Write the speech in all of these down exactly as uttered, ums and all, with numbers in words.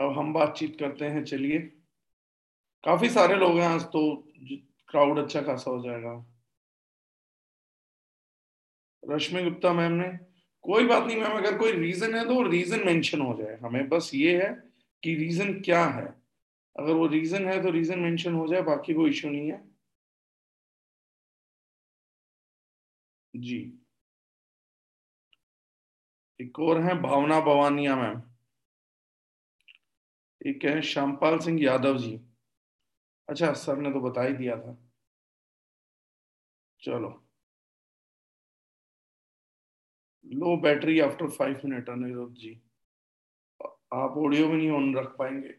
अब हम बातचीत करते हैं। चलिए, काफी सारे लोग हैं आज तो क्राउड अच्छा खासा हो जाएगा। रश्मि गुप्ता मैम ने, कोई बात नहीं मैम, अगर कोई रीजन है तो रीजन मेंशन हो जाए, हमें बस ये है कि रीजन क्या है, अगर वो रीजन है तो रीजन मेंशन हो जाए, बाकी कोई इश्यू नहीं है जी। एक और है भावना भवानिया मैम, एक है श्यामपाल सिंह यादव जी, अच्छा सर ने तो बता ही दिया था। चलो, लो battery after five minute Anirudh ji, आप ऑडियो भी नहीं ऑन रख पाएंगे।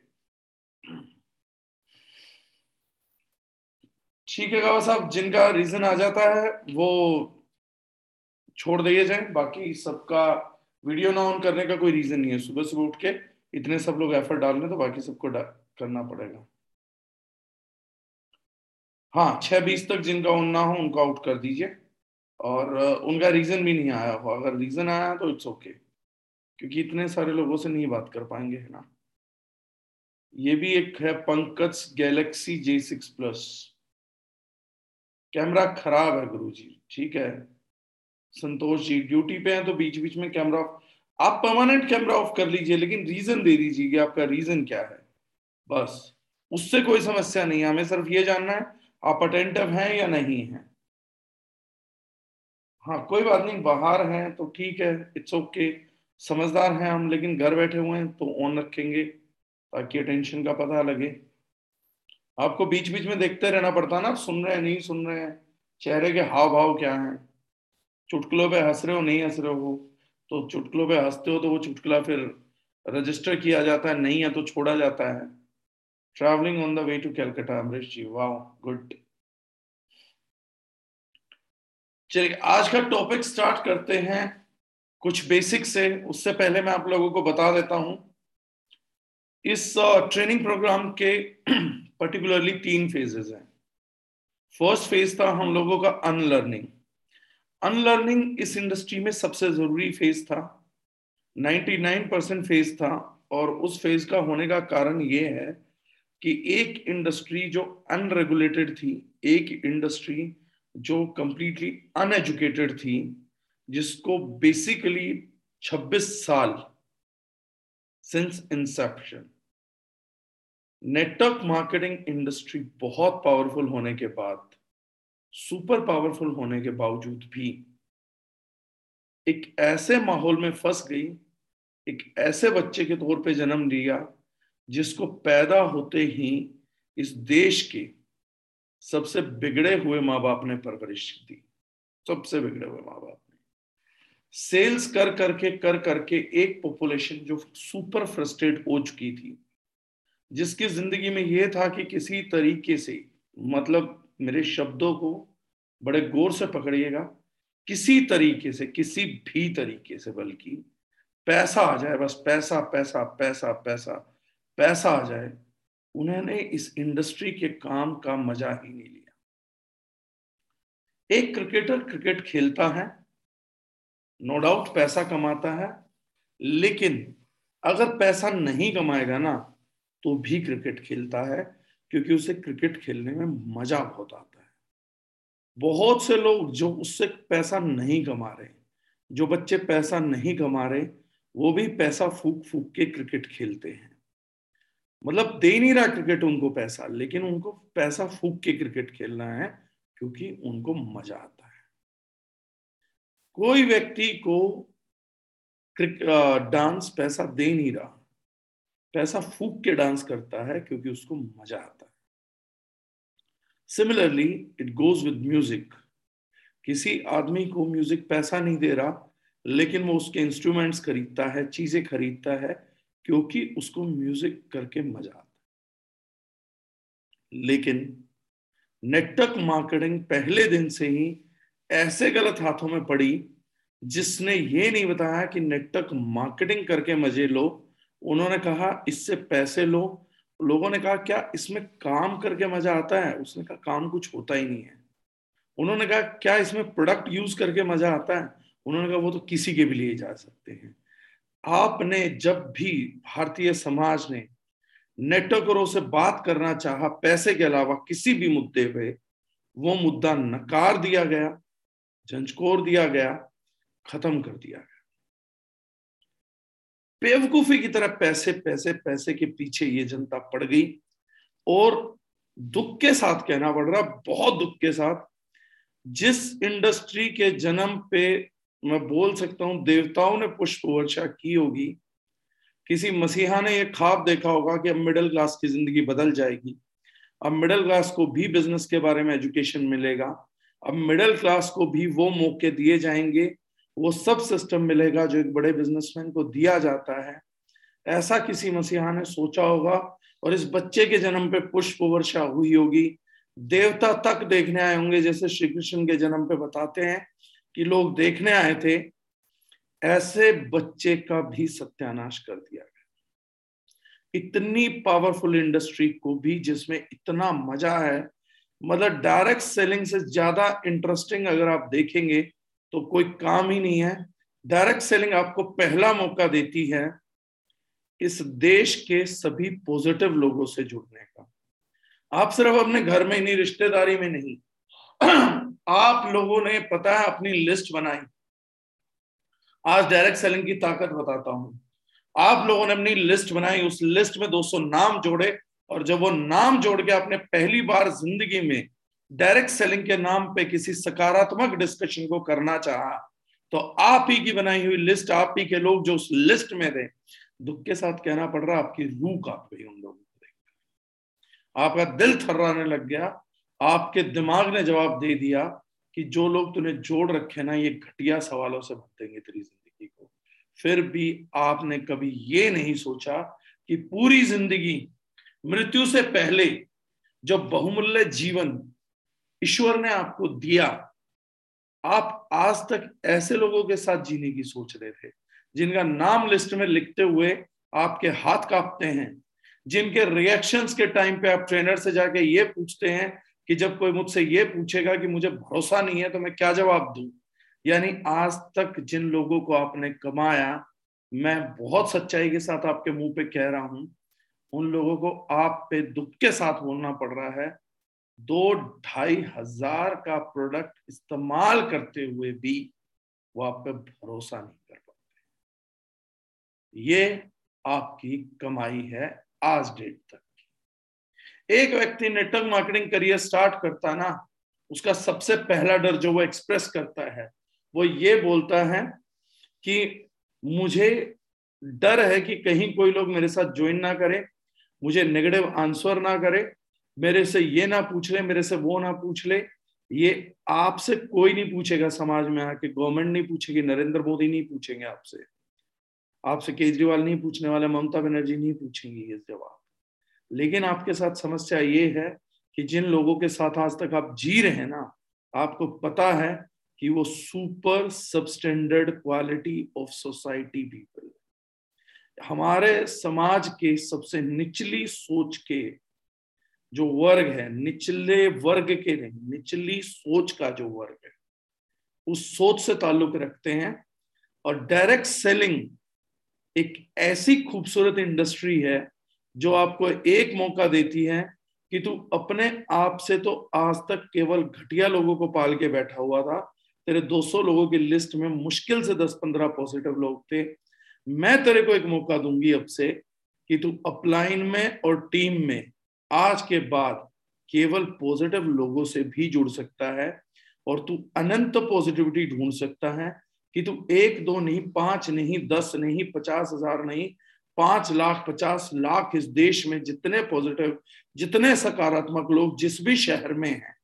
ठीक है गावा साहब, जिनका रीजन आ जाता है वो छोड़ दिए जाए, बाकी सबका वीडियो ना ऑन करने का कोई रीजन नहीं है। सुबह सुबह उठ के इतने सब लोग एफर्ट डालने तो बाकी सबको करना पड़ेगा। हाँ, छह बीस तक जिनका ऑन ना हो उनका आउट कर दीजिए, और उनका रीजन भी नहीं आया हो, अगर रीजन आया तो इट्स ओके, क्योंकि इतने सारे लोगों से नहीं बात कर पाएंगे, है ना। ये भी एक है Pankaj, Galaxy J six plus camera खराब है गुरुजी। ठीक है संतोष जी, ड्यूटी पे हैं तो बीच बीच में कैमरा ऑफ, आप परमानेंट कैमरा ऑफ कर लीजिए, लेकिन रीजन दे दीजिए कि आपका रीजन क्या है, बस उससे कोई समस्या नहीं है, हमें सिर्फ ये जानना है आप अटेंटिव हैं या नहीं हैं। हाँ कोई बात नहीं, बाहर हैं तो ठीक है, इट्स ओके, समझदार हैं हम, लेकिन घर बैठे हुए हैं तो ऑन रखेंगे ताकि अटेंशन का पता लगे। आपको बीच बीच में देखते रहना पड़ता है ना, सुन रहे हैं नहीं सुन रहे हैं, चेहरे के हाव भाव क्या हैं, चुटकुलों पे हंस रहे हो नहीं हंस रहे हो, तो चुटकुलों पे हंसते हो तो वो चुटकुला फिर रजिस्टर किया जाता है, नहीं है तो छोड़ा जाता है। Travelling on the way to Calcutta, Amrish ji wow good. चलिए आज का टॉपिक स्टार्ट करते हैं कुछ बेसिक से, उससे पहले मैं आप लोगों को बता देता हूं इस ट्रेनिंग प्रोग्राम के पर्टिकुलरली तीन फेजेस हैं। फर्स्ट फेज था हम लोगों का अनलर्निंग, अनलर्निंग इस इंडस्ट्री में सबसे जरूरी फेज था, निन्यानवे परसेंट फेज था, और उस फेज का होने का कारण ये है कि एक इंडस्ट्री जो अनरेगुलेटेड थी, एक इंडस्ट्री जो कंप्लीटली अनएजुकेटेड थी, जिसको बेसिकली छब्बीस साल since inception network marketing industry बहुत पावरफुल होने के बाद, सुपर पावरफुल होने के बावजूद भी एक ऐसे माहौल में फंस गई, एक ऐसे बच्चे के तौर पे जन्म लिया जिसको पैदा होते ही इस देश के सबसे बिगड़े हुए माँ बाप ने परवरिश दी, सबसे बिगड़े हुए माँ बाप ने सेल्स कर करके कर करके एक पॉपुलेशन जो सुपर फ्रस्ट्रेट हो चुकी थी, जिसकी जिंदगी में यह था कि किसी तरीके से, मतलब मेरे शब्दों को बड़े गौर से पकड़िएगा, किसी तरीके से, किसी भी तरीके से बल्कि पैसा आ जाए, बस पैसा पैसा पैसा पैसा पैसा आ जाए, उन्होंने इस इंडस्ट्री के काम का मजा ही नहीं लिया। एक क्रिकेटर क्रिकेट खेलता है, नो डाउट पैसा कमाता है, लेकिन अगर पैसा नहीं कमाएगा ना तो भी क्रिकेट खेलता है, क्योंकि उसे क्रिकेट खेलने में मजा बहुत आता है। बहुत से लोग जो उससे पैसा नहीं कमा रहे, जो बच्चे पैसा नहीं कमा रहे, वो भी पैसा फूक फूक के क्रिकेट खेलते हैं, मतलब दे नहीं रहा क्रिकेट उनको पैसा, लेकिन उनको पैसा फूक के क्रिकेट खेलना है क्योंकि उनको मजा आता है। कोई व्यक्ति को डांस पैसा दे नहीं रहा, पैसा फूक के डांस करता है क्योंकि उसको मजा आता है। Similarly it goes with music, किसी आदमी को म्यूजिक पैसा नहीं दे रहा, लेकिन वो उसके इंस्ट्रूमेंट्स खरीदता है, चीजें खरीदता है, क्योंकि उसको म्यूजिक करके मजा आता है। लेकिन नेटवर्क मार्केटिंग पहले दिन से ही ऐसे गलत हाथों में पड़ी, जिसने ये नहीं बताया कि नेटवर्क मार्केटिंग करके मजे लो, उन्होंने कहा इससे पैसे लो। लोगों ने कहा क्या इसमें काम करके मजा आता है, उसने कहा काम कुछ होता ही नहीं है। उन्होंने कहा क्या इसमें प्रोडक्ट यूज करके मजा आता है, उन्होंने कहा वो तो किसी के भी लिए जा सकते हैं। आपने जब भी भारतीय समाज ने नेटवर्करों से बात करना चाहा पैसे के अलावा किसी भी मुद्दे पे, वो मुद्दा नकार दिया गया, झंझकोर दिया गया, खत्म कर दिया गया। बेवकूफी की तरह पैसे पैसे पैसे के पीछे ये जनता पड़ गई। और दुख के साथ कहना पड़ रहा, बहुत दुख के साथ, जिस इंडस्ट्री के जन्म पे मैं बोल सकता हूं देवताओं ने पुष्प वर्षा की होगी, किसी मसीहा ने यह ख्वाब देखा होगा कि अब मिडिल क्लास की जिंदगी बदल जाएगी, अब मिडिल क्लास को भी बिजनेस के बारे में एजुकेशन मिलेगा, अब मिडिल क्लास को भी वो मौके दिए जाएंगे, वो सब सिस्टम मिलेगा जो एक बड़े बिजनेसमैन को दिया जाता है। ऐसा किसी मसीहा ने सोचा होगा और इस बच्चे के जन्म पे पुष्प वर्षा हुई होगी। देवता तक देखने आए होंगे, जैसे श्री कृष्ण के जन्म पे बताते हैं कि लोग देखने आए थे। ऐसे बच्चे का भी सत्यानाश कर दिया गया। इतनी पावरफुल इंडस्ट्री को भी, जिसमें इतना मजा है, मतलब डायरेक्ट सेलिंग से ज्यादा इंटरेस्टिंग अगर आप देखेंगे तो कोई काम ही नहीं है। डायरेक्ट सेलिंग आपको पहला मौका देती है इस देश के सभी पॉजिटिव लोगों से जुड़ने का। आप सिर्फ अपने घर में नहीं, रिश्तेदारी में नहीं, आप लोगों ने, पता है, अपनी लिस्ट बनाई। आज डायरेक्ट सेलिंग की ताकत बताता हूं। आप लोगों ने अपनी लिस्ट बनाई, उस लिस्ट में दो सौ नाम जोड़े, और जब वो नाम जोड़ के आपने पहली बार जिंदगी में डायरेक्ट सेलिंग के नाम पे किसी सकारात्मक डिस्कशन को करना चाहा, तो आप ही की बनाई हुई लिस्ट, आप ही के लोग जो उस लिस्ट में थे, दुख के साथ कहना पड़ रहा, आपकी रूह कांप गई उन लोगों को देखकर। आपका दिल थर्राने लग गया, आपके दिमाग ने जवाब दे दिया कि जो लोग तूने जोड़ रखे ना, ये घटिया सवालों से भर देंगे तेरी जिंदगी को। फिर भी आपने कभी ये नहीं सोचा कि पूरी जिंदगी, मृत्यु से पहले जो बहुमूल्य जीवन ईश्वर ने आपको दिया, आप आज तक ऐसे लोगों के साथ जीने की सोच रहे थे जिनका नाम लिस्ट में लिखते हुए आपके हाथ कांपते हैं, जिनके रिएक्शंस के टाइम पे आप ट्रेनर से जाके ये पूछते हैं कि जब कोई मुझसे ये पूछेगा कि मुझे भरोसा नहीं है तो मैं क्या जवाब दूं। यानी आज तक जिन लोगों को आपने कमाया, मैं बहुत सच्चाई के साथ आपके मुंह पे कह रहा हूं, उन लोगों को आप पे दुख के साथ बोलना पड़ रहा है। दो ढाई हजार का प्रोडक्ट इस्तेमाल करते हुए भी वो आप पे भरोसा नहीं कर पाते। ये आपकी कमाई है आज डेट तक। एक व्यक्ति नेटवर्क मार्केटिंग करियर स्टार्ट करता ना, उसका सबसे पहला डर जो वो एक्सप्रेस करता है, वो ये बोलता है कि मुझे डर है कि कहीं कोई लोग मेरे साथ ज्वाइन ना करे, मुझे नेगेटिव आंसर ना करे, मेरे से ये ना पूछ ले, मेरे से वो ना पूछ ले। ये आपसे कोई नहीं पूछेगा समाज में आके, गवर्नमेंट नहीं पूछेगी, नरेंद्र मोदी नहीं पूछेंगे आपसे, आपसे केजरीवाल नहीं पूछने वाले, ममता बनर्जी नहीं पूछेंगी ये जवाब। लेकिन आपके साथ समस्या ये है कि जिन लोगों के साथ आज तक आप जी रहे हैं ना, आपको पता है कि वो super substandard quality of society people, हमारे समाज के सबसे निचली सोच के जो वर्ग है, निचले वर्ग के नहीं, निचली सोच का जो वर्ग है, उस सोच से ताल्लुक रखते हैं। और डायरेक्ट सेलिंग एक ऐसी खूबसूरत इंडस्ट्री है जो आपको एक मौका देती है कि तू अपने आप से, तो आज तक केवल घटिया लोगों को पाल के बैठा हुआ था, तेरे दो सौ लोगों की लिस्ट में मुश्किल से दस पंद्रह पॉजिटिव लोग थे। मैं तेरे को एक मौका दूंगी अब से कि तू अपलाइन में और टीम में आज के बाद केवल पॉजिटिव लोगों से भी जुड़ सकता है, और तू अनंत पॉजिटिविटी ढूंढ सकता है कि तू एक दो नहीं, पांच नहीं, दस नहीं, पचास हजार नहीं, पांच लाख पचास लाख इस देश में जितने पॉजिटिव, जितने सकारात्मक लोग जिस भी शहर में हैं।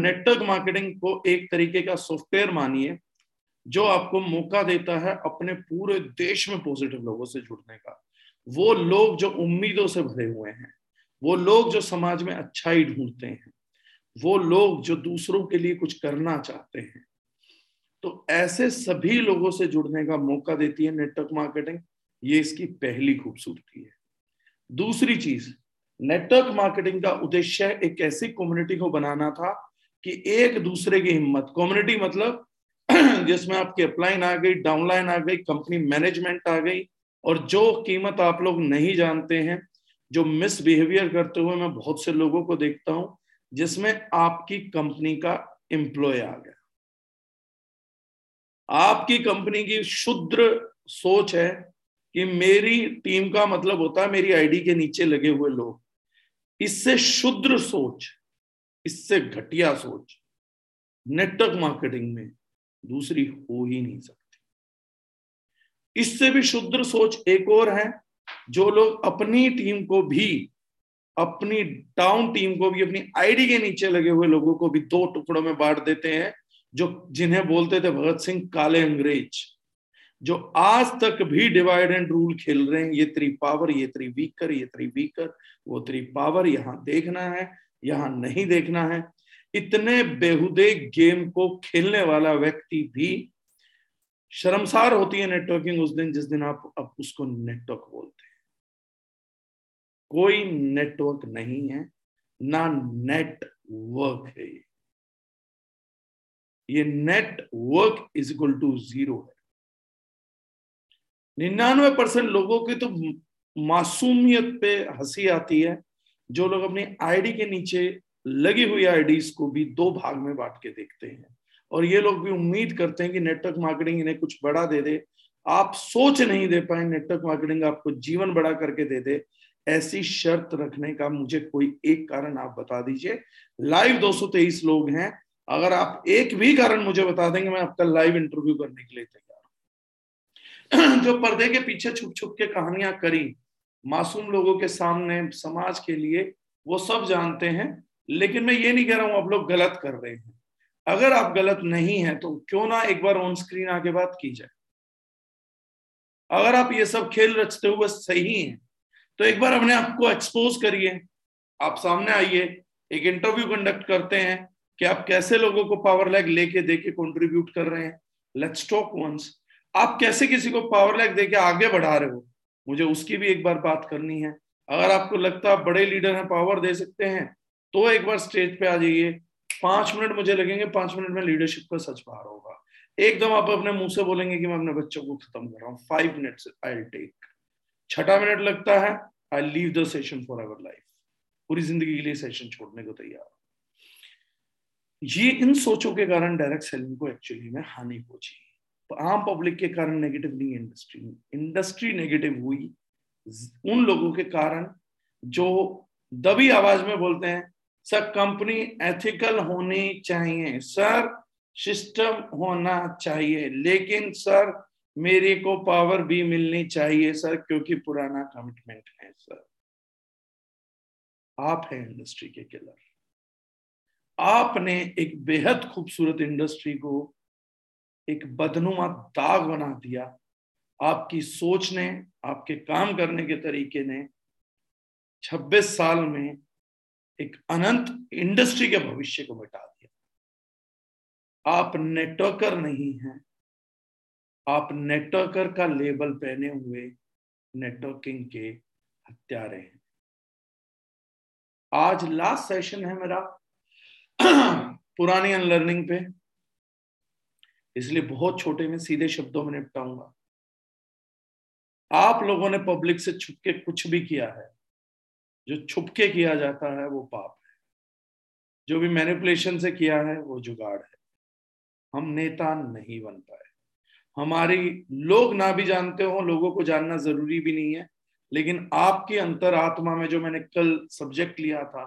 नेटवर्क मार्केटिंग को एक तरीके का सॉफ्टवेयर मानिए जो आपको मौका देता है अपने पूरे देश में पॉजिटिव लोगों से जुड़ने का। वो लोग जो उम्मीदों से भरे हुए हैं, वो लोग जो समाज में अच्छाई ढूंढते हैं, वो लोग जो दूसरों के लिए कुछ करना चाहते हैं, तो ऐसे सभी लोगों से जुड़ने का मौका देती है नेटवर्क मार्केटिंग। ये इसकी पहली खूबसूरती है। दूसरी चीज, नेटवर्क मार्केटिंग का उद्देश्य एक ऐसी कम्युनिटी को बनाना था कि एक दूसरे की हिम्मत, कम्युनिटी मतलब जिसमें आपकी अपलाइन आ गई, डाउनलाइन आ गई, कंपनी मैनेजमेंट आ गई, और जो कीमत आप लोग नहीं जानते हैं जो मिसबिहेवियर करते हुए मैं बहुत से लोगों को देखता हूं, जिसमें आपकी कंपनी का एम्प्लॉय आ गया। आपकी कंपनी की शुद्र सोच है कि मेरी टीम का मतलब होता है मेरी आईडी के नीचे लगे हुए लोग। इससे शुद्र सोच, इससे घटिया सोच नेटवर्क मार्केटिंग में दूसरी हो ही नहीं सकती। इससे भी शुद्र सोच एक और है, जो लोग अपनी टीम को भी, अपनी डाउन टीम को भी, अपनी आईडी के नीचे लगे हुए लोगों को भी दो टुकड़ों में बांट देते हैं, जो जिन्हें बोलते थे भगत सिंह काले अंग्रेज, जो आज तक भी डिवाइड एंड रूल खेल रहे हैं। ये थ्री पावर, ये थ्री वीकर, ये थ्री वीकर, वो थ्री पावर, यहाँ देखना है, यहाँ नहीं देखना है। इतने बेहुदे गेम को खेलने वाला व्यक्ति भी शर्मसार होती है नेटवर्किंग उस दिन जिस दिन आप अब उसको नेटवर्क बोलते हैं। कोई नेटवर्क नहीं है, ना नेटवर्क है। ये network is equal to zero है। निन्यानवे परसेंट लोगों की तो मासूमियत पे हंसी आती है, जो लोग अपनी आईडी के नीचे लगी हुई आईडीज को भी दो भाग में बांट के देखते हैं। और ये लोग भी उम्मीद करते हैं कि नेटवर्क मार्केटिंग इन्हें कुछ बड़ा दे दे। आप सोच नहीं दे पाए, नेटवर्क मार्केटिंग आपको जीवन बड़ा करके दे दे। ऐसी शर्त रखने का मुझे कोई एक कारण आप बता दीजिए। लाइव दो सौ तेईस लोग हैं, अगर आप एक भी कारण मुझे बता देंगे, मैं आपका लाइव इंटरव्यू करने के लिए तैयार। जो पर्दे के पीछे छुप छुप के कहानियां करी मासूम लोगों के सामने समाज के लिए, वो सब जानते हैं। लेकिन मैं ये नहीं कह रहा हूं आप लोग गलत कर रहे हैं। अगर आप गलत नहीं हैं तो क्यों ना एक बार ऑन स्क्रीन आके बात की जाए। अगर आप ये सब खेल रचते हुए सही हैं तो एक बार अपने आप को एक्सपोज करिए। आप सामने आइए, एक इंटरव्यू कंडक्ट करते हैं कि आप कैसे लोगों को पावर लैग लेके देके कॉन्ट्रीब्यूट कर रहे हैं। Let's talk once. आप कैसे किसी को पावर लैग देके आगे बढ़ा रहे हो, मुझे उसकी भी एक बार बात करनी है। अगर आपको लगता है बड़े लीडर हैं, पावर दे सकते हैं, तो एक बार स्टेज पे आ जाइए। पांच मिनट मुझे लगेंगे, पांच मिनट में लीडरशिप का सच बाहर होगा। एकदम आप अपने मुंह से बोलेंगे कि मैं अपने बच्चों को खत्म कर रहा हूँ, फाइव मिनट्स आई टेक। छठा मिनट लगता है, I leave the session forever life. पूरी जिंदगी के लिए सेशन छोड़ने को तैयार। ये इन सोचों के कारण डायरेक्ट सेलिंग को एक्चुअली में हानि पहुंची। आम पब्लिक के कारण नेगेटिव नहीं, इंडस्ट्री इंडस्ट्री नेगेटिव हुई उन लोगों के कारण जो दबी आवाज में बोलते हैं सर कंपनी एथिकल होनी चाहिए, सर सिस्टम होना चाहिए, लेकिन सर मेरे को पावर भी मिलनी चाहिए सर, क्योंकि पुराना कमिटमेंट है सर। आप हैं इंडस्ट्री के किलर। आपने एक बेहद खूबसूरत इंडस्ट्री को एक बदनुमा दाग बना दिया। आपकी सोच ने, आपके काम करने के तरीके ने छब्बीस साल में एक अनंत इंडस्ट्री के भविष्य को मिटा दिया। आप नेटवर्कर नहीं हैं, आप नेटवर्कर का लेबल पहने हुए नेटवर्किंग के हत्यारे हैं। आज लास्ट सेशन है मेरा पुरानी अनलर्निंग पे, इसलिए बहुत छोटे में सीधे शब्दों में निपटाऊंगा। आप लोगों ने पब्लिक से छुपके कुछ भी किया है। जो छुपके किया जाता है वो पाप है। जो भी मैनिपुलेशन से किया है वो जुगाड़ है। हम नेता नहीं बन पाए। हमारी लोग ना भी जानते हो, लोगों को जानना जरूरी भी नहीं है, लेकिन आपकी अंतरात्मा में, जो मैंने कल सब्जेक्ट लिया था,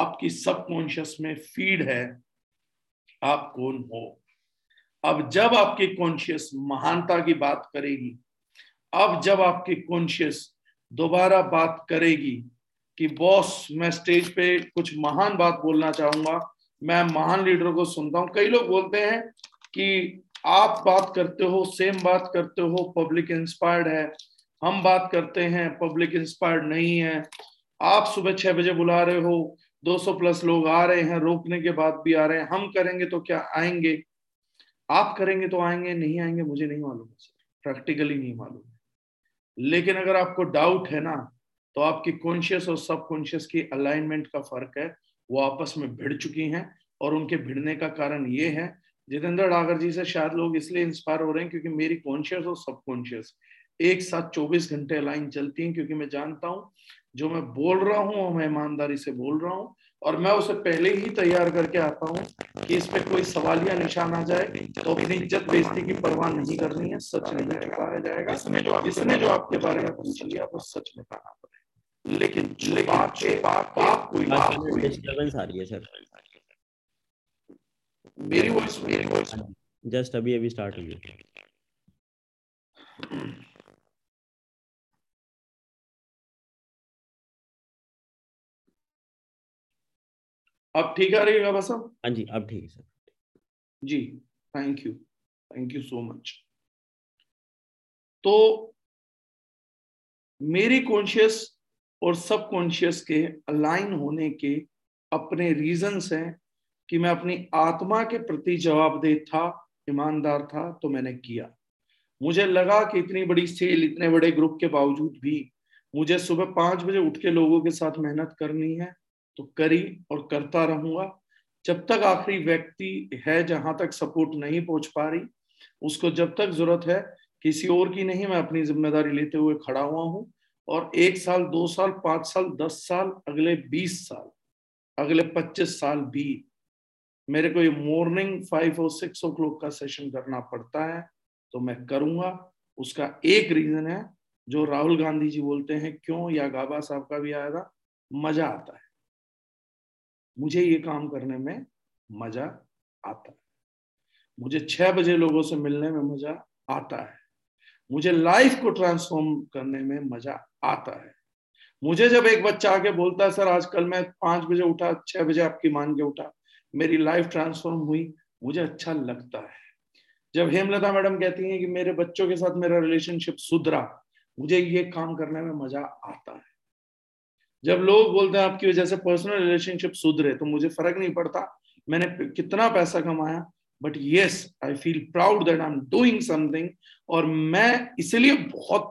आपकी सबकॉन्शियस में फीड है आप कौन हो। अब जब आपकी कॉन्शियस महानता की बात करेगी, अब जब आपकी कॉन्शियस दोबारा बात करेगी कि बॉस मैं स्टेज पे कुछ महान बात बोलना चाहूंगा, मैं महान लीडरों को सुनता हूँ। कई लोग बोलते हैं कि आप बात करते हो, सेम बात करते हो, पब्लिक इंस्पायर्ड है। हम बात करते हैं, पब्लिक इंस्पायर्ड नहीं है। आप सुबह छह बजे बुला रहे हो, दो सौ प्लस लोग आ रहे हैं, रोकने के बाद भी आ रहे हैं। हम करेंगे तो क्या आएंगे? आप करेंगे तो आएंगे, नहीं आएंगे मुझे नहीं मालूम है सर, प्रैक्टिकली नहीं मालूम है। लेकिन अगर आपको डाउट है ना, तो आपकी कॉन्शियस और सबकॉन्शियस की अलाइनमेंट का फर्क है। वो आपस में भिड़ चुकी हैं, और उनके भिड़ने का कारण ये है, जितेंद्र डागर जी से शायद लोग इसलिए इंस्पायर हो रहे हैं क्योंकि मेरी कॉन्शियस और सबकॉन्शियस एक साथ चौबीस घंटे अलाइन चलती हैं। क्योंकि मैं जानता हूँ जो मैं बोल रहा हूँ और मैं ईमानदारी से बोल रहा हूँ, और मैं उसे पहले ही तैयार करके आता हूँ कि इस पे कोई सवाल या निशान आ जाए तो अपनी इज्जत बेइज्जती की परवाह नहीं करनी है, सच नहीं बताया जाएगा। इसने जो इसने जो आपके बारे में पूछ लिया वो सच में बताना पड़ेगा। लेकिन मेरी वॉइस मेरी वॉइस जस्ट अभी अभी स्टार्ट हुई। अब ठीक आ रही है बाबा साहब? हाँ जी अब ठीक है sir ji, thank you thank you so much. तो मेरी कॉन्शियस और सब कॉन्शियस के अलाइन होने के अपने रीजंस हैं कि मैं अपनी आत्मा के प्रति जवाबदेह था, ईमानदार था, तो मैंने किया। मुझे लगा कि इतनी बड़ी सेल, इतने बड़े ग्रुप के बावजूद भी मुझे सुबह पाँच बजे उठ के लोगों के साथ मेहनत करनी है, तो करी और करता रहूंगा जब तक आखिरी व्यक्ति है जहां तक सपोर्ट नहीं पहुंच पा रही उसको, जब तक जरूरत है किसी और की नहीं, मैं अपनी जिम्मेदारी लेते हुए खड़ा हुआ हूं। और एक साल, दो साल, पांच साल, दस साल, अगले बीस साल, अगले पच्चीस साल भी मेरे को ये मॉर्निंग फाइव और सिक्स ओ क्लॉक का सेशन करना पड़ता है तो मैं करूंगा। उसका एक रीजन है जो राहुल गांधी जी बोलते हैं क्यों, या गाबा साहब का भी आया था, मजा आता है। मुझे ये काम करने में मजा आता है, मुझे छह बजे लोगों से मिलने में मजा आता है, मुझे लाइफ को ट्रांसफॉर्म करने में मजा आता है। मुझे जब एक बच्चा आके बोलता है सर आजकल मैं पांच बजे उठा, छह बजे आपकी मान के उठा, मेरी लाइफ ट्रांसफॉर्म हुई, मुझे अच्छा लगता है। जब हेमलता मैडम कहती हैं कि मेरे बच्चों के साथ मेरा रिलेशनशिप सुधरा, मुझे ये काम करने में मजा आता है। जब लोग बोलते हैं आपकी वजह से पर्सनल रिलेशनशिप सुधरे, तो मुझे फर्क नहीं पड़ता मैंने कितना पैसा कमाया, but yes I feel proud that I am doing something. और मैं इसलिए बहुत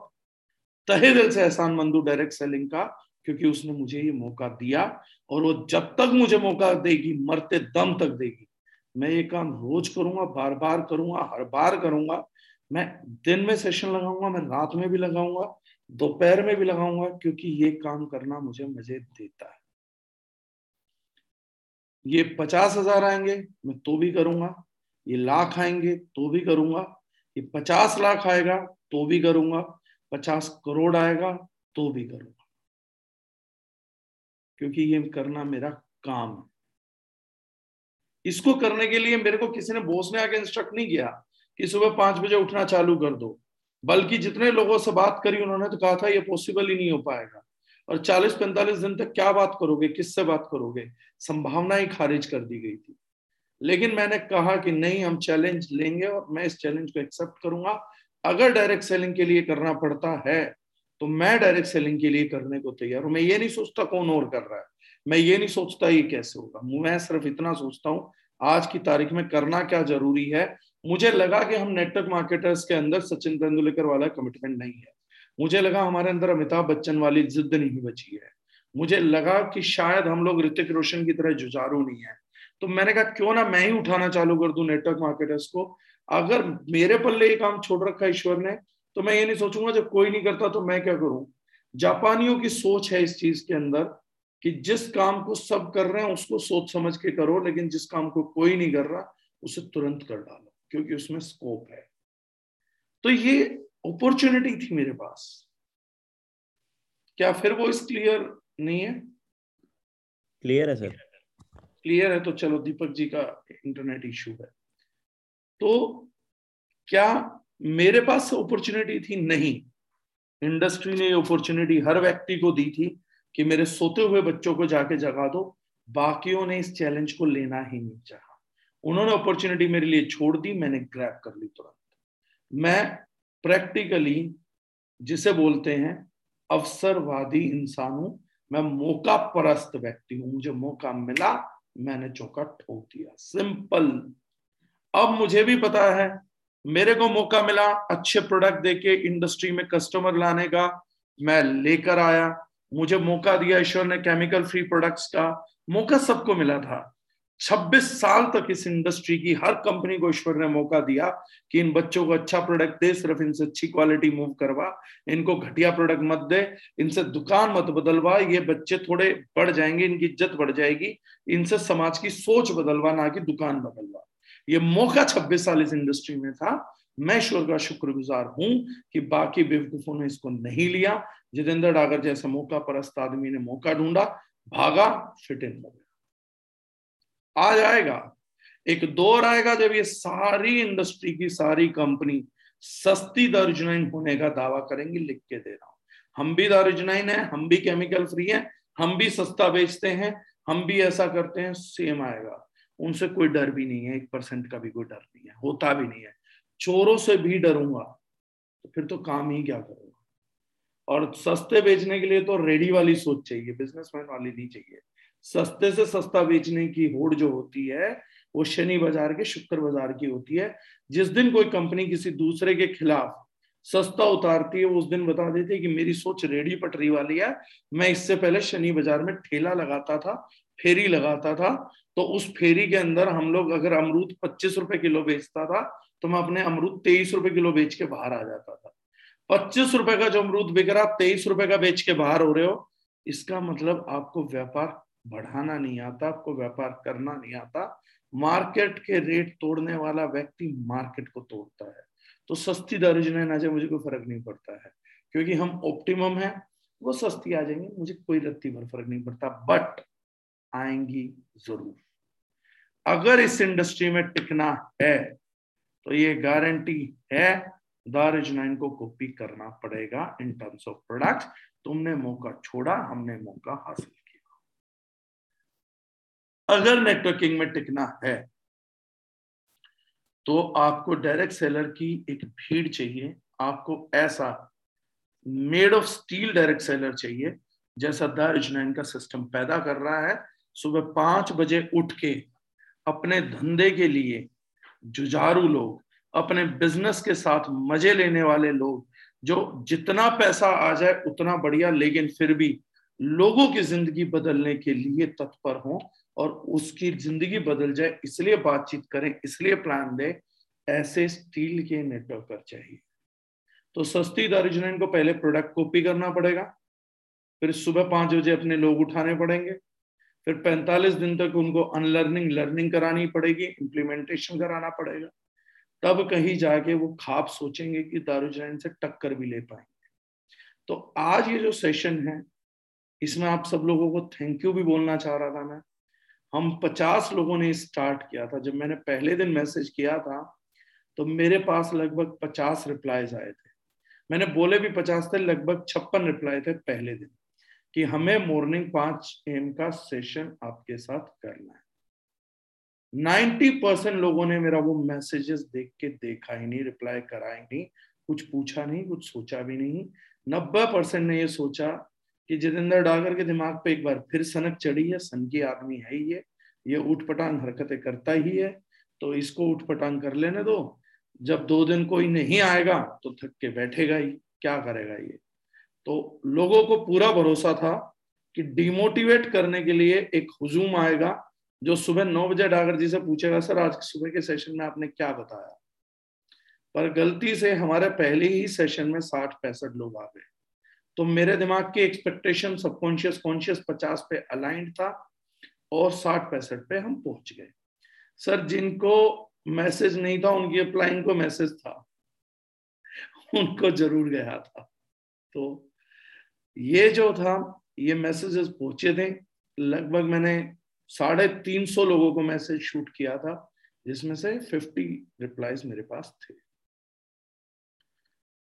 तहे दिल से एहसान मंदू डायरेक्ट सेलिंग का, क्योंकि उसने मुझे ये मौका दिया और वो जब तक मुझे मौका देगी, मरते दम तक देगी। मैं ये काम रोज करूंगा, बार बार करूंगा, हर बार करूंगा। मैं दिन में सेशन लगाऊंगा, मैं रात में भी लगाऊंगा, दोपहर में भी लगाऊंगा, क्योंकि ये काम करना मुझे मजे देता है। ये पचास हजार आएंगे मैं तो भी करूंगा, ये लाख आएंगे तो भी करूंगा, ये पचास लाख आएगा तो भी करूंगा, पचास करोड़ आएगा तो भी करूंगा, क्योंकि ये करना मेरा काम है। इसको करने के लिए मेरे को किसी ने, बॉस ने आके इंस्ट्रक्ट नहीं किया कि सुबह पांच बजे उठना चालू कर दो, बल्कि जितने लोगों से बात करी उन्होंने तो कहा था ये पॉसिबल ही नहीं हो पाएगा, और चालीस पैंतालीस दिन तक क्या बात करोगे, किससे बात करोगे, संभावना ही खारिज कर दी गई थी। लेकिन मैंने कहा कि नहीं, हम चैलेंज लेंगे और मैं इस चैलेंज को एक्सेप्ट करूंगा। अगर डायरेक्ट सेलिंग के लिए करना पड़ता है तो मैं डायरेक्ट सेलिंग के लिए करने को तैयार हूँ। मैं ये नहीं सोचता कौन और कर रहा है, मैं ये नहीं सोचता ये कैसे होगा, मैं सिर्फ इतना सोचता हूँ आज की तारीख में करना क्या जरूरी है। मुझे लगा कि हम नेटवर्क मार्केटर्स के अंदर सचिन तेंदुलकर वाला कमिटमेंट नहीं है, मुझे लगा हमारे अंदर अमिताभ बच्चन वाली जिद नहीं बची है, मुझे लगा कि शायद हम लोग ऋतिक रोशन की तरह जुझारू नहीं है। तो मैंने कहा क्यों ना मैं ही उठाना चालू कर दूं नेटवर्क मार्केटर्स को। अगर मेरे पल्ले ये काम छोड़ रखा है ईश्वर ने, तो मैं ये नहीं सोचूंगा जब कोई नहीं करता तो मैं क्या करूं। जापानियों की सोच है इस चीज के अंदर कि जिस काम को सब कर रहे हैं उसको सोच समझ के करो, लेकिन जिस काम को कोई नहीं कर रहा उसे तुरंत कर डालो क्योंकि उसमें स्कोप है। तो ये अपॉर्चुनिटी थी मेरे पास। क्या फिर वॉइस क्लियर नहीं है? क्लियर है सर, क्लियर है। तो चलो, दीपक जी का इंटरनेट इशू है। तो क्या मेरे पास अपॉर्चुनिटी थी? नहीं, इंडस्ट्री ने अपॉर्चुनिटी हर व्यक्ति को दी थी कि मेरे सोते हुए बच्चों को जाके जगा दो। बाकियों ने इस चैलेंज को लेना ही नहीं चाहा, उन्होंने अपॉर्चुनिटी मेरे लिए छोड़ दी, मैंने ग्रैब कर ली तुरंत। मैं प्रैक्टिकली जिसे बोलते हैं अवसरवादी इंसान हूं, मैं मौका परस्त व्यक्ति हूं। मुझे मौका मिला, मैंने चौका ठोक दिया, सिंपल। अब मुझे भी पता है मेरे को मौका मिला अच्छे प्रोडक्ट देके इंडस्ट्री में कस्टमर लाने का, मैं लेकर आया। मुझे मौका दिया ईश्वर ने केमिकल फ्री प्रोडक्ट्स का, मौका सबको मिला था। छब्बीस साल तक इस इंडस्ट्री की हर कंपनी को ईश्वर ने मौका दिया कि इन बच्चों को अच्छा प्रोडक्ट दे, सिर्फ इनसे अच्छी क्वालिटी मूव करवा, इनको घटिया प्रोडक्ट मत दे, इनसे दुकान मत बदलवा, ये बच्चे थोड़े बढ़ जाएंगे, इनकी इज्जत बढ़ जाएगी, इनसे समाज की सोच बदलवा ना कि दुकान बदलवा। ये मौका छब्बीस साल इस इंडस्ट्री में था। मैं ईश्वर का शुक्रगुजार हूं कि बाकी बेवकूफों ने इसको नहीं लिया। जितेंद्र डागर जैसे मौका परस्त आदमी ने मौका ढूंढा, भागा, फिट इन हो गया। आज आएगा एक दौर आएगा जब ये सारी इंडस्ट्री की सारी कंपनी सस्ती दारूजनाइन होने का दावा करेंगी। लिख के दे रहा हूं, हम भी दारूजनाइन है, हम भी केमिकल फ्री है, हम भी सस्ता बेचते हैं, हम भी ऐसा करते हैं, सेम आएगा। उनसे कोई डर भी नहीं है, एक परसेंट का भी कोई डर नहीं है, होता भी नहीं है। चोरों से भी डरूंगा तो फिर तो काम ही क्या करूंगा। और सस्ते बेचने के लिए तो रेडी वाली सोच चाहिए, बिजनेसमैन वाली नहीं चाहिए। सस्ते से सस्ता बेचने की होड़ जो होती है वो शनि बाजार के शुक्र बाजार की होती है। जिस दिन कोई कंपनी किसी दूसरे के खिलाफ सस्ता उतारती है वो उस दिन बता देती है कि मेरी सोच रेडी पटरी वाली है, मैं इससे पहले शनि बाजार में ठेला लगाता था, फेरी लगाता था, तो उस फेरी के अंदर हम लोग अगर अमरूद पच्चीस रुपए किलो बेचता था तो मैं अपने अमरूद तेईस रुपए किलो बेच के बाहर आ जाता था। पच्चीस रुपए का जो अमरूद बिक रहा तेईस रुपए का बेच के बाहर हो रहे हो, इसका मतलब आपको व्यापार बढ़ाना नहीं आता, आपको व्यापार करना नहीं आता। मार्केट के रेट तोड़ने वाला व्यक्ति मार्केट को तोड़ता है। तो सस्ती दारूजनाइन आ जाए मुझे कोई फर्क नहीं पड़ता है, क्योंकि हम ऑप्टिमम है, वो सस्ती आ जाएंगे, मुझे कोई रत्ती भर फर्क नहीं पड़ता। बट आएंगी जरूर। अगर इस इंडस्ट्री में टिकना है तो ये गारंटी है दारूजनाइन को कॉपी करना पड़ेगा इन टर्म्स ऑफ प्रोडक्ट। तुमने मौका छोड़ा, हमने मौका हासिल किया। अगर नेटवर्किंग में टिकना है तो आपको डायरेक्ट सेलर की एक भीड़ चाहिए। आपको ऐसा made of steel direct seller चाहिए जैसा दारूजनाइन का सिस्टम पैदा कर रहा है। सुबह पांच बजे उठ के अपने धंधे के लिए जुझारू लोग, अपने बिजनेस के साथ मजे लेने वाले लोग, जो जितना पैसा आ जाए उतना बढ़िया, लेकिन फिर भी लोगों की जिंदगी बदलने के लिए तत्पर हों और उसकी जिंदगी बदल जाए इसलिए बातचीत करें, इसलिए प्लान दें, ऐसे स्टील के नेटवर्कर चाहिए। तो सस्ती दारूजनाइन को पहले प्रोडक्ट कॉपी करना पड़ेगा, फिर सुबह पांच बजे अपने लोग उठाने पड़ेंगे, फिर पैंतालीस दिन तक उनको अनलर्निंग लर्निंग करानी पड़ेगी, इम्प्लीमेंटेशन कराना पड़ेगा, तब कहीं जाके वो खाप सोचेंगे कि दारूजनाइन से टक्कर भी ले पाएंगे। तो आज ये जो सेशन है इसमें आप सब लोगों को थैंक यू भी बोलना चाह रहा था मैं। हम पचास लोगों ने स्टार्ट किया था। जब मैंने पहले दिन मैसेज किया था तो मेरे पास लगभग पचास रिप्लाईज आए थे। मैंने बोले भी पचास थे, लगभग छप्पन रिप्लाई थे पहले दिन कि हमें मॉर्निंग पांच एम का सेशन आपके साथ करना है। नब्बे परसेंट लोगों ने मेरा वो मैसेजेस देख के देखा ही नहीं, रिप्लाई करा ही नहीं, कुछ पूछा नहीं, कुछ सोचा भी नहीं। नब्बे परसेंट ने ये सोचा कि जितेंद्र डागर के दिमाग पे एक बार फिर सनक चढ़ी है, सनकी आदमी है ही ये, ये उठपटांग हरकतें करता ही है, तो इसको उठपटांग कर लेने दो, जब दो दिन कोई नहीं आएगा तो थक के बैठेगा ही, क्या करेगा ये। तो लोगों को पूरा भरोसा था कि डिमोटिवेट करने के लिए एक हुजूम आएगा जो सुबह नौ बजे डागर जी से पूछेगा, सर आज सुबह के सेशन में आपने क्या बताया। पर गलती से हमारे पहले ही सेशन में साठ पैंसठ लोग आ गए। तो मेरे दिमाग की एक्सपेक्टेशन सबकॉन्शियस कॉन्शियस पचास पे अलाइंड था और साठ पैंसठ पे हम पहुंच गए। सर जिनको मैसेज नहीं था उनकी अप्लाइंग को मैसेज था, उनको जरूर गया था। तो ये जो था ये मैसेजेस पहुंचे थे। लगभग मैंने साढ़े तीन सौ लोगों को मैसेज शूट किया था जिसमें से पचास रिप्लाईज मेरे पास थे।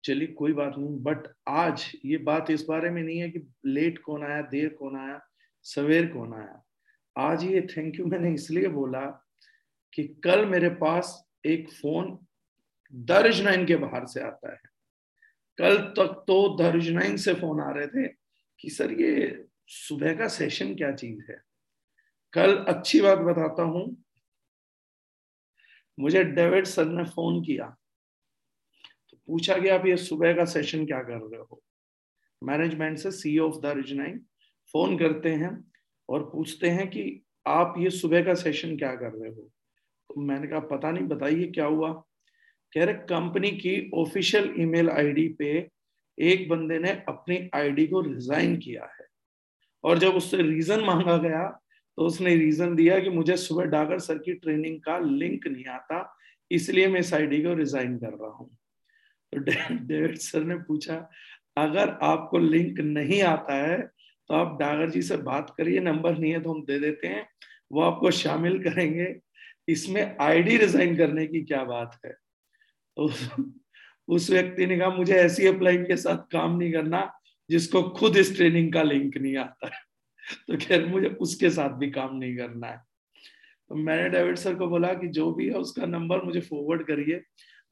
चलिए कोई बात नहीं, बट आज ये बात इस बारे में नहीं है कि लेट कौन आया, देर कौन आया, सवेर कौन आया। आज ये थैंक यू मैंने इसलिए बोला कि कल मेरे पास एक फोन दारूजनाइन के बाहर से आता है। कल तक तो दारूजनाइन से फोन आ रहे थे कि सर ये सुबह का सेशन क्या चीज है। कल अच्छी बात बताता हूं, मुझे डेविड सर ने फोन किया तो पूछा कि आप ये सुबह का सेशन क्या कर रहे हो। मैनेजमेंट से सीईओ ऑफ दारूजनाइन फोन करते हैं और पूछते हैं कि आप ये सुबह का सेशन क्या कर रहे हो? तो मैंने कहा पता नहीं, बताइए क्या हुआ। कह रहे कंपनी की ऑफिशियल ईमेल आईडी पे एक बंदे ने अपनी आईडी को रिजाइन किया है, और जब उससे रीजन मांगा गया तो उसने रीजन दिया कि मुझे सुबह डागर सर की ट्रेनिंग का लिंक नहीं आता, इसलिए मैं इस आईडी को रिजाइन कर रहा हूँ। तो डेविड सर ने पूछा, अगर आपको लिंक नहीं आता है तो आप डागर जी से बात करिए, नंबर नहीं है तो हम दे देते हैं, वो आपको शामिल करेंगे, इसमें आईडी रिजाइन करने की क्या बात है। तो उस व्यक्ति ने कहा मुझे ऐसी अपलाइन के साथ काम नहीं करना जिसको खुद इस ट्रेनिंग का लिंक नहीं आता है, तो खैर मुझे उसके साथ भी काम नहीं करना है। तो मैंने डेविड सर को बोला कि जो भी है उसका नंबर मुझे फॉरवर्ड करिए,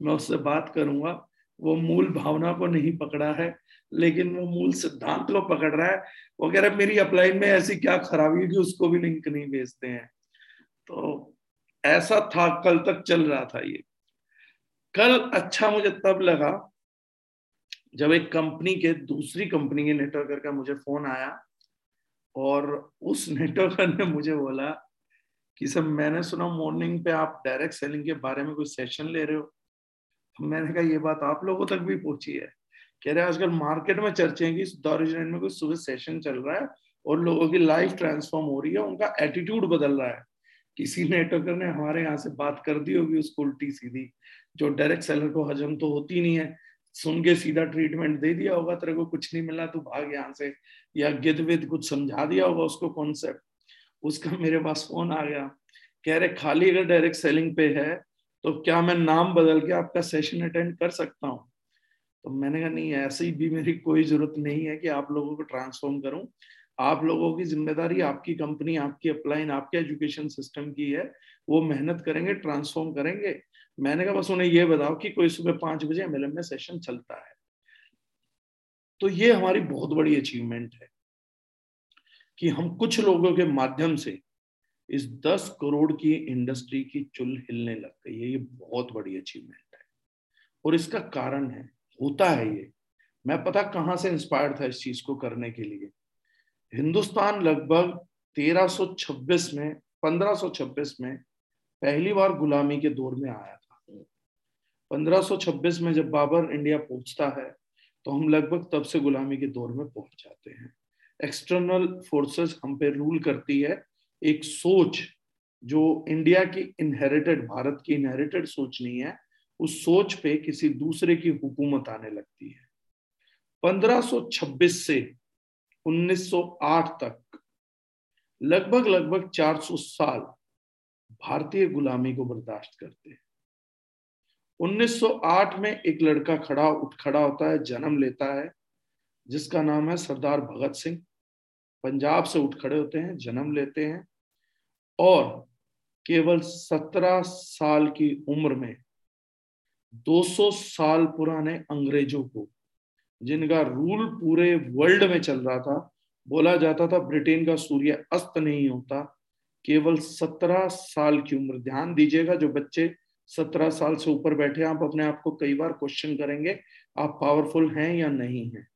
मैं उससे बात करूंगा। वो मूल भावना को नहीं पकड़ा है, लेकिन वो मूल सिद्धांत को पकड़ रहा है। वो कह रहा है मेरी अपलाइन में ऐसी क्या खराबी है कि उसको भी लिंक नहीं भेजते हैं। तो ऐसा था, कल तक चल रहा था ये। कल अच्छा मुझे तब लगा जब एक कंपनी के दूसरी कंपनी के नेटवर्कर का मुझे फोन आया, और उस नेटवर्कर ने मुझे बोला कि सर मैंने सुना मॉर्निंग पे आप डायरेक्ट सेलिंग के बारे में कोई सेशन ले रहे हो। मैंने कहा ये बात आप लोगों तक भी पहुंची है? कह रहे हैं आजकल मार्केट में चर्चे हैं कि दौरान में कोई सुबह सेशन चल रहा है और लोगों की लाइफ ट्रांसफॉर्म हो रही है, उनका एटीट्यूड बदल रहा है। किसी नेटवर्कर ने हमारे यहाँ से बात कर दी होगी उसको उल्टी सीधी, जो डायरेक्ट सेलर को हजम तो होती नहीं है, सुन के सीधा ट्रीटमेंट दे दिया होगा, तेरे को कुछ नहीं मिला तू भाग यहाँ से, या गिद्ध कुछ समझा दिया होगा उसको कॉन्सेप्ट। उसका मेरे पास फोन आ गया, कह रहे खाली अगर डायरेक्ट सेलिंग पे है तो क्या मैं नाम बदल के आपका सेशन अटेंड कर सकता हूँ? तो मैंने कहा नहीं, ऐसी भी मेरी कोई जरूरत नहीं है कि आप लोगों को ट्रांसफॉर्म करूँ। आप लोगों की जिम्मेदारी आपकी कंपनी, आपकी अपलाइन, आपके एजुकेशन सिस्टम की है, वो मेहनत करेंगे, ट्रांसफॉर्म करेंगे। मैंने कहा बस उन्हें ये बताओ कि कोई सुबह पाँच बजे एम एल एम में सेशन चलता है। तो ये हमारी बहुत बड़ी अचीवमेंट है कि हम कुछ लोगों के माध्यम से इस दस करोड़ की इंडस्ट्री की चुल हिलने लग गई है। ये बहुत बड़ी अचीवमेंट है, और इसका कारण है, होता है ये। मैं पता कहाँ से इंस्पायर था इस चीज को करने के लिए। हिंदुस्तान लगभग तेरह सौ छब्बीस में पंद्रह सौ छब्बीस में पहली बार गुलामी के दौर में आया था। पंद्रह सौ छब्बीस में जब बाबर इंडिया पहुंचता है तो हम लगभग तब से गुलामी के दौर में पहुंच जाते हैं। एक्सटर्नल फोर्सेस हम पे रूल करती है। एक सोच जो इंडिया की इनहेरिटेड, भारत की इनहेरिटेड सोच नहीं है, उस सोच पे किसी दूसरे की हुकूमत आने लगती है। पंद्रह सौ छब्बीस से उन्नीस सौ आठ तक लगभग लगभग चार सौ साल भारतीय गुलामी को बर्दाश्त करते हैं। उन्नीस सौ आठ में एक लड़का खड़ा उठ खड़ा होता है, जन्म लेता है, जिसका नाम है सरदार भगत सिंह। पंजाब से उठ खड़े होते हैं, जन्म लेते हैं, और केवल सत्रह साल की उम्र में दो सौ साल पुराने अंग्रेजों को, जिनका रूल पूरे वर्ल्ड में चल रहा था, बोला जाता था ब्रिटेन का सूर्य अस्त नहीं होता, केवल सत्रह साल की उम्र। ध्यान दीजिएगा, जो बच्चे सत्रह साल से ऊपर बैठे, आप अपने आप को कई बार क्वेश्चन करेंगे आप पावरफुल हैं या नहीं हैं।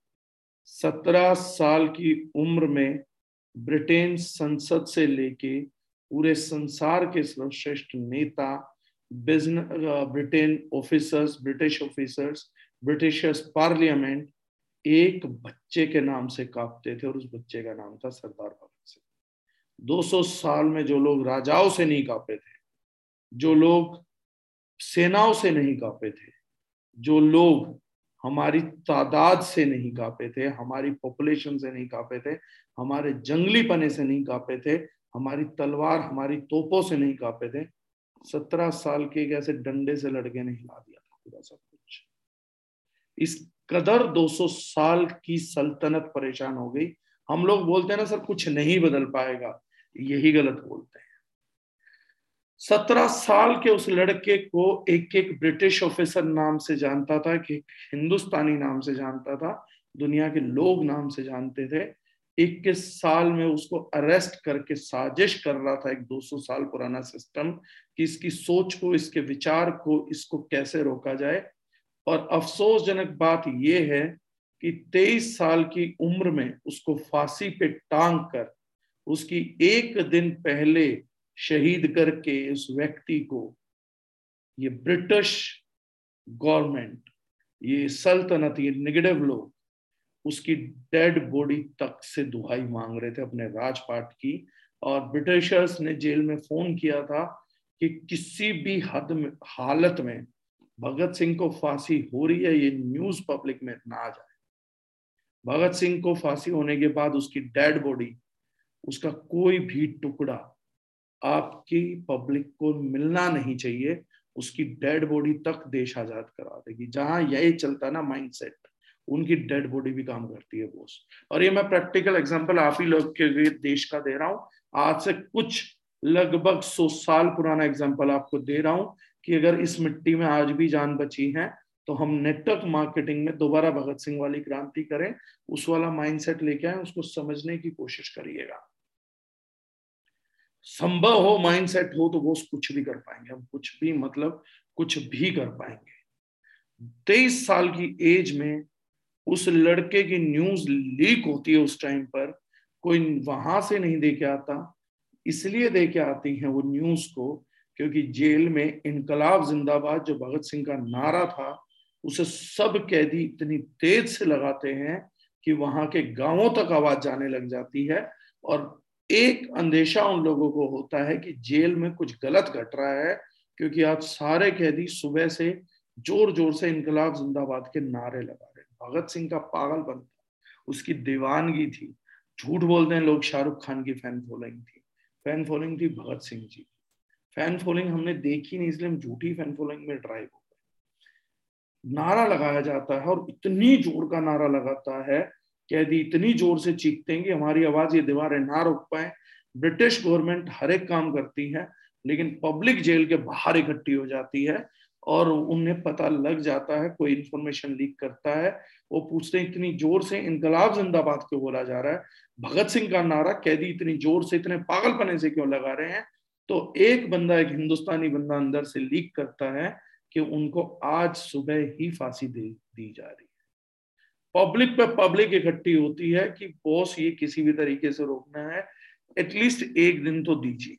सत्रह साल की उम्र में ब्रिटेन संसद से लेके पूरे संसार के सर्वश्रेष्ठ नेता, business, Britain officers, British officers, Britishers, parliament एक बच्चे के नाम से कांपते थे, और उस बच्चे का नाम था सरदार भगत सिंह। दो सौ साल में जो लोग राजाओं से नहीं कांपे थे, जो लोग सेनाओं से नहीं कांपे थे, जो लोग हमारी तादाद से नहीं कांपे थे, हमारी पॉपुलेशन से नहीं कांपे थे, हमारे जंगली पने से नहीं कांपे थे, हमारी तलवार, हमारी तोपों से नहीं कांपे थे, सत्रह साल के एक ऐसे डंडे से लड़के ने हिला दिया था पूरा सब कुछ। इस कदर दो सौ साल की सल्तनत परेशान हो गई। हम लोग बोलते हैं ना सर कुछ नहीं बदल पाएगा, यही गलत बोलते हैं। सत्रह साल के उस लड़के को एक एक ब्रिटिश ऑफिसर नाम से जानता था, कि हिंदुस्तानी नाम से जानता था, दुनिया के लोग नाम से जानते थे। इक्कीस साल में उसको अरेस्ट करके साजिश कर रहा था एक दो सौ साल पुराना सिस्टम, कि इसकी सोच को, इसके विचार को, इसको कैसे रोका जाए। और अफसोसजनक बात यह है कि तेईस साल की उम्र में उसको फांसी पे टांग कर उसकी एक दिन पहले शहीद करके उस व्यक्ति को ये ब्रिटिश गवर्नमेंट, ये सल्तनत, ये निगेटिव लोग उसकी डेड बॉडी तक से दुहाई मांग रहे थे अपने राजपाट की। और ब्रिटिशर्स ने जेल में फोन किया था कि किसी भी हद में, हालत में भगत सिंह को फांसी हो रही है, ये न्यूज पब्लिक में ना आ जाए। भगत सिंह को फांसी होने के बाद उसकी डेड बॉडी, उसका कोई भी टुकड़ा आपकी पब्लिक को मिलना नहीं चाहिए, उसकी डेड बॉडी तक देश आजाद करा देगी। जहां यही चलता ना माइंडसेट, उनकी डेड बॉडी भी काम करती है बोस। और ये मैं प्रैक्टिकल एग्जांपल आप ही लोग के लिए देश का दे रहा हूँ, आज से कुछ लगभग सौ साल पुराना एग्जांपल आपको दे रहा हूँ कि अगर इस मिट्टी में आज भी जान बची है तो हम नेटवर्क मार्केटिंग में दोबारा भगत सिंह वाली क्रांति करें, उस वाला माइंडसेट लेके आए, उसको समझने की कोशिश करिएगा। संभव हो माइंडसेट हो तो वो कुछ भी कर पाएंगे, हम कुछ भी मतलब कुछ भी कर पाएंगे। तेईस साल की एज में उस लड़के की न्यूज लीक होती है, उस टाइम पर कोई वहां से नहीं दे के आता, इसलिए दे के आती है वो न्यूज को क्योंकि जेल में इनकलाब जिंदाबाद जो भगत सिंह का नारा था उसे सब कैदी इतनी तेज से लगाते हैं कि वहां के गांवों तक आवाज जाने लग जाती है। और एक अंदेशा उन लोगों को होता है कि जेल में कुछ गलत घट रहा है क्योंकि आज सारे कैदी सुबह से जोर जोर से इनकलाब जिंदाबाद के नारे लगा रहे। भगत सिंह का पागलपन था, उसकी दीवानगी थी। झूठ बोलते हैं लोग, शाहरुख खान की फैन फॉलोइंग थी, फैन फॉलोइंग थी भगत सिंह जी की। फैन फॉलोइंग हमने देखी नहीं, इसलिए हम झूठी फैन फॉलोइंग में ड्राइव हो गए। नारा लगाया जाता है और इतनी जोर का नारा लगाता है, कैदी इतनी जोर से चीखते हैं कि हमारी आवाज ये दीवारें ना रोक पाए। ब्रिटिश गवर्नमेंट हर एक काम करती है लेकिन पब्लिक जेल के बाहर इकट्ठी हो जाती है और उन्हें पता लग जाता है, कोई इंफॉर्मेशन लीक करता है, वो पूछते हैं इतनी जोर से इनकलाब जिंदाबाद क्यों बोला जा रहा है, भगत सिंह का नारा कैदी इतनी जोर से इतने पागलपने से क्यों लगा रहे हैं। तो एक बंदा, एक हिंदुस्तानी बंदा अंदर से लीक करता है कि उनको आज सुबह ही फांसी दे दी जा रही है। पब्लिक पे पब्लिक इकट्ठी होती है कि बॉस ये किसी भी तरीके से रोकना है, एटलीस्ट एक दिन तो दीजिए।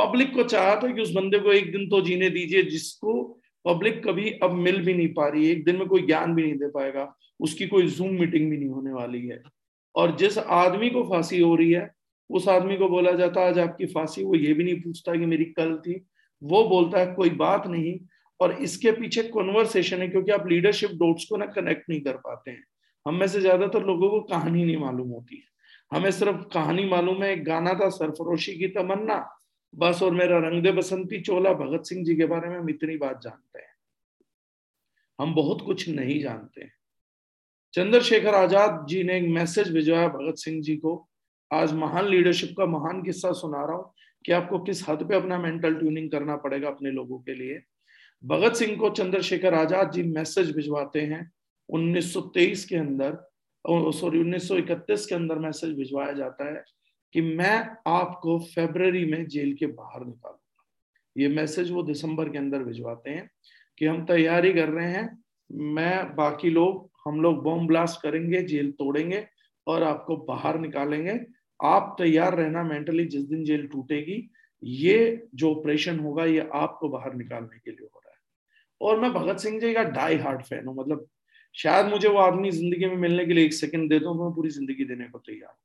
पब्लिक को चाहा था कि उस बंदे को एक दिन तो जीने दीजिए जिसको पब्लिक कभी अब मिल भी नहीं पा रही है, एक दिन में कोई ज्ञान भी नहीं दे पाएगा, उसकी कोई जूम मीटिंग भी नहीं होने वाली है। और जिस आदमी को फांसी हो रही है उस आदमी को बोला जाता है आज आपकी फांसी, वो ये भी नहीं पूछता कि मेरी कल थी, वो बोलता है कोई बात नहीं। और इसके पीछे कॉन्वर्सेशन है क्योंकि आप लीडरशिप डॉट्स को ना कनेक्ट नहीं कर पाते हैं। हम में से ज्यादातर लोगों को कहानी नहीं मालूम होती है, हमें सिर्फ कहानी मालूम है। एक गाना था सरफरोशी की तमन्ना बस, और मेरा रंग दे बसंती चोला। भगत सिंह जी के बारे में हम इतनी बात जानते हैं, हम बहुत कुछ नहीं जानते हैं। चंद्रशेखर आजाद जी ने एक मैसेज भिजवाया भगत सिंह जी को, आज महान लीडरशिप का महान किस्सा सुना रहा हूँ कि आपको किस हद पे अपना मेंटल ट्यूनिंग करना पड़ेगा अपने लोगों के लिए। भगत सिंह को चंद्रशेखर आजाद जी मैसेज भिजवाते हैं उन्नीस सौ तेईस के अंदर, सॉरी उन्नीस सौ इकतीस के अंदर मैसेज भिजवाया जाता है कि मैं आपको फरवरी में जेल के बाहर निकालूंगा। ये मैसेज वो दिसंबर के अंदर भिजवाते हैं कि हम तैयारी कर रहे हैं, मैं बाकी लोग हम लोग बम ब्लास्ट करेंगे, जेल तोड़ेंगे और आपको बाहर निकालेंगे, आप तैयार रहना मेंटली, जिस दिन जेल टूटेगी ये जो ऑपरेशन होगा ये आपको बाहर निकालने के लिए हो रहा है। और मैं भगत सिंह जी का डाई हार्ड फैन हूँ, मतलब शायद मुझे वो आदमी जिंदगी में मिलने के लिए एक सेकंड दे दो मैं पूरी जिंदगी देने को तैयार हूँ।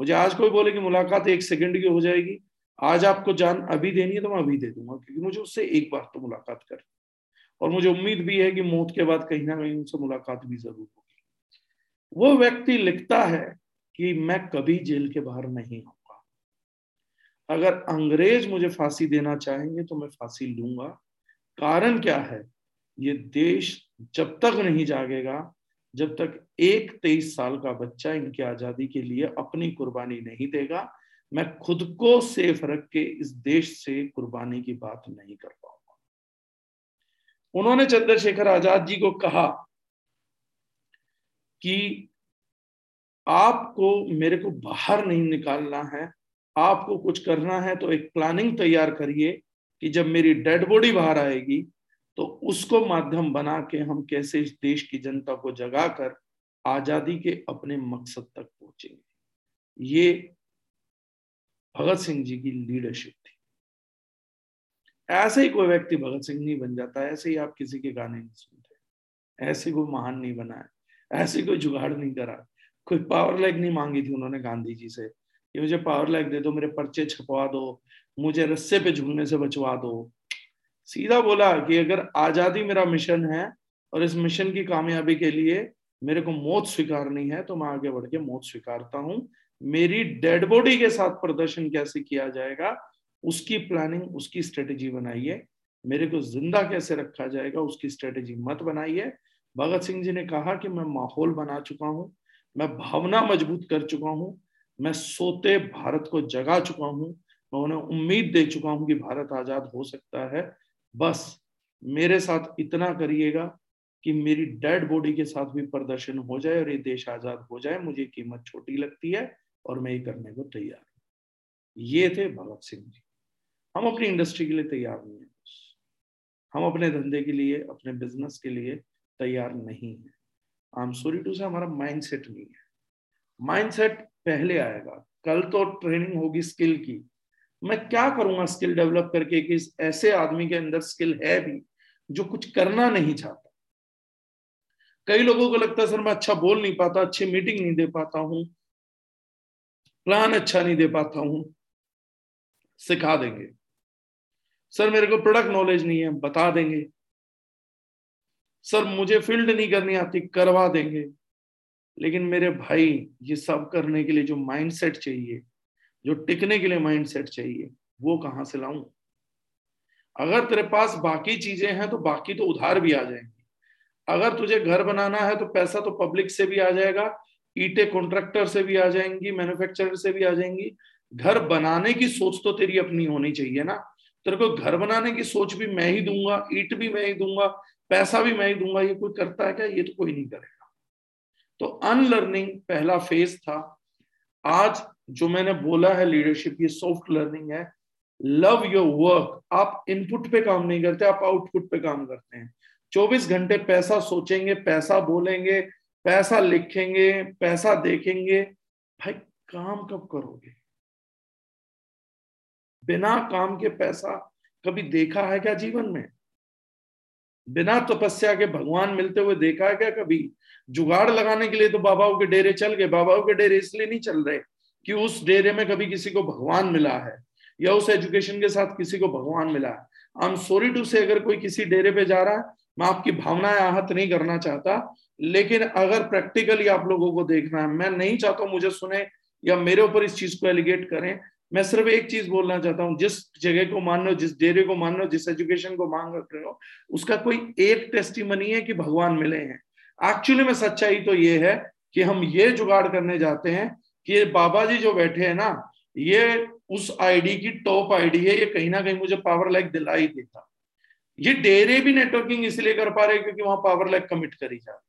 मुझे आज कोई बोले कि मुलाकात एक सेकंड की हो जाएगी, आज आपको जान अभी देनी है तो मैं अभी दे दूंगा क्योंकि मुझे उससे एक बार तो मुलाकात करनी है और मुझे उम्मीद भी है कि मौत के बाद कहीं ना कहीं उनसे मुलाकात भी जरूर होगी। वो व्यक्ति लिखता है कि मैं कभी जेल के बाहर नहीं आऊंगा, अगर अंग्रेज मुझे फांसी देना चाहेंगे तो मैं फांसी लूंगा। कारण क्या है, ये देश जब तक नहीं जागेगा, जब तक एक तेईस साल का बच्चा इनकी आजादी के लिए अपनी कुर्बानी नहीं देगा, मैं खुद को सेफ रख के इस देश से कुर्बानी की बात नहीं कर पाऊंगा। उन्होंने चंद्रशेखर आजाद जी को कहा कि आपको मेरे को बाहर नहीं निकालना है, आपको कुछ करना है तो एक प्लानिंग तैयार करिए कि जब मेरी डेड बॉडी बाहर आएगी तो उसको माध्यम बना के हम कैसे इस देश की जनता को जगाकर आजादी के अपने मकसद तक पहुंचेंगे। ये भगत सिंह जी की लीडरशिप थी। ऐसे ही कोई व्यक्ति भगत सिंह नहीं बन जाता, ऐसे ही आप किसी के गाने नहीं सुनते, ऐसे कोई महान नहीं बना, ऐसे कोई जुगाड़ नहीं करा। कोई पावर लाइक नहीं मांगी थी उन्होंने गांधी जी से कि मुझे पावर लाइक दे दो, मेरे पर्चे छपवा दो, मुझे रस्से पे झूलने से बचवा दो। सीधा बोला कि अगर आजादी मेरा मिशन है और इस मिशन की कामयाबी के लिए मेरे को मौत स्वीकारनी है तो मैं आगे बढ़ के मौत स्वीकारता हूँ। मेरी डेड बॉडी के साथ प्रदर्शन कैसे किया जाएगा उसकी प्लानिंग, उसकी स्ट्रेटेजी बनाइए, मेरे को जिंदा कैसे रखा जाएगा उसकी स्ट्रेटेजी मत बनाइए। भगत सिंह जी ने कहा कि मैं माहौल बना चुका हूँ, मैं भावना मजबूत कर चुका हूँ, मैं सोते भारत को जगा चुका हूँ, मैं उन्हें उम्मीद दे चुका हूँ कि भारत आजाद हो सकता है, बस मेरे साथ इतना करिएगा कि मेरी डेड बॉडी के साथ भी प्रदर्शन हो जाए और ये देश आजाद हो जाए। मुझे कीमत छोटी लगती है और मैं ये करने को तैयार हूँ। ये थे भगत सिंह जी। हम अपनी इंडस्ट्री के लिए तैयार नहीं है, हम अपने धंधे के लिए, अपने बिजनेस के लिए तैयार नहीं है। आई एम सॉरी टू से हमारा माइंडसेट नहीं है। माइंडसेट पहले आएगा। कल तो ट्रेनिंग होगी स्किल की, मैं क्या करूंगा स्किल डेवलप करके कि ऐसे आदमी के अंदर स्किल है भी जो कुछ करना नहीं चाहता। कई लोगों को लगता है सर मैं अच्छा बोल नहीं पाता, अच्छी मीटिंग नहीं दे पाता हूँ, प्लान अच्छा नहीं दे पाता हूँ, सिखा देंगे। सर मेरे को प्रोडक्ट नॉलेज नहीं है, बता देंगे। सर मुझे फील्ड नहीं करनी आती, करवा देंगे। लेकिन मेरे भाई, ये सब करने के लिए जो माइंडसेट चाहिए, जो टिकने के लिए माइंडसेट चाहिए, वो कहाँ से लाऊं? अगर तेरे पास बाकी चीजें हैं तो बाकी तो उधार भी आ जाएंगी। अगर तुझे घर बनाना है तो पैसा तो पब्लिक से भी आ जाएगा, ईटे कॉन्ट्रैक्टर से भी आ जाएंगी, मैन्युफैक्चरर से भी आ जाएंगी। घर बनाने की सोच तो तेरी अपनी होनी चाहिए ना। तेरे को घर बनाने की सोच भी मैं ही दूंगा, ईट भी मैं ही दूंगा, पैसा भी मैं ही दूंगा, ये कोई करता है क्या? ये तो कोई नहीं करेगा। तो अनलर्निंग पहला फेज था। आज जो मैंने बोला है लीडरशिप, ये सॉफ्ट लर्निंग है। Love your work. आप इनपुट पे काम नहीं करते, आप आउटपुट पे काम करते हैं। चौबीस घंटे पैसा सोचेंगे, पैसा बोलेंगे, पैसा लिखेंगे, पैसा देखेंगे, भाई काम कब करोगे? बिना काम के पैसा कभी देखा है क्या जीवन में? बिना तपस्या के भगवान मिलते हुए देखा है क्या कभी? जुगाड़ लगाने के लिए तो बाबाओं के डेरे चल गए। बाबाओं के डेरे इसलिए नहीं चल रहे कि उस डेरे में कभी किसी को भगवान मिला है या उस एजुकेशन के साथ किसी को भगवान मिला है। आई एम सॉरी टू से, अगर कोई किसी डेरे पे जा रहा है, मैं आपकी भावनाएं आहत नहीं करना चाहता, लेकिन अगर प्रैक्टिकली आप लोगों को देखना है, मैं नहीं चाहता हूं मुझे सुने या मेरे ऊपर इस चीज को एलिगेट करें। मैं सिर्फ एक चीज बोलना चाहता हूं, जिस जगह को मान रहे हो, जिस डेरे को मान रहे हो, जिस एजुकेशन को मांग रहे हो, उसका कोई एक टेस्टिमनी है कि भगवान मिले हैं। एक्चुअली में सच्चाई तो ये है कि हम ये जुगाड़ करने जाते हैं कि ये बाबा जी जो बैठे हैं ना, ये उस आईडी की टॉप आईडी है, ये कहीं ना कहीं मुझे पावर लैग दिला ही देता। ये डेरे भी नेटवर्किंग इसलिए कर पा रहे क्योंकि वहां पावर लैग कमिट करी जाती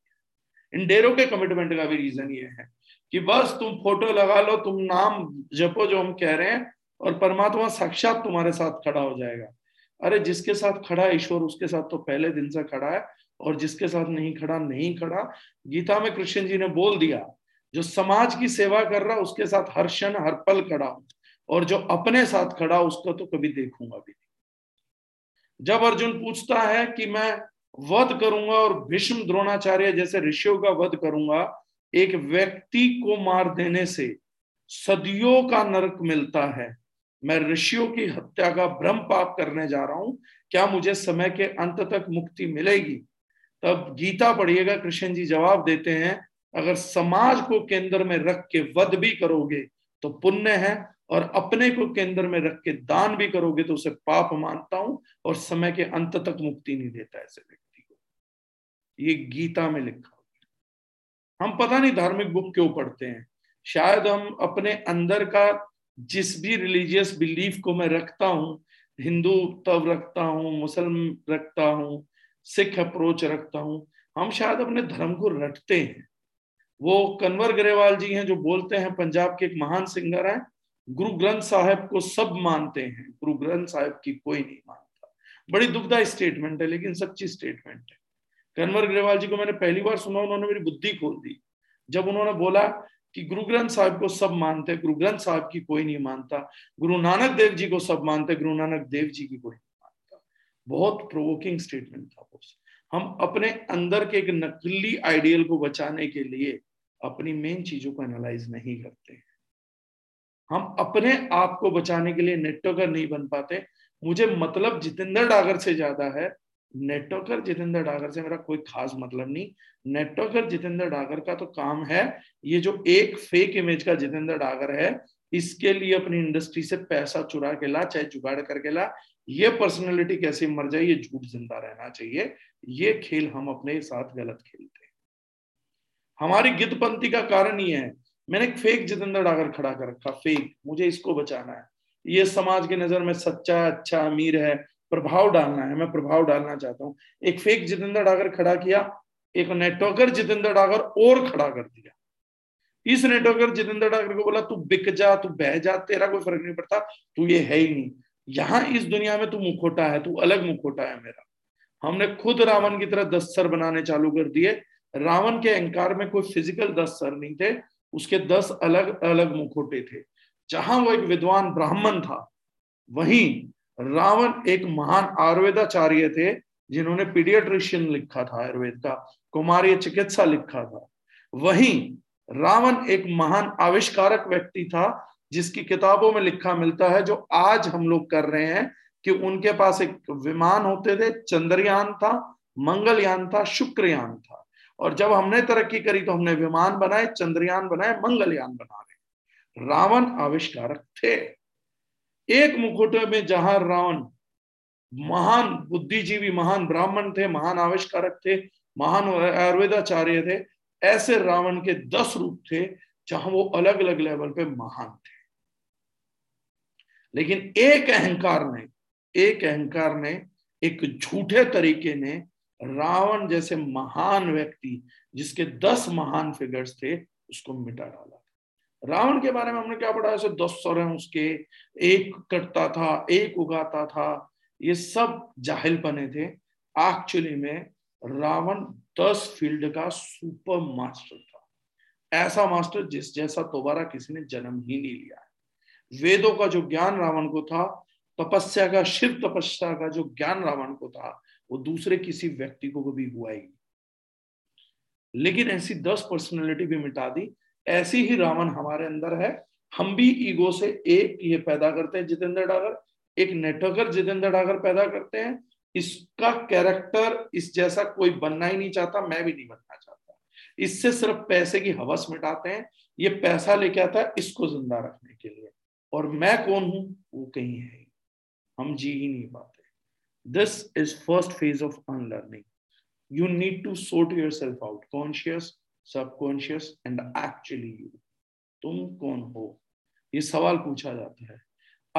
है। इन डेरों के कमिटमेंट का भी रीजन ये है कि बस तुम फोटो लगा लो, तुम नाम जपो जो हम कह रहे हैं, और परमात्मा साक्षात तुम्हारे साथ खड़ा हो जाएगा। अरे जिसके साथ खड़ा है ईश्वर, उसके साथ तो पहले दिन से खड़ा है, और जिसके साथ नहीं खड़ा नहीं खड़ा। गीता में कृष्ण जी ने बोल दिया, जो समाज की सेवा कर रहा उसके साथ हर क्षण हर पल खड़ा हूं, और जो अपने साथ खड़ा उसको तो कभी देखूंगा भी नहीं। जब अर्जुन पूछता है कि मैं वध करूंगा और भीष्म द्रोणाचार्य जैसे ऋषियों का वध करूंगा, एक व्यक्ति को मार देने से सदियों का नरक मिलता है, मैं ऋषियों की हत्या का ब्रह्म पाप करने जा रहा हूं, क्या मुझे समय के अंत तक मुक्ति मिलेगी? तब गीता पढ़िएगा, कृष्ण जी जवाब देते हैं, अगर समाज को केंद्र में रख के वध भी करोगे तो पुण्य है, और अपने को केंद्र में रख के दान भी करोगे तो उसे पाप मानता हूं, और समय के अंत तक मुक्ति नहीं देता ऐसे व्यक्ति को। ये गीता में लिखा। हम पता नहीं धार्मिक बुक क्यों पढ़ते हैं। शायद हम अपने अंदर का जिस भी रिलीजियस बिलीफ को मैं रखता हूँ, हिंदू तब रखता हूँ, मुसलमान रखता हूँ, सिख अप्रोच रखता हूँ, हम शायद अपने धर्म को रटते हैं। वो कन्वर ग्रेवाल जी हैं जो बोलते हैं, पंजाब के एक महान सिंगर हैं, गुरु ग्रंथ साहब को सब मानते हैं, गुरु ग्रंथ साहब की कोई नहीं मानता। बड़ी दुखदायी स्टेटमेंट है लेकिन सच्ची स्टेटमेंट है। कन्वर ग्रेवाल जी को मैंने पहली बार सुना, उन्होंने मेरी बुद्धि खोल दी। जब उन्होंने बोला कि गुरु ग्रंथ साहिब को सब मानते, गुरु ग्रंथ साहिब की कोई नहीं मानता, गुरु नानक देव जी को सब मानते, गुरु नानक देव जी की कोई नहीं मानता। बहुत प्रोवोकिंग स्टेटमेंट था वो। हम अपने अंदर के एक नकली आइडियल को बचाने के लिए अपनी मेन चीजों को एनालाइज नहीं करते हैं। हम अपने आप को बचाने के लिए नेटवर्कर नहीं बन पाते। मुझे मतलब जितेंद्र डागर से ज्यादा है, नेटवर्कर जितेंद्र डागर से मेरा कोई खास मतलब नहीं। नेटवर्कर जितेंद्र डागर का तो काम है, ये जो एक फेक इमेज का जितेंद्र डागर है, इसके लिए अपनी इंडस्ट्री से पैसा चुरा के ला, चाहे जुगाड़ करके ला, ये पर्सनैलिटी कैसे मर जाए, ये झूठ जिंदा रहना चाहिए। ये खेल हम अपने साथ गलत खेलते हैं। हमारी गिद्धपंथी का कारण ये है, मैंने एक फेक जितेंद्र डागर खड़ा कर रखा, फेक, मुझे इसको बचाना है, ये समाज की नजर में सच्चा, अच्छा, अमीर है, प्रभाव डालना है, मैं प्रभाव डालना चाहता हूँ। एक फेक जितेंद्र डागर खड़ा किया, एक नेटवर्कर जितेंद्र डागर और खड़ा कर दिया। इस नेटवर्कर जितेंद्र डागर को बोला तू बिक जा, तू बह जा, तेरा कोई फर्क नहीं पड़ता, तू ये है ही नहीं, यहाँ इस दुनिया में तू मुखोटा है, तू अलग मुखोटा है मेरा। हमने खुद रावण की तरह दस सर बनाने चालू कर दिए। रावण के अहंकार में कोई फिजिकल दस सर नहीं थे, उसके दस अलग अलग मुखोटे थे। जहां वो एक विद्वान ब्राह्मण था, वहीं रावण एक महान आयुर्वेदाचार्य थे, जिन्होंने पीडियाट्रिशियन लिखा था, आयुर्वेद का कुमारी चिकित्सा लिखा था। वहीं रावण एक महान आविष्कारक व्यक्ति था, जिसकी किताबों में लिखा मिलता है जो आज हम लोग कर रहे हैं, कि उनके पास एक विमान होते थे, चंद्रयान था, मंगलयान था, शुक्रयान था। और जब हमने तरक्की करी तो हमने विमान बनाए, चंद्रयान बनाए, मंगलयान बना रहे। रावण आविष्कारक थे। एक मुखोटे में जहां रावण महान बुद्धिजीवी, महान ब्राह्मण थे, महान आविष्कारक थे, महान आयुर्वेदाचार्य थे, ऐसे रावण के दस रूप थे, जहां वो अलग अलग लेवल पे महान थे। लेकिन एक अहंकार ने एक अहंकार ने एक झूठे तरीके ने रावण जैसे महान व्यक्ति, जिसके दस महान फिगर्स थे, उसको मिटा डाला। रावण के बारे में हमने क्या पढ़ा, ऐसे दस सर हैं उसके, एक कटता था, एक उगाता था, ये सब जाहिल बने थे। एक्चुअली में रावण दस फील्ड का सुपर मास्टर था, ऐसा मास्टर जिस जैसा दोबारा किसी ने जन्म ही नहीं लिया है। वेदों का जो ज्ञान रावण को था, तपस्या का, शिव तपस्या का जो ज्ञान रावण को था, वो दूसरे किसी व्यक्ति को कभी हुआ ही नहीं। लेकिन ऐसी दस पर्सनैलिटी भी मिटा दी। ऐसी ही रावण हमारे अंदर है। हम भी ईगो से एक ये पैदा करते हैं जितेंद्र डागर, एक नेटवर्कर जितेंद्र डागर पैदा करते हैं। इसका कैरेक्टर इस जैसा कोई बनना ही नहीं चाहता, मैं भी नहीं बनना चाहता। इससे सिर्फ पैसे की हवस मिटाते हैं, ये पैसा लेके आता है इसको जिंदा रखने के लिए, और मैं कौन हूं वो कहीं है, हम जी ही नहीं पाते। This is first phase of unlearning. You need to sort yourself out, conscious, subconscious and actually you, तुम कौन हो, ये सवाल पूछा जाता है।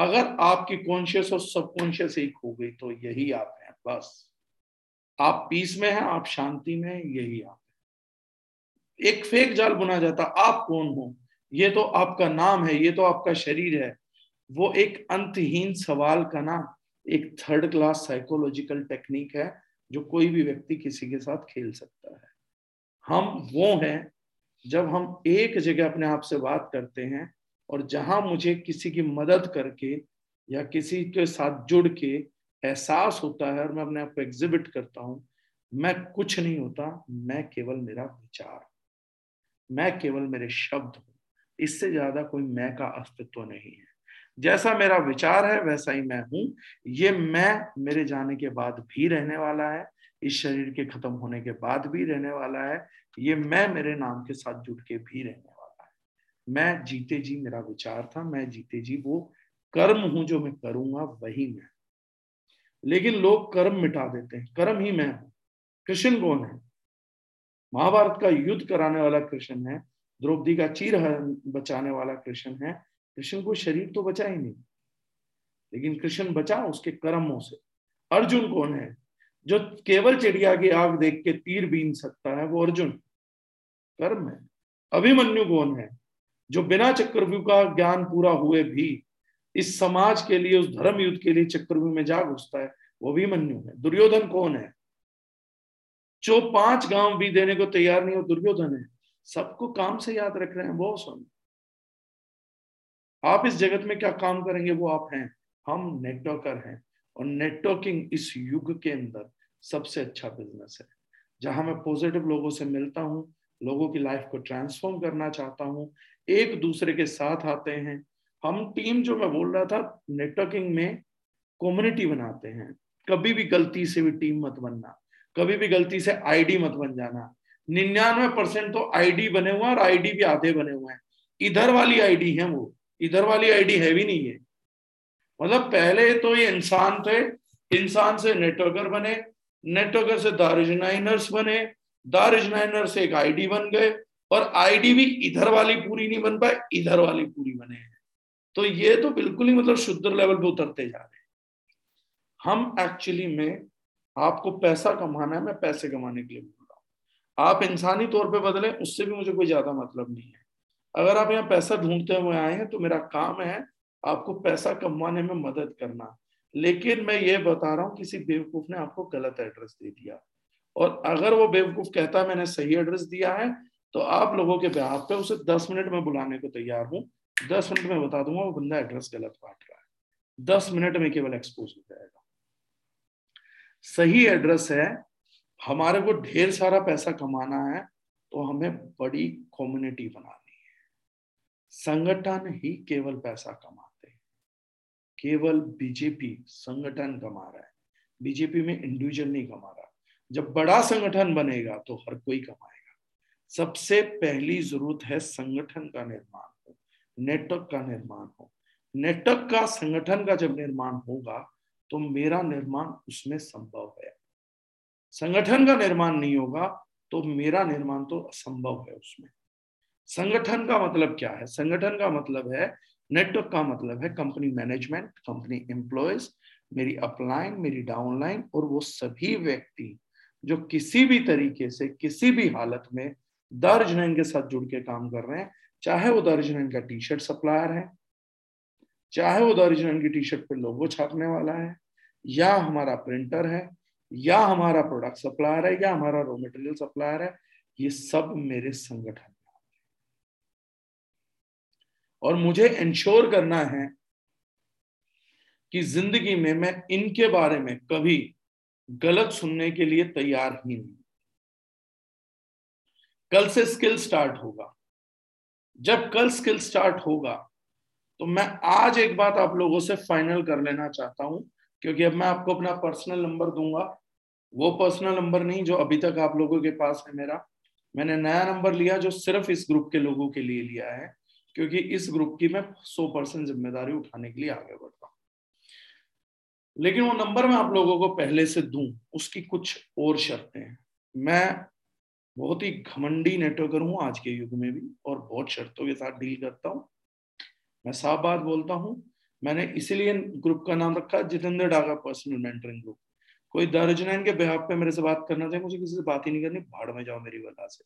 अगर आपकी कॉन्शियस और सबकॉन्शियस एक हो गई तो यही आप हैं, बस। आप पीस में हैं, आप शांति में हैं, यही आप हैं। एक फेक जाल बुना जाता, आप कौन हो, ये तो आपका नाम है, ये तो आपका शरीर है। वो एक अंतहीन सवाल का ना एक थर्ड क्लास साइकोलॉजिकल टेक्निक है, जो कोई भी व्यक्ति किसी के साथ खेल सकता है। हम वो हैं जब हम एक जगह अपने आप से बात करते हैं, और जहां मुझे किसी की मदद करके या किसी के साथ जुड़ के एहसास होता है और मैं अपने आप को एग्जिबिट करता हूं, मैं कुछ नहीं होता, मैं केवल मेरा विचार, मैं केवल मेरे शब्द हूँ। इससे ज्यादा कोई मैं का अस्तित्व नहीं है। जैसा मेरा विचार है वैसा ही मैं हूँ। ये मैं मेरे जाने के बाद भी रहने वाला है, इस शरीर के खत्म होने के बाद भी रहने वाला है, ये मैं मेरे नाम के साथ जुड़ के भी रहने वाला है। मैं जीते जी मेरा विचार था, मैं जीते जी वो कर्म हूं जो मैं करूंगा, वही मैं। लेकिन लोग कर्म मिटा देते हैं, कर्म ही मैं हूं। कृष्ण कौन है? महाभारत का युद्ध कराने वाला कृष्ण है, द्रौपदी का चीरहरण बचाने वाला कृष्ण है। कृष्ण को शरीर तो बचा ही नहीं, लेकिन कृष्ण बचा उसके कर्मों से। अर्जुन कौन है? जो केवल चिड़िया की आग देख के तीर बीन सकता है, वो अर्जुन, कर्म है। अभिमन्यु कौन है? जो बिना चक्रव्यूह का ज्ञान पूरा हुए भी इस समाज के लिए, उस धर्म युद्ध के लिए चक्रव्यूह में जा घुसता है, वो अभिमन्यु है। दुर्योधन कौन है? जो पांच गांव भी देने को तैयार नहीं, वो दुर्योधन है। सबको काम से याद रख रहे हैं। वो सुन, आप इस जगत में क्या काम करेंगे वो आप हैं। हम नेटवर्कर हैं और नेटवर्किंग इस युग के अंदर सबसे अच्छा बिजनेस है, जहां मैं पॉजिटिव लोगों से मिलता हूं, लोगों की लाइफ को ट्रांसफॉर्म करना चाहता हूं, एक दूसरे के साथ आते हैं। हम टीम, जो मैं बोल रहा था, नेटवर्किंग में कम्युनिटी बनाते हैं। कभी भी गलती से भी टीम मत बनना, कभी भी गलती से आईडी मत बन जाना। निन्यानवे परसेंट तो आईडी बने हुए हैं और आईडी भी आधे बने हुए हैं। इधर वाली आईडी है वो, इधर वाली आईडी है भी नहीं है। मतलब पहले तो ये इंसान थे, इंसान से नेटवर्कर बने, नेटवर्कर से दारिजनाइनर्स बने, दारिजनाइनर से एक आईडी बन गए, और आईडी भी इधर वाली पूरी नहीं बन पाए, इधर वाली पूरी बने हैं। तो ये तो बिल्कुल ही मतलब शुद्ध लेवल पे उतरते जा रहे हैं। हम एक्चुअली में, आपको पैसा कमाना है, मैं पैसे कमाने के लिए बोल रहा हूँ, आप इंसानी तौर पे बदलें, उससे भी मुझे कोई ज्यादा मतलब नहीं है। अगर आप यहाँ पैसा ढूंढते हुए आए हैं तो मेरा काम है आपको पैसा कमाने में मदद करना। लेकिन मैं ये बता रहा हूँ, किसी बेवकूफ ने आपको गलत एड्रेस दे दिया, और अगर वो बेवकूफ कहता है मैंने सही एड्रेस दिया है, तो आप लोगों के ब्याह पे उसे दस मिनट में बुलाने को तैयार हूँ। दस मिनट में बता दूंगा वो बंदा एड्रेस गलत बांट रहा है। दस मिनट में केवल एक्सपोज हो जाएगा। सही एड्रेस है। हमारे को ढेर सारा पैसा कमाना है तो हमें बड़ी कम्युनिटी बनानी है। संगठन ही केवल पैसा कमाते हैं। केवल बीजेपी संगठन कमा रहा है, बीजेपी में इंडिविजुअल नहीं कमा रहा। जब बड़ा संगठन बनेगा तो हर कोई कमाएगा। सबसे पहली जरूरत है संगठन का निर्माण हो, नेटवर्क का निर्माण हो। नेटवर्क का, संगठन का जब निर्माण होगा तो मेरा निर्माण उसमें संभव है। संगठन का निर्माण नहीं होगा तो मेरा निर्माण तो असंभव है उसमें। संगठन का मतलब क्या है? संगठन का मतलब है, नेटवर्क का मतलब है कंपनी मैनेजमेंट, कंपनी एम्प्लॉयज, मेरी अपलाइन, मेरी डाउनलाइन, और वो सभी व्यक्ति जो किसी भी तरीके से, किसी भी हालत में दार्जिलिंग के साथ जुड़ के काम कर रहे हैं। चाहे वो दार्जिलिंग का टी शर्ट सप्लायर है, चाहे वो दार्जिलिंग की टी शर्ट पर लोगो छापने वाला है, या हमारा प्रिंटर है, या हमारा प्रोडक्ट सप्लायर है, या हमारा रॉ मटेरियल सप्लायर है, ये सब मेरे संगठन में आते हैं। और मुझे इंश्योर करना है कि जिंदगी में मैं इनके बारे में कभी गलत सुनने के लिए तैयार ही नहीं। कल से स्किल स्टार्ट होगा। जब कल स्किल स्टार्ट होगा तो मैं आज एक बात आप लोगों से फाइनल कर लेना चाहता हूं, क्योंकि अब मैं आपको अपना पर्सनल नंबर दूंगा। वो पर्सनल नंबर नहीं जो अभी तक आप लोगों के पास है मेरा, मैंने नया नंबर लिया जो सिर्फ इस ग्रुप के लोगों के लिए लिया है, क्योंकि इस ग्रुप की मैं सौ परसेंट जिम्मेदारी उठाने के लिए आगे बढ़ता हूँ। लेकिन वो नंबर मैं आप लोगों को पहले से दूं, उसकी कुछ और शर्तें हैं। मैं बहुत ही घमंडी नेटवर्कर हूँ आज के युग में भी, और बहुत शर्तों के साथ डील करता हूँ। मैं साफ बात बोलता हूँ। मैंने इसीलिए ग्रुप का नाम रखा Jitendra Daga personal mentoring group. कोई दार्जिलिंग के बिहाफ पे मेरे से बात करना चाहिए, मुझे किसी से बात ही नहीं करनी, भाड़ में जाओ मेरी वजह से,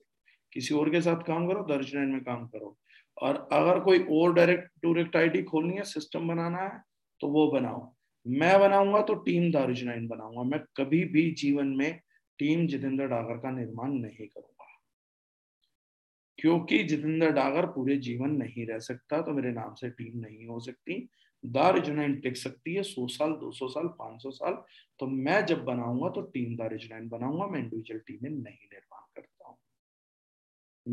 किसी और के साथ काम करो, दार्जिलिंग में काम करो। और अगर कोई और डायरेक्ट डायरेक्ट आईडी खोलनी है, सिस्टम बनाना है, तो वो बनाओ। मैं बनाऊंगा तो टीम दार्जिलिंग बनाऊंगा। मैं कभी भी जीवन में टीम जितेंद्र डागर का निर्माण नहीं करूँगा, क्योंकि जितेंद्र डागर पूरे जीवन नहीं रह सकता, तो मेरे नाम से टीम नहीं हो सकती। दार्जिलिंग टिक सकती है सौ साल, दो सौ साल, पाँच सौ साल। तो मैं जब बनाऊंगा तो टीम दार्जिलिंग बनाऊंगा। मैं इंडिविजुअल टीमें नहीं निर्माण करता हूँ।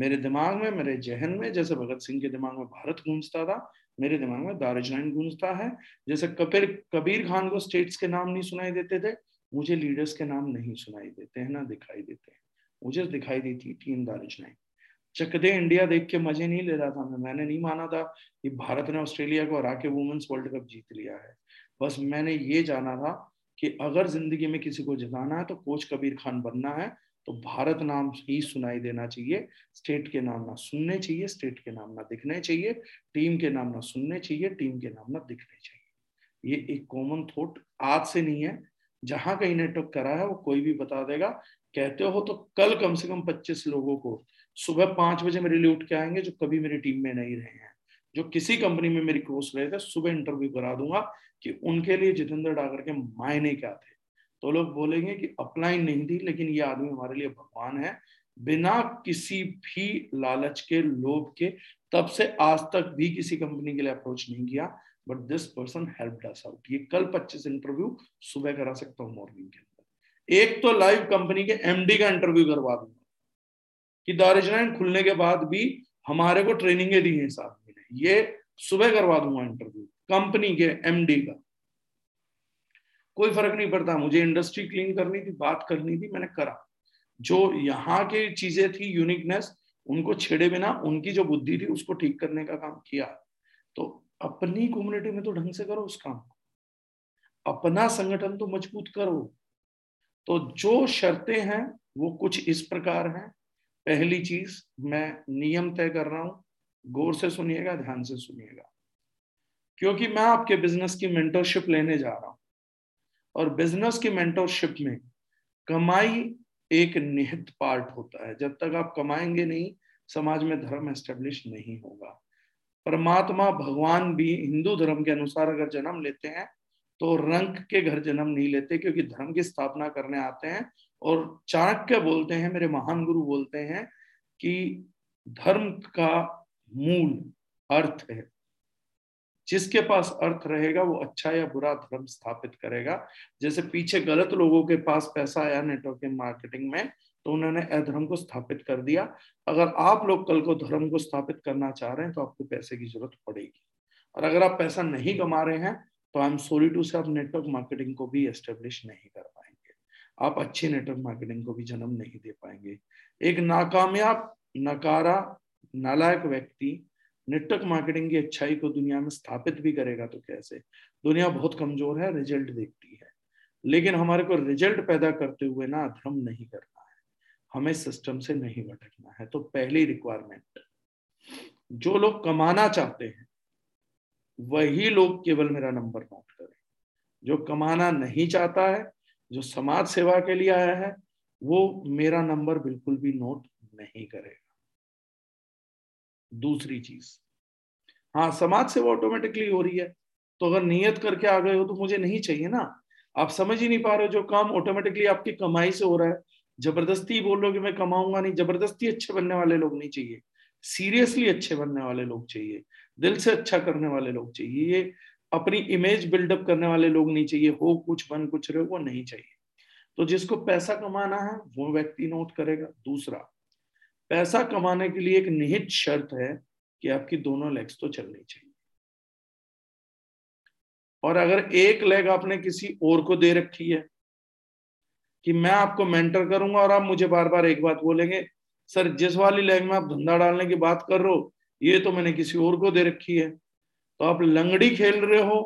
मेरे दिमाग में, मेरे जहन में, जैसे भगत सिंह के दिमाग में भारत गूंजता था, मेरे दिमाग में दार्जिलिंग गूंजता है। जैसे कबीर कबीर खान को स्टेट्स के नाम नहीं सुनाई देते थे, मुझे लीडर्स के नाम नहीं सुनाई देते हैं, ना दिखाई देते हैं। मुझे दिखाई देती टीम दार्जिलिंग। चकदे इंडिया देख के मजे नहीं ले रहा था मैं। मैंने नहीं माना था कि भारत ने ऑस्ट्रेलिया को हरा के वुमेन्स वर्ल्ड कप जीत लिया है। बस मैंने ये जाना था कि अगर जिंदगी में किसी को जिताना है तो कोच कबीर खान बनना है, तो भारत नाम ही सुनाई देना चाहिए। स्टेट के नाम ना सुनने चाहिए, स्टेट के नाम ना दिखने चाहिए, टीम के नाम ना सुनने चाहिए, टीम के नाम ना दिखने चाहिए। ये एक कॉमन थॉट आज से नहीं है। जहाँ कहीं नेटवर्क करा है वो कोई भी बता देगा। कहते हो तो कल कम से कम पच्चीस लोगों को सुबह पांच बजे मेरे लिए उठ के आएंगे, जो कभी मेरी टीम में नहीं रहे हैं, जो किसी कंपनी में मेरी क्रॉस रहे थे। सुबह इंटरव्यू करा दूंगा कि उनके लिए जितेंद्र डागर के मायने क्या थे। तो लोग बोलेंगे कि अपलाइन नहीं थी, लेकिन ये आदमी हमारे लिए भगवान है। बिना किसी भी लालच के, लोभ के। तब से आज तक भी किसी कंपनी के लिए अप्रोच नहीं किया, but this person helped us out. ये कल पच्चीस इंटरव्यू सुबह करा सकता हूँ मॉर्निंग के अंदर। एक तो लाइव कंपनी के एमडी का इंटरव्यू करवा दूंगा कि दारुश लाइन खुलने के बाद भी हमारे को ट्रेनिंगे दी है इस आदमी ने, ये सुबह करवा दूंगा इंटरव्यू कंपनी के एमडी का। कोई फर्क नहीं पड़ता, मुझे इंडस्ट्री क्लीन करनी थी, बात करनी थी, मैंने करा। जो यहाँ की चीजें थी यूनिकनेस, उनको छेड़े बिना उनकी जो बुद्धि थी उसको ठीक करने का काम किया। तो अपनी कम्युनिटी में तो ढंग से करो उस काम को, अपना संगठन तो मजबूत करो। तो जो शर्तें हैं वो कुछ इस प्रकार हैं। पहली चीज, मैं नियम तय कर रहा हूं, गौर से सुनिएगा, ध्यान से सुनिएगा, क्योंकि मैं आपके बिजनेस की मेंटरशिप लेने जा रहा हूं। और बिजनेस की मेंटरशिप में कमाई एक निहित पार्ट होता है। जब तक आप कमाएंगे नहीं, समाज में धर्म एस्टेब्लिश नहीं होगा। परमात्मा भगवान भी हिंदू धर्म के अनुसार अगर जन्म लेते हैं तो रंग के घर जन्म नहीं लेते, क्योंकि धर्म की स्थापना करने आते हैं। और चाणक्य बोलते हैं, मेरे महान गुरु बोलते हैं कि धर्म का मूल अर्थ है, जिसके पास अर्थ रहेगा वो अच्छा या बुरा धर्म स्थापित करेगा। जैसे पीछे गलत लोगों के पास पैसा आया नेटवर्किंग मार्केटिंग में, तो उन्होंने अधर्म को स्थापित कर दिया। अगर आप लोग कल को धर्म को स्थापित करना चाह रहे हैं तो आपको पैसे की जरूरत पड़ेगी। और अगर आप पैसा नहीं कमा रहे हैं तो आई एम सॉरी टू से आप नेटवर्क मार्केटिंग को भी एस्टेब्लिश नहीं कर पाएंगे, आप अच्छी नेटवर्क मार्केटिंग को भी जन्म नहीं दे पाएंगे। एक नाकामयाब, नकारा, नालायक व्यक्ति नेटवर्क मार्केटिंग की अच्छाई को दुनिया में स्थापित भी करेगा तो कैसे? दुनिया बहुत कमजोर है, रिजल्ट देखती है, लेकिन हमारे को रिजल्ट पैदा करते हुए ना अधर्म नहीं करना है, हमें सिस्टम से नहीं भटकना है। तो पहली रिक्वायरमेंट, जो लोग कमाना चाहते हैं वही लोग केवल मेरा नंबर नोट करें। जो कमाना नहीं चाहता है, जो समाज सेवा के लिए आया है, वो मेरा नंबर बिल्कुल भी नोट नहीं करेगा। दूसरी चीज, हाँ, समाज से वो ऑटोमेटिकली हो रही है, तो अगर नियत करके आ गए हो तो मुझे नहीं चाहिए ना। आप समझ ही नहीं पा रहे हो, जो काम ऑटोमेटिकली आपकी कमाई से हो रहा है। जबरदस्ती बोल रहे हो कि मैं कमाऊंगा नहीं, जबरदस्ती अच्छे बनने वाले लोग नहीं चाहिए, सीरियसली अच्छे बनने वाले लोग चाहिए, दिल से अच्छा करने वाले लोग चाहिए। ये अपनी इमेज बिल्डअप करने वाले लोग नहीं चाहिए, हो कुछ बन कुछ रहे, वो नहीं चाहिए। तो जिसको पैसा कमाना है वो व्यक्ति नोट करेगा। दूसरा, पैसा कमाने के लिए एक निहित शर्त है कि आपकी दोनों लेग्स तो चलनी चाहिए। और अगर एक लेग आपने किसी और को दे रखी है कि मैं आपको मेंटर करूंगा, और आप मुझे बार बार एक बात बोलेंगे, सर जिस वाली लेग में आप धंधा डालने की बात कर रहे हो ये तो मैंने किसी और को दे रखी है, तो आप लंगड़ी खेल रहे हो,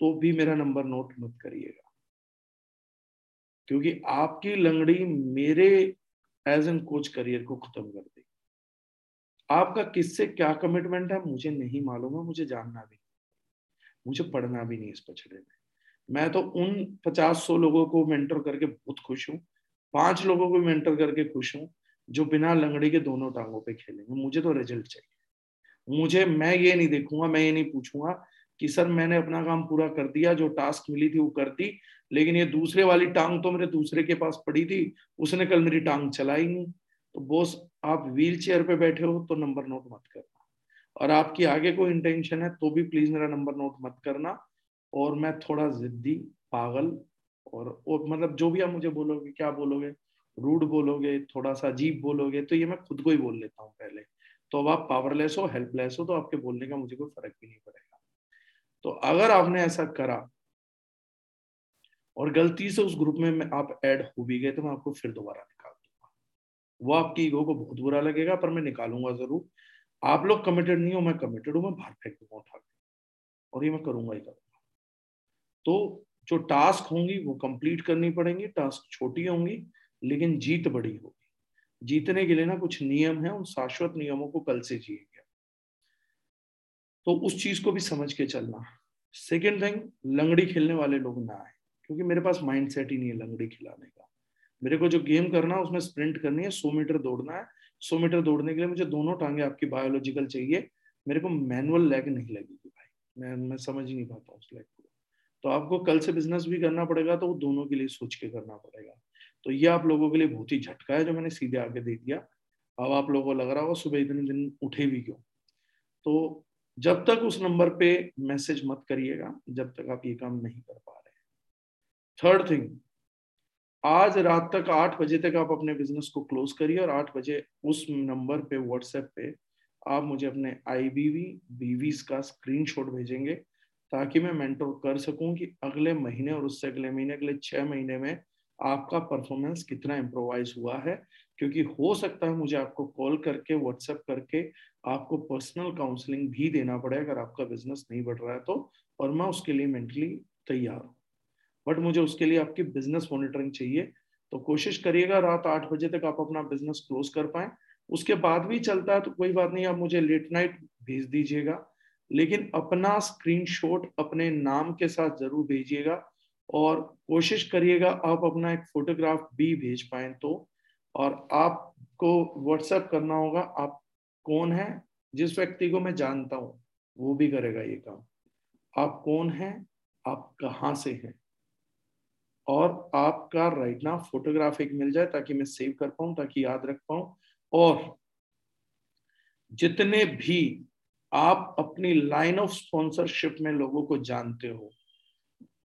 तो भी मेरा नंबर नोट मत करिएगा, क्योंकि आपकी लंगड़ी मेरे एज एन कोच करियर को खत्म कर देगी। आपका किससे क्या कमिटमेंट है मुझे नहीं मालूम है, मुझे जानना भी नहीं, मुझे पढ़ना भी नहीं इस पचड़े में। मैं तो उन पचास सौ लोगों को मेंटर करके बहुत खुश हूँ, पांच लोगों को मेंटर करके खुश हूँ जो बिना लंगड़ी के दोनों टांगों पे खेलेंगे। मुझे तो रिजल्ट चाहिए, मुझे, मैं ये नहीं देखूंगा, मैं ये नहीं पूछूंगा कि सर मैंने अपना काम पूरा कर दिया, जो टास्क मिली थी वो कर दी, लेकिन ये दूसरे वाली टांग तो मेरे दूसरे के पास पड़ी थी, उसने कल मेरी टांग चलाई नहीं। तो बॉस, आप व्हील चेयर पे बैठे हो तो नंबर नोट मत करना, और आपकी आगे कोई इंटेंशन है तो भी प्लीज मेरा नंबर नोट मत करना। और मैं थोड़ा जिद्दी, पागल और, और मतलब जो भी आप मुझे बोलोगे, क्या बोलोगे, रूड बोलोगे, थोड़ा सा अजीब बोलोगे, तो ये मैं खुद को ही बोल लेता हूँ पहले। तो अब आप पावरलेस हो, हेल्पलेस हो, तो आपके बोलने का मुझे कोई फर्क भी नहीं पड़ेगा। तो अगर आपने ऐसा करा और गलती से उस ग्रुप में आप ऐड हो भी गए तो मैं आपको फिर दोबारा निकाल दूंगा। वो आपकी ईगो को बहुत बुरा लगेगा, पर मैं निकालूंगा जरूर। आप लोग कमिटेड नहीं हो, मैं कमिटेड हूं, मैं बाहर फेंक दूंगा उठा के, और ये मैं करूंगा ही करूंगा। तो जो टास्क होंगी वो कंप्लीट करनी पड़ेंगी। टास्क छोटी होंगी लेकिन जीत बड़ी होगी। जीतने के लिए ना कुछ नियम है, उन शाश्वत नियमों को कल से जिएंगे, तो उस चीज को भी समझ के चलना। सेकेंड थिंग, लंगड़ी खेलने वाले लोग ना आए, क्योंकि मेरे पास माइंडसेट ही नहीं है लंगड़ी खिलाने का। मेरे को जो गेम करना है उसमें स्प्रिंट करनी है, सौ मीटर दौड़ना है। सौ मीटर दौड़ने के लिए मुझे दोनों टांगे आपकी बायोलॉजिकल चाहिए, मेरे को मैनुअल लेग नहीं लगेगी भाई, मैं मैं समझ ही नहीं पाता उस लेग को। तो आपको कल से बिजनेस भी करना पड़ेगा तो वो दोनों के लिए सोच के करना पड़ेगा। तो ये आप लोगों के लिए बहुत ही झटका है जो मैंने सीधे आके दे दिया। अब आप लोगों को लग रहा होगा सुबह इतने दिन उठे भी क्यों। तो जब तक उस नंबर पे मैसेज मत करिएगा जब तक आप ये काम नहीं कर पा रहे हैं। थर्ड थिंग, आज रात तक आठ बजे तक आप अपने बिजनेस को क्लोज करिए और आठ बजे उस नंबर पे व्हाट्सएप पे आप मुझे अपने आईबीवी बीवीज का स्क्रीनशॉट भेजेंगे ताकि मैं मेंटर कर सकूं कि अगले महीने और उससे अगले महीने अगले छह महीने में आपका परफॉर्मेंस कितना इम्प्रोवाइज हुआ है। क्योंकि हो सकता है मुझे आपको कॉल करके व्हाट्सएप करके आपको पर्सनल काउंसलिंग भी देना पड़े अगर आपका बिजनेस नहीं बढ़ रहा है तो, और मैं उसके लिए मेंटली तैयार हूँ, बट मुझे उसके लिए आपकी बिजनेस मॉनिटरिंग चाहिए। तो कोशिश करिएगा रात आठ बजे तक आप अपना बिजनेस क्लोज कर पाए। उसके बाद भी चलता है तो कोई बात नहीं, आप मुझे लेट नाइट भेज दीजिएगा, लेकिन अपना स्क्रीनशॉट अपने नाम के साथ जरूर भेजिएगा और कोशिश करिएगा आप अपना एक फोटोग्राफ भी भेज पाए तो। और आपको व्हाट्सएप करना होगा आप कौन है, जिस व्यक्ति को मैं जानता हूँ वो भी करेगा ये काम। आप कौन हैं, आप कहाँ से हैं और आपका राइट ना फोटोग्राफ एक मिल जाए ताकि मैं सेव कर पाऊँ, ताकि याद रख पाऊँ। और जितने भी आप अपनी लाइन ऑफ स्पॉन्सरशिप में लोगों को जानते हो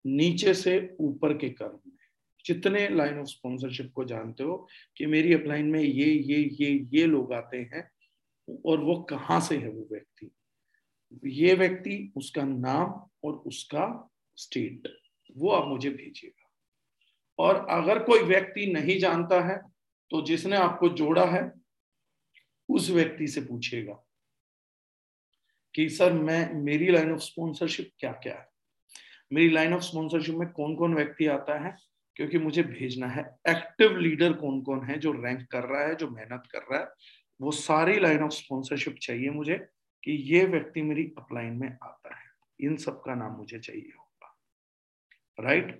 नीचे से ऊपर के कर्म में जितने लाइन ऑफ स्पॉन्सरशिप को जानते हो कि मेरी अपलाइन में ये ये ये ये लोग आते हैं और वो कहाँ से है, वो व्यक्ति ये व्यक्ति उसका नाम और उसका स्टेट वो आप मुझे भेजिएगा। और अगर कोई व्यक्ति नहीं जानता है तो जिसने आपको जोड़ा है उस व्यक्ति से पूछेगा कि सर मैं मेरी लाइन ऑफ स्पॉन्सरशिप क्या क्या है, मेरी लाइन ऑफ स्पॉन्सरशिप में कौन कौन व्यक्ति आता है, क्योंकि मुझे भेजना है एक्टिव लीडर कौन कौन है जो रैंक कर रहा है जो मेहनत कर रहा है, वो सारी लाइन ऑफ स्पॉन्सरशिप चाहिए मुझे कि ये व्यक्ति मेरी अपलाइन में आता है, इन सब का नाम मुझे चाहिए होगा। राइट,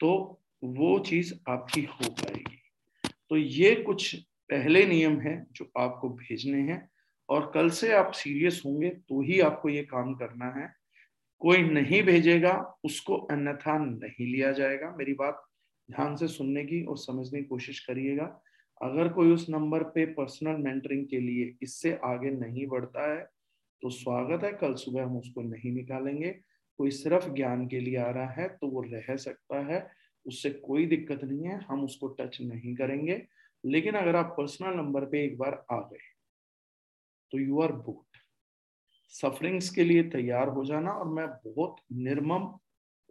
तो वो चीज आपकी हो पाएगी। तो ये कुछ पहले नियम है जो आपको भेजने हैं और कल से आप सीरियस होंगे तो ही आपको ये काम करना है। कोई नहीं भेजेगा उसको अन्यथा नहीं लिया जाएगा। मेरी बात ध्यान से सुनने की और समझने की कोशिश करिएगा। अगर कोई उस नंबर पे पर्सनल मेंटरिंग के लिए इससे आगे नहीं बढ़ता है तो स्वागत है, कल सुबह हम उसको नहीं निकालेंगे। कोई सिर्फ ज्ञान के लिए आ रहा है तो वो रह सकता है, उससे कोई दिक्कत नहीं है, हम उसको टच नहीं करेंगे। लेकिन अगर आप पर्सनल नंबर पे एक बार आ गए तो यू आर बुक। सफरिंग्स के लिए तैयार हो जाना। और मैं बहुत निर्मम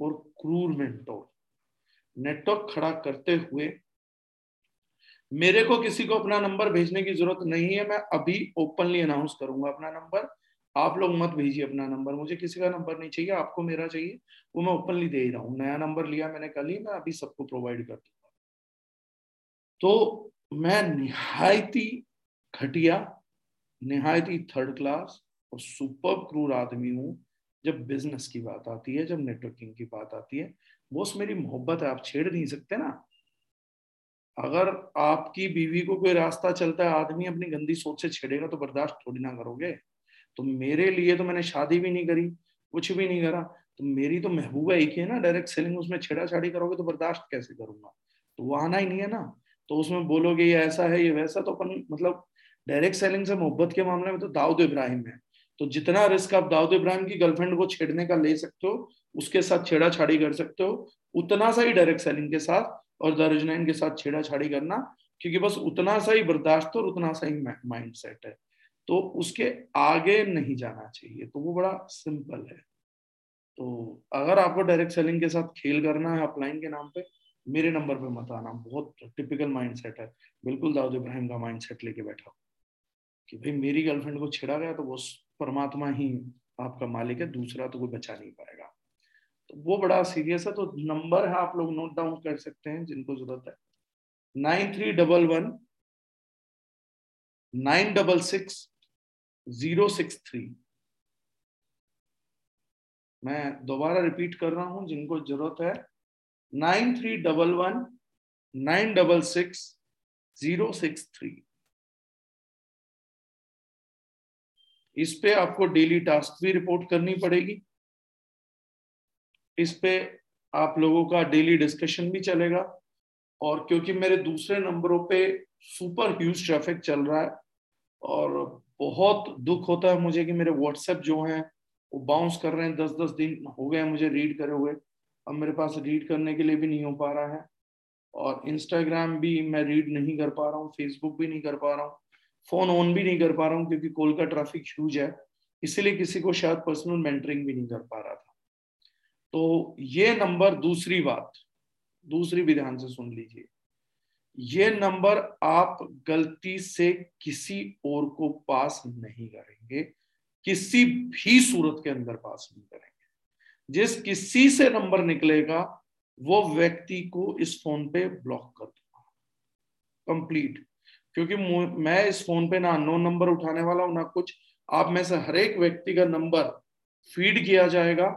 और क्रूर मेंटोर, नेटवर्क खड़ा करते हुए मेरे को किसी को अपना नंबर भेजने की जरूरत नहीं है। मैं अभी ओपनली अनाउंस करूंगा अपना नंबर, आप लोग मत भेजिए अपना नंबर, मुझे किसी का नंबर नहीं चाहिए, आपको मेरा चाहिए। वो मैं ओपनली दे ही रहा हूँ, नया नंबर लिया मैंने कल ही, मैं अभी सबको प्रोवाइड कर दूंगा। तो मैं निहायती घटिया, निहायती थर्ड क्लास और सुपर क्रूर आदमी हूँ जब बिजनेस की बात आती है, जब नेटवर्किंग की बात आती है। बॉस मेरी मोहब्बत है, आप छेड़ नहीं सकते ना। अगर आपकी बीवी को कोई रास्ता चलता है आदमी अपनी गंदी सोच से छेड़ेगा तो बर्दाश्त थोड़ी ना करोगे। तो मेरे लिए तो मैंने शादी भी नहीं करी, कुछ भी नहीं करा, तो मेरी तो महबूबा एक ही है ना। डायरेक्ट सेलिंग उसमें छेड़ाछाड़ी करोगे तो बर्दाश्त कैसे करूंगा, तो वो आना ही नहीं है ना। तो उसमें बोलोगे ये ऐसा है ये वैसा, तो अपन मतलब डायरेक्ट सेलिंग से मोहब्बत के मामले में तो दाऊद इब्राहिम है। तो जितना रिस्क आप दाऊद इब्राहिम की गर्लफ्रेंड को छेड़ने का ले सकते हो, उसके साथ छेड़ाछाड़ी कर सकते हो, उतना सा ही डायरेक्ट सेलिंग के साथ और दारुजनैन के साथ छेड़ाछाड़ी करना, क्योंकि बस उतना सा ही बर्दाश्त और उतना सा ही माइंड सेट है। तो उसके आगे नहीं जाना चाहिए। तो वो बड़ा सिंपल है। तो अगर आपको डायरेक्ट सेलिंग के साथ खेल करना है अपलाइन के नाम पे, मेरे नंबर पे मत आना। बहुत टिपिकल माइंड सेट है, बिल्कुल दाऊद इब्राहिम का माइंड सेट लेके बैठा कि भाई मेरी गर्लफ्रेंड को छेड़ा गया तो वो परमात्मा ही आपका मालिक है, दूसरा तो कोई बचा नहीं पाएगा। तो वो बड़ा सीरियस है। तो नंबर है, आप लोग नोट डाउन कर सकते हैं जिनको जरूरत है। Nine three double one nine double six zero six three. मैं दोबारा रिपीट कर रहा हूं जिनको जरूरत है, nine three double one nine double six zero six three. इस पे आपको डेली टास्क भी रिपोर्ट करनी पड़ेगी। इस पे आप लोगों का डेली डिस्कशन भी चलेगा। और क्योंकि मेरे दूसरे नंबरों पे सुपर ह्यूज ट्रैफिक चल रहा है और बहुत दुख होता है मुझे कि मेरे व्हाट्सएप जो हैं वो बाउंस कर रहे हैं, दस दस दिन हो गए मुझे रीड करे हुए, अब मेरे पास रीड करने के लिए भी नहीं हो पा रहा है, और इंस्टाग्राम भी मैं रीड नहीं कर पा रहा हूँ, फेसबुक भी नहीं कर पा रहा हूँ, फोन ऑन भी नहीं कर पा रहा हूँ क्योंकि कॉल का ट्रैफिक ह्यूज है, इसीलिए किसी को शायद पर्सनल मेंटरिंग भी नहीं कर पा रहा था। तो ये नंबर, दूसरी बात, दूसरी भी ध्यान से सुन लीजिए, ये नंबर आप गलती से किसी और को पास नहीं करेंगे, किसी भी सूरत के अंदर पास नहीं करेंगे। जिस किसी से नंबर निकलेगा वो व्यक्ति को इस फोन पे ब्लॉक कर दूंगा कंप्लीट, क्योंकि मैं इस फोन पे ना अननोन नंबर उठाने वाला हूं ना कुछ। आप में से हर एक व्यक्ति का नंबर फीड किया जाएगा,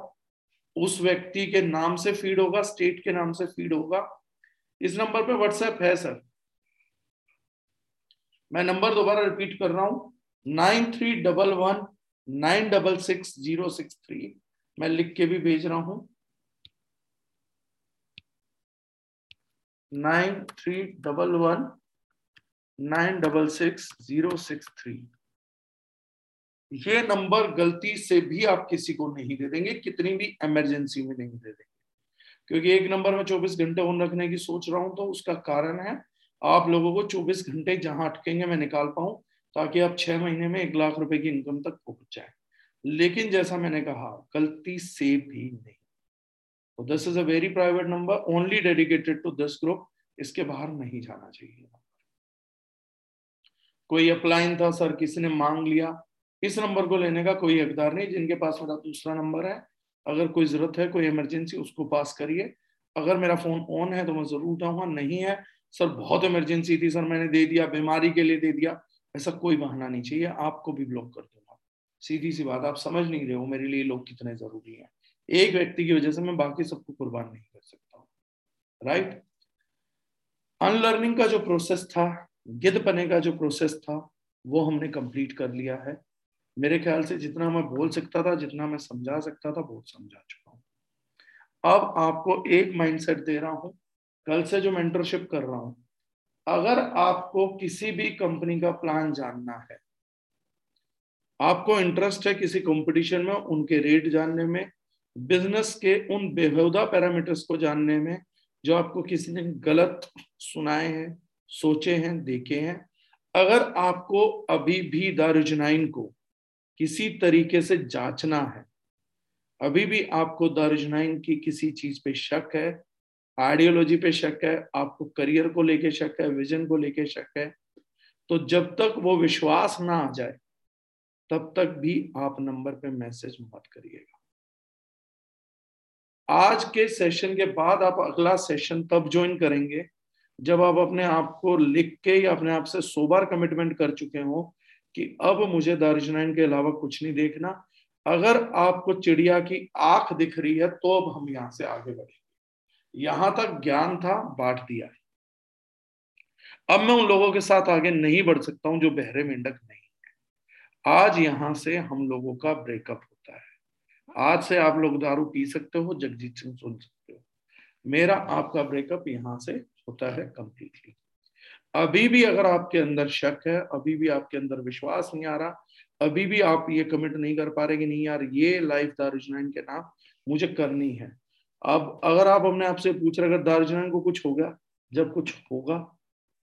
उस व्यक्ति के नाम से फीड होगा, स्टेट के नाम से फीड होगा। इस नंबर पे व्हाट्सएप है सर, मैं नंबर दोबारा रिपीट कर रहा हूं, nine three double one nine double six zero six three, मैं लिख के भी भेज रहा हूं, nine three double one nine double six zero six three. ये नंबर गलती से भी आप किसी को नहीं दे देंगे, कितनी भी इमरजेंसी में नहीं दे देंगे, क्योंकि एक नंबर में चौबीस घंटे ऑन रखने की सोच रहा हूं, तो उसका कारण है आप लोगों को चौबीस घंटे जहां अटकेंगे मैं निकाल पाऊं, ताकि आप छह महीने में एक लाख रुपए की इनकम तक पहुंच जाए। लेकिन जैसा मैंने कहा, गलती से भी नहीं। तो this is a very private number, only dedicated to this group, इसके बाहर नहीं जाना चाहिए। कोई अपलाइन था सर, किसी ने मांग लिया, इस नंबर को लेने का कोई हकदार नहीं। जिनके पास मेरा दूसरा नंबर है, अगर कोई जरूरत है, कोई इमरजेंसी, उसको पास करिए। अगर मेरा फोन ऑन है तो मैं जरूर उठाऊंगा, नहीं है सर बहुत इमरजेंसी थी सर मैंने दे दिया, बीमारी के लिए दे दिया, ऐसा कोई बहाना नहीं चाहिए, आपको भी ब्लॉक कर दूंगा। सीधी सी बात, आप समझ नहीं रहे हो मेरे लिए लोग कितने जरूरी हैं। एक व्यक्ति की वजह से मैं बाकी सबको कुर्बान नहीं कर सकता हूँ, राइट। अनलर्निंग का जो प्रोसेस था, गिद्ध पने का जो प्रोसेस था, वो हमने कंप्लीट कर लिया है। मेरे ख्याल से जितना मैं बोल सकता था, जितना मैं समझा सकता था, बहुत समझा चुका हूँ। अब आपको एक माइंडसेट दे रहा हूँ, कल से जो मेंटरशिप कर रहा हूँ, अगर आपको किसी भी कंपनी का प्लान जानना है, आपको इंटरेस्ट है किसी कंपटीशन में, उनके रेट जानने में, बिजनेस के उन बेहुदा पैरामीटर्स को जानने में जो आपको किसी ने गलत सुनाए हैं, सोचे हैं, देखे हैं, अगर आपको अभी भी दारुजनाइन को किसी तरीके से जांचना है, अभी भी आपको दारुजनाइन की किसी चीज पे शक है, आइडियोलॉजी पे शक है, आपको करियर को लेके शक है, विजन को लेके शक है, तो जब तक वो विश्वास ना आ जाए तब तक भी आप नंबर पे मैसेज मत करिएगा। आज के सेशन के बाद आप अगला सेशन तब ज्वाइन करेंगे जब आप अपने आप को लिख के या अपने आप से सौ बार कमिटमेंट कर चुके हो कि अब मुझे दारुजनाइन के अलावा कुछ नहीं देखना। अगर आपको चिड़िया की आंख दिख रही है तो अब हम यहां से आगे बढ़ेंगे। यहां तक ज्ञान था, बांट दिया है। अब मैं उन लोगों के साथ आगे नहीं बढ़ सकता हूं जो बहरे मेंढक नहीं है। आज यहां से हम लोगों का ब्रेकअप होता है। आज से आप लोग दारू पी सकते हो, जगजीत सिंह सुन सकते हो। मेरा आपका ब्रेकअप यहाँ से होता है कंप्लीटली। अभी भी अगर आपके अंदर शक है, अभी भी आपके अंदर विश्वास नहीं आ रहा, अभी भी आप ये कमिट नहीं कर पा रहे कि नहीं यार ये लाइफ दारुजनाइन के नाम मुझे करनी है। अब अगर आप हमने आपसे पूछ रहे अगर दारुजनाइन को कुछ होगा, जब कुछ होगा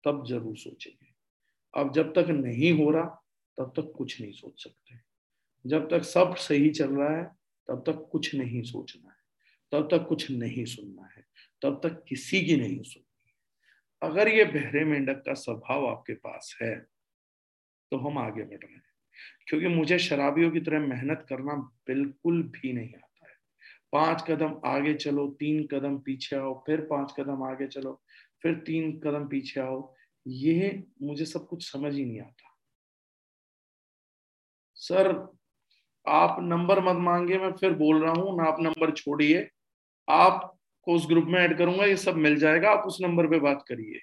तब जरूर सोचेंगे। अब जब तक नहीं हो रहा तब तक कुछ नहीं सोच सकते। जब तक सब सही चल रहा है तब तक कुछ नहीं सोचना है, तब तक कुछ नहीं सुनना है, तब तक किसी की नहीं सुनना। अगर ये बहरे मेंढक का स्वभाव आपके पास है तो हम आगे बढ़ रहे हैं, क्योंकि मुझे शराबियों की तरह मेहनत करना बिल्कुल भी नहीं आता है। पांच कदम आगे चलो, तीन कदम पीछे आओ, फिर पांच कदम आगे चलो, फिर तीन कदम पीछे आओ, ये मुझे सब कुछ समझ ही नहीं आता। सर आप नंबर मत मांगिए, मैं फिर बोल रहा हूँ ना, आप नंबर छोड़िए, आप को उस ग्रुप में ऐड करूंगा, ये सब मिल जाएगा, आप उस नंबर पे बात करिए,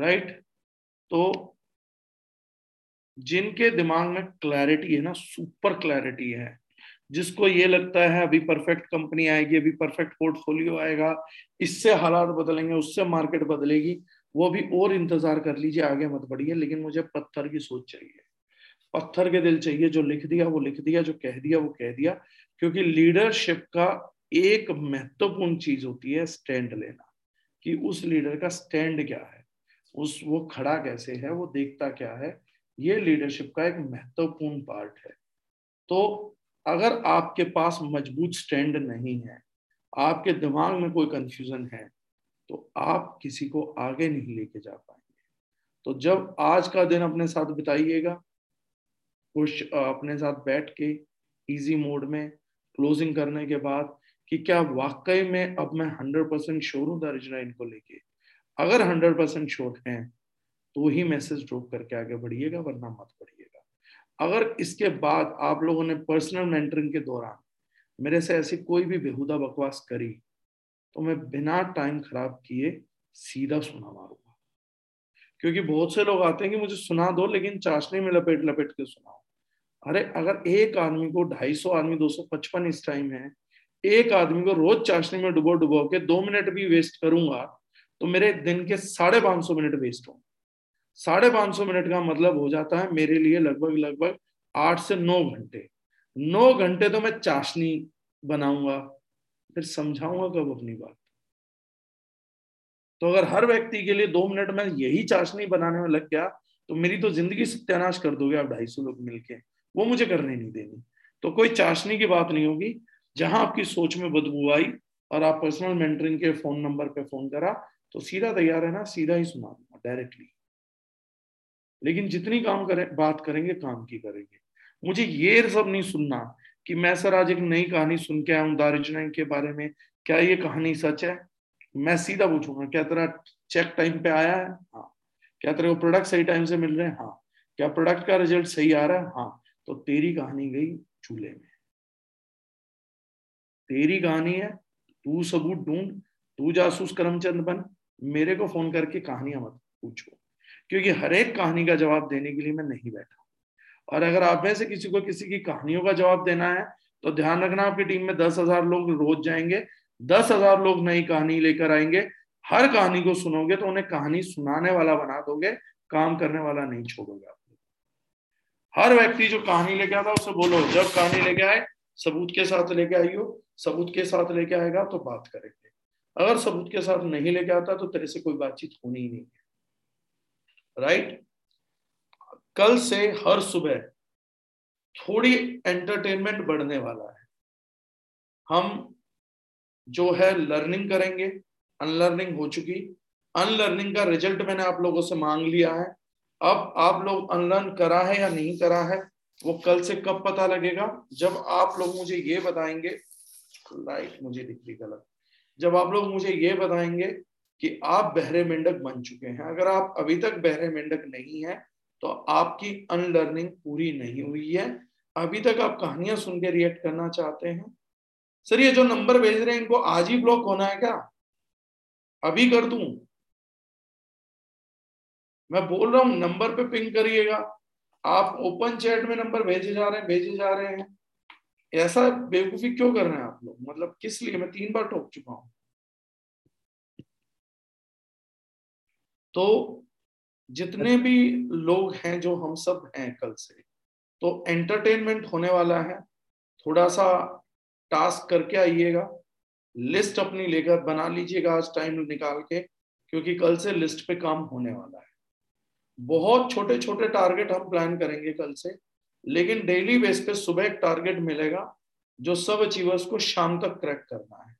राइट। तो जिनके दिमाग में क्लैरिटी है ना, सुपर क्लैरिटी है, जिसको ये लगता है अभी परफेक्ट कंपनी आएगी, अभी परफेक्ट पोर्टफोलियो आएगा, इससे हालात बदलेंगे, उससे मार्केट बदलेगी, वो भी और इंतजार कर लीजिए, आगे मत बढ़िए। लेकिन मुझे पत्थर की सोच चाहिए, पत्थर के दिल चाहिए, जो लिख दिया वो लिख दिया, जो कह दिया वो कह दिया। क्योंकि लीडरशिप का एक महत्वपूर्ण चीज होती है स्टैंड लेना, कि उस लीडर का स्टैंड क्या है, उस वो खड़ा कैसे है, वो देखता क्या है, ये लीडरशिप का एक महत्वपूर्ण पार्ट है। तो अगर आपके पास मजबूत स्टैंड नहीं है, आपके दिमाग में कोई कंफ्यूजन है, तो आप किसी को आगे नहीं लेके जा पाएंगे। तो जब आज का दिन अपने साथ बिताइएगा, खुश अपने साथ बैठ के इजी मोड में, क्लोजिंग करने के बाद कि क्या वाकई में अब मैं हंड्रेड परसेंट श्योर हूँ दर्जना इनको लेके। अगर हंड्रेड परसेंट श्योर हैं तो ही मैसेज ड्रॉप करके आगे बढ़िएगा, वरना मत बढ़िएगा। अगर इसके बाद आप लोगों ने पर्सनल मेंटरिंग के दौरान मेरे से ऐसी कोई भी बेहुदा बकवास करी तो मैं बिना टाइम खराब किए सीधा सुना मारूंगा, क्योंकि बहुत से लोग आते हैं कि मुझे सुना दो लेकिन चाशनी में लपेट लपेट के सुनाओ। अरे अगर एक आदमी को ढाई सौ आदमी दो सौ पचपन इस टाइम है, एक आदमी को रोज चाशनी में डुबो डुबो के दो मिनट भी वेस्ट करूंगा तो मेरे दिन के साढ़े पाँच सौ मिनट वेस्ट होंगे। साढ़े पाँच सौ मिनट का मतलब हो जाता है मेरे लिए लगभग लगभग आठ से नौ घंटे। नौ घंटे तो मैं चाशनी बनाऊंगा, फिर समझाऊंगा कब अपनी बात। तो अगर हर व्यक्ति के लिए दो मिनट में यही चाशनी बनाने में लग गया तो मेरी तो जिंदगी सत्यानाश कर दोगे आप ढाई सौ लोग मिलके, वो मुझे करने नहीं देनी। तो कोई चाशनी की बात नहीं होगी। जहां आपकी सोच में बदबू आई और आप पर्सनल मेंटरिंग के फोन नंबर पे फोन करा तो सीधा तैयार है ना, सीधा ही सुना दूंगा डायरेक्टली। लेकिन जितनी काम करें बात करेंगे, काम की करेंगे। मुझे ये सब नहीं सुनना कि मैं सर आज एक नई कहानी सुन के आया हूँ दार्जिलिंग के बारे में, क्या ये कहानी सच है। मैं सीधा पूछूंगा क्या तेरा चेक टाइम पे आया है, हाँ। क्या तेरे को प्रोडक्ट सही टाइम से मिल रहे हैं, हाँ। क्या प्रोडक्ट का रिजल्ट सही आ रहा है, हाँ। तो तेरी कहानी गई चूल्हे में, तेरी कहानी है, तू सबूत ढूंढ, तू जासूस करमचंद बन, मेरे को फोन करके कहानियां मत पूछो, क्योंकि हर एक कहानी का जवाब देने के लिए मैं नहीं बैठा। और अगर आप में से किसी को किसी की कहानियों का जवाब देना है तो ध्यान रखना, आपकी टीम में दस हजार लोग रोज जाएंगे, दस हजार लोग नई कहानी लेकर आएंगे, हर कहानी को सुनोगे तो उन्हें कहानी सुनाने वाला बना दोगे, काम करने वाला नहीं छोड़ोगे आप। हर व्यक्ति जो कहानी लेके आता है उसे बोलो जब कहानी लेके आए सबूत के साथ लेके आइयो, सबूत के साथ लेके आएगा तो बात करेंगे, अगर सबूत के साथ नहीं लेके आता तो तेरे से कोई बातचीत होनी ही नहीं है, राइट right? कल से हर सुबह थोड़ी एंटरटेनमेंट बढ़ने वाला है। हम जो है लर्निंग करेंगे, अनलर्निंग हो चुकी, अनलर्निंग का रिजल्ट मैंने आप लोगों से मांग लिया है। अब आप लोग अनलर्न करा है या नहीं करा है वो कल से कब पता लगेगा, जब आप लोग मुझे ये बताएंगे, लाइट right, मुझे दिख रही गलत, जब आप लोग मुझे ये बताएंगे कि आप बहरे मेंढक बन चुके हैं। अगर आप अभी तक बहरे मेंढक नहीं है तो आपकी अनलर्निंग पूरी नहीं हुई है। अभी तक आप कहानियां सुन के रिएक्ट करना चाहते हैं, सर ये जो नंबर भेज रहे हैं इनको आज ही ब्लॉक होना है क्या, अभी कर दूं। मैं बोल रहा हूं नंबर पे पिंग करिएगा, आप ओपन चैट में नंबर भेजे जा रहे हैं भेजे जा रहे हैं ऐसा बेवकूफी क्यों कर रहे हैं आप लोग, मतलब किस लिए। मैं तीन बार टोक चुका हूं। तो जितने भी लोग हैं जो हम सब हैं, कल से तो एंटरटेनमेंट होने वाला है। थोड़ा सा टास्क करके आइएगा, लिस्ट अपनी लेकर बना लीजिएगा आज टाइम निकाल के, क्योंकि कल से लिस्ट पे काम होने वाला है। बहुत छोटे छोटे टारगेट हम प्लान करेंगे कल से, लेकिन डेली बेस पे सुबह एक टारगेट मिलेगा जो सब अचीवर्स को शाम तक क्रैक करना है,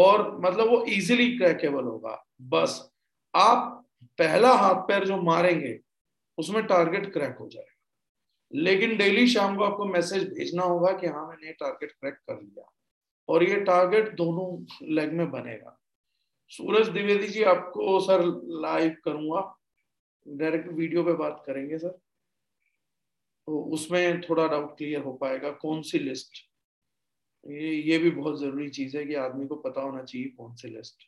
और मतलब वो इजिली क्रैकेबल होगा। बस आप पहला हाथ पैर जो मारेंगे उसमें टारगेट क्रैक हो जाएगा, लेकिन डेली शाम को आपको मैसेज भेजना होगा कि हाँ मैंने टारगेट क्रैक कर लिया, और ये टारगेट दोनों लेग में बनेगा। सूरज द्विवेदी जी आपको सर लाइव करूंगा, डायरेक्ट वीडियो पे बात करेंगे सर, तो उसमें थोड़ा डाउट क्लियर हो पाएगा। कौन सी लिस्ट, ये ये भी बहुत जरूरी चीज है कि आदमी को पता होना चाहिए कौन सी लिस्ट।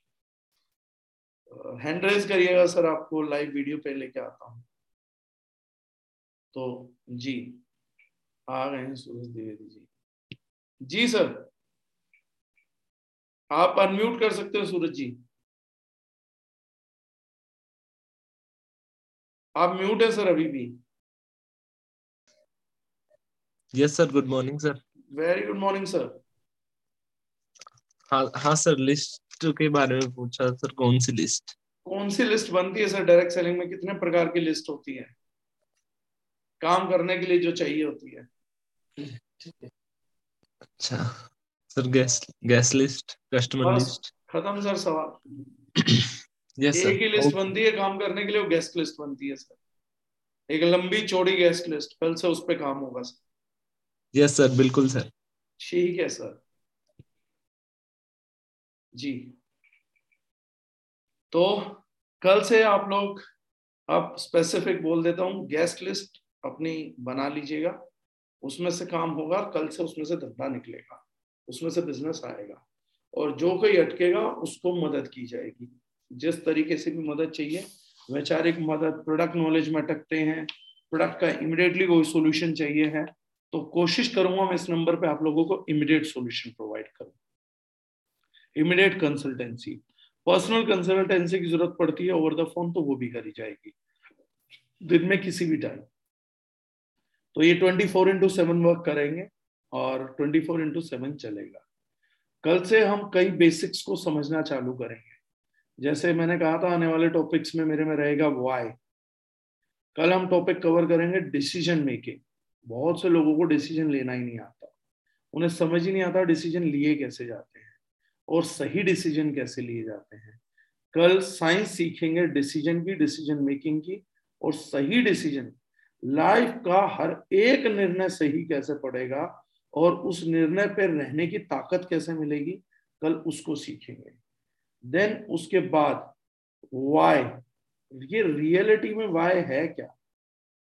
हैंड रेज करिएगा सर, आपको लाइव वीडियो पे लेके आता हूँ। तो जी आ गए हैं सूरज द्विवेदी जी। जी सर, आप अनम्यूट कर सकते हो सूरज जी, आप म्यूट है सर अभी भी। Yes sir, good morning sir. Very good morning sir. हाँ हाँ सर, लिस्ट के बारे में पूछा सर, कौन सी लिस्ट कौन सी लिस्ट बनती है सर डायरेक्ट सेलिंग में? कितने प्रकार की लिस्ट होती है काम करने के लिए जो चाहिए होती है? ठीक है, अच्छा sir, gas gas list, customer list, खत्म सर सवाल। यस सर, एक ही लिस्ट बनती है काम करने के लिए, वो गेस्ट लिस्ट बनती है सर, एक लंबी चौड़ी गेस्ट लिस्ट। कल से उस पे काम होगा सर। यस सर, बिल्कुल सर। ठीक है सर जी, तो कल से आप लोग, आप स्पेसिफिक बोल देता हूँ, गेस्ट लिस्ट अपनी बना लीजिएगा, उसमें से काम होगा। कल से उसमें से धंधा निकलेगा, उसमें से बिजनेस आएगा, और जो कोई अटकेगा उसको मदद की जाएगी, जिस तरीके से भी मदद चाहिए, वैचारिक मदद। प्रोडक्ट नॉलेज में अटकते हैं, प्रोडक्ट का इमिडिएटली कोई सोल्यूशन चाहिए है, तो कोशिश करूंगा मैं इस नंबर पे आप लोगों को इमिडिएट सोल्यूशन प्रोवाइड करूँ। इमिडिएट कंसल्टेंसी, पर्सनल कंसल्टेंसी की जरूरत पड़ती है ओवर द फोन, तो वो भी करी जाएगी दिन में किसी भी टाइम। तो ये twenty four into seven work करेंगे और ट्वेंटी फोर इंटू सेवन चलेगा। कल से हम कई बेसिक्स को समझना चालू करेंगे, जैसे मैंने कहा था आने वाले टॉपिक्स में मेरे में रहेगा वाई। कल हम टॉपिक कवर करेंगे डिसीजन मेकिंग। बहुत से लोगों को डिसीजन लेना ही नहीं आता, उन्हें समझ ही नहीं आता डिसीजन लिए कैसे जाते हैं और सही डिसीजन कैसे लिए जाते हैं। कल साइंस सीखेंगे डिसीजन की, डिसीजन मेकिंग की, और सही डिसीजन, लाइफ का हर एक निर्णय सही कैसे पड़ेगा और उस निर्णय पर रहने की ताकत कैसे मिलेगी, कल उसको सीखेंगे। देन उसके बाद वाई, ये रियलिटी में वाई है क्या?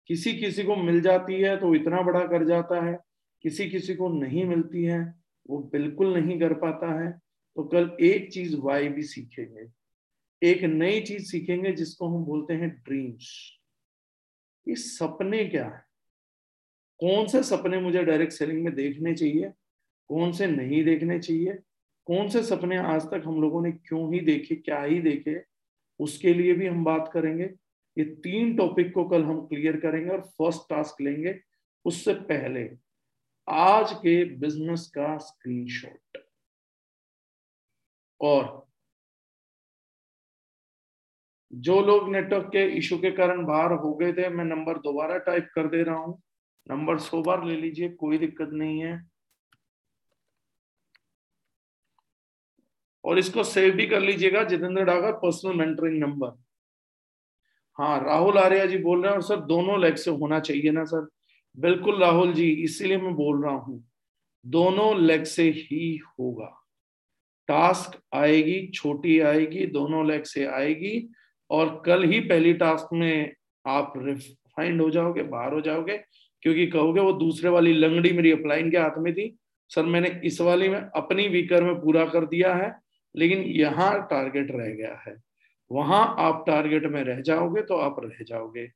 किसी किसी को मिल जाती है तो इतना बड़ा कर जाता है, किसी किसी को नहीं मिलती है वो बिल्कुल नहीं कर पाता है। तो कल एक चीज वाई भी सीखेंगे, एक नई चीज सीखेंगे जिसको हम बोलते हैं ड्रीम्स। ये सपने क्या है, कौन से सपने मुझे डायरेक्ट सेलिंग में देखने चाहिए, कौन से नहीं देखने चाहिए, कौन से सपने आज तक हम लोगों ने क्यों ही देखे, क्या ही देखे, उसके लिए भी हम बात करेंगे। ये तीन टॉपिक को कल हम क्लियर करेंगे और फर्स्ट टास्क लेंगे। उससे पहले आज के बिजनेस का स्क्रीनशॉट और जो लोग नेटवर्क के इशू के कारण बाहर हो गए थे, मैं नंबर दोबारा टाइप कर दे रहा हूँ, नंबर सौ बार ले लीजिए, कोई दिक्कत नहीं है, और इसको सेव भी कर लीजिएगा, Jitendra Daga personal mentoring number. हाँ, राहुल आर्या जी बोल रहे हैं, और सर दोनों लेग से होना चाहिए ना सर? बिल्कुल राहुल जी, इसीलिए मैं बोल रहा हूं दोनों लेग से ही होगा। टास्क आएगी, छोटी आएगी, दोनों लेग से आएगी, और कल ही पहली टास्क में आप रिफाइंड हो जाओगे, बाहर हो जाओगे, क्योंकि कहोगे वो दूसरे वाली लंगड़ी मेरी अप्लाइन के हाथ में थी सर, मैंने इस वाली में अपनी वीकर में पूरा कर दिया है, लेकिन यहाँ टारगेट रह गया है। वहां आप टारगेट में रह जाओगे तो आप रह जाओगे।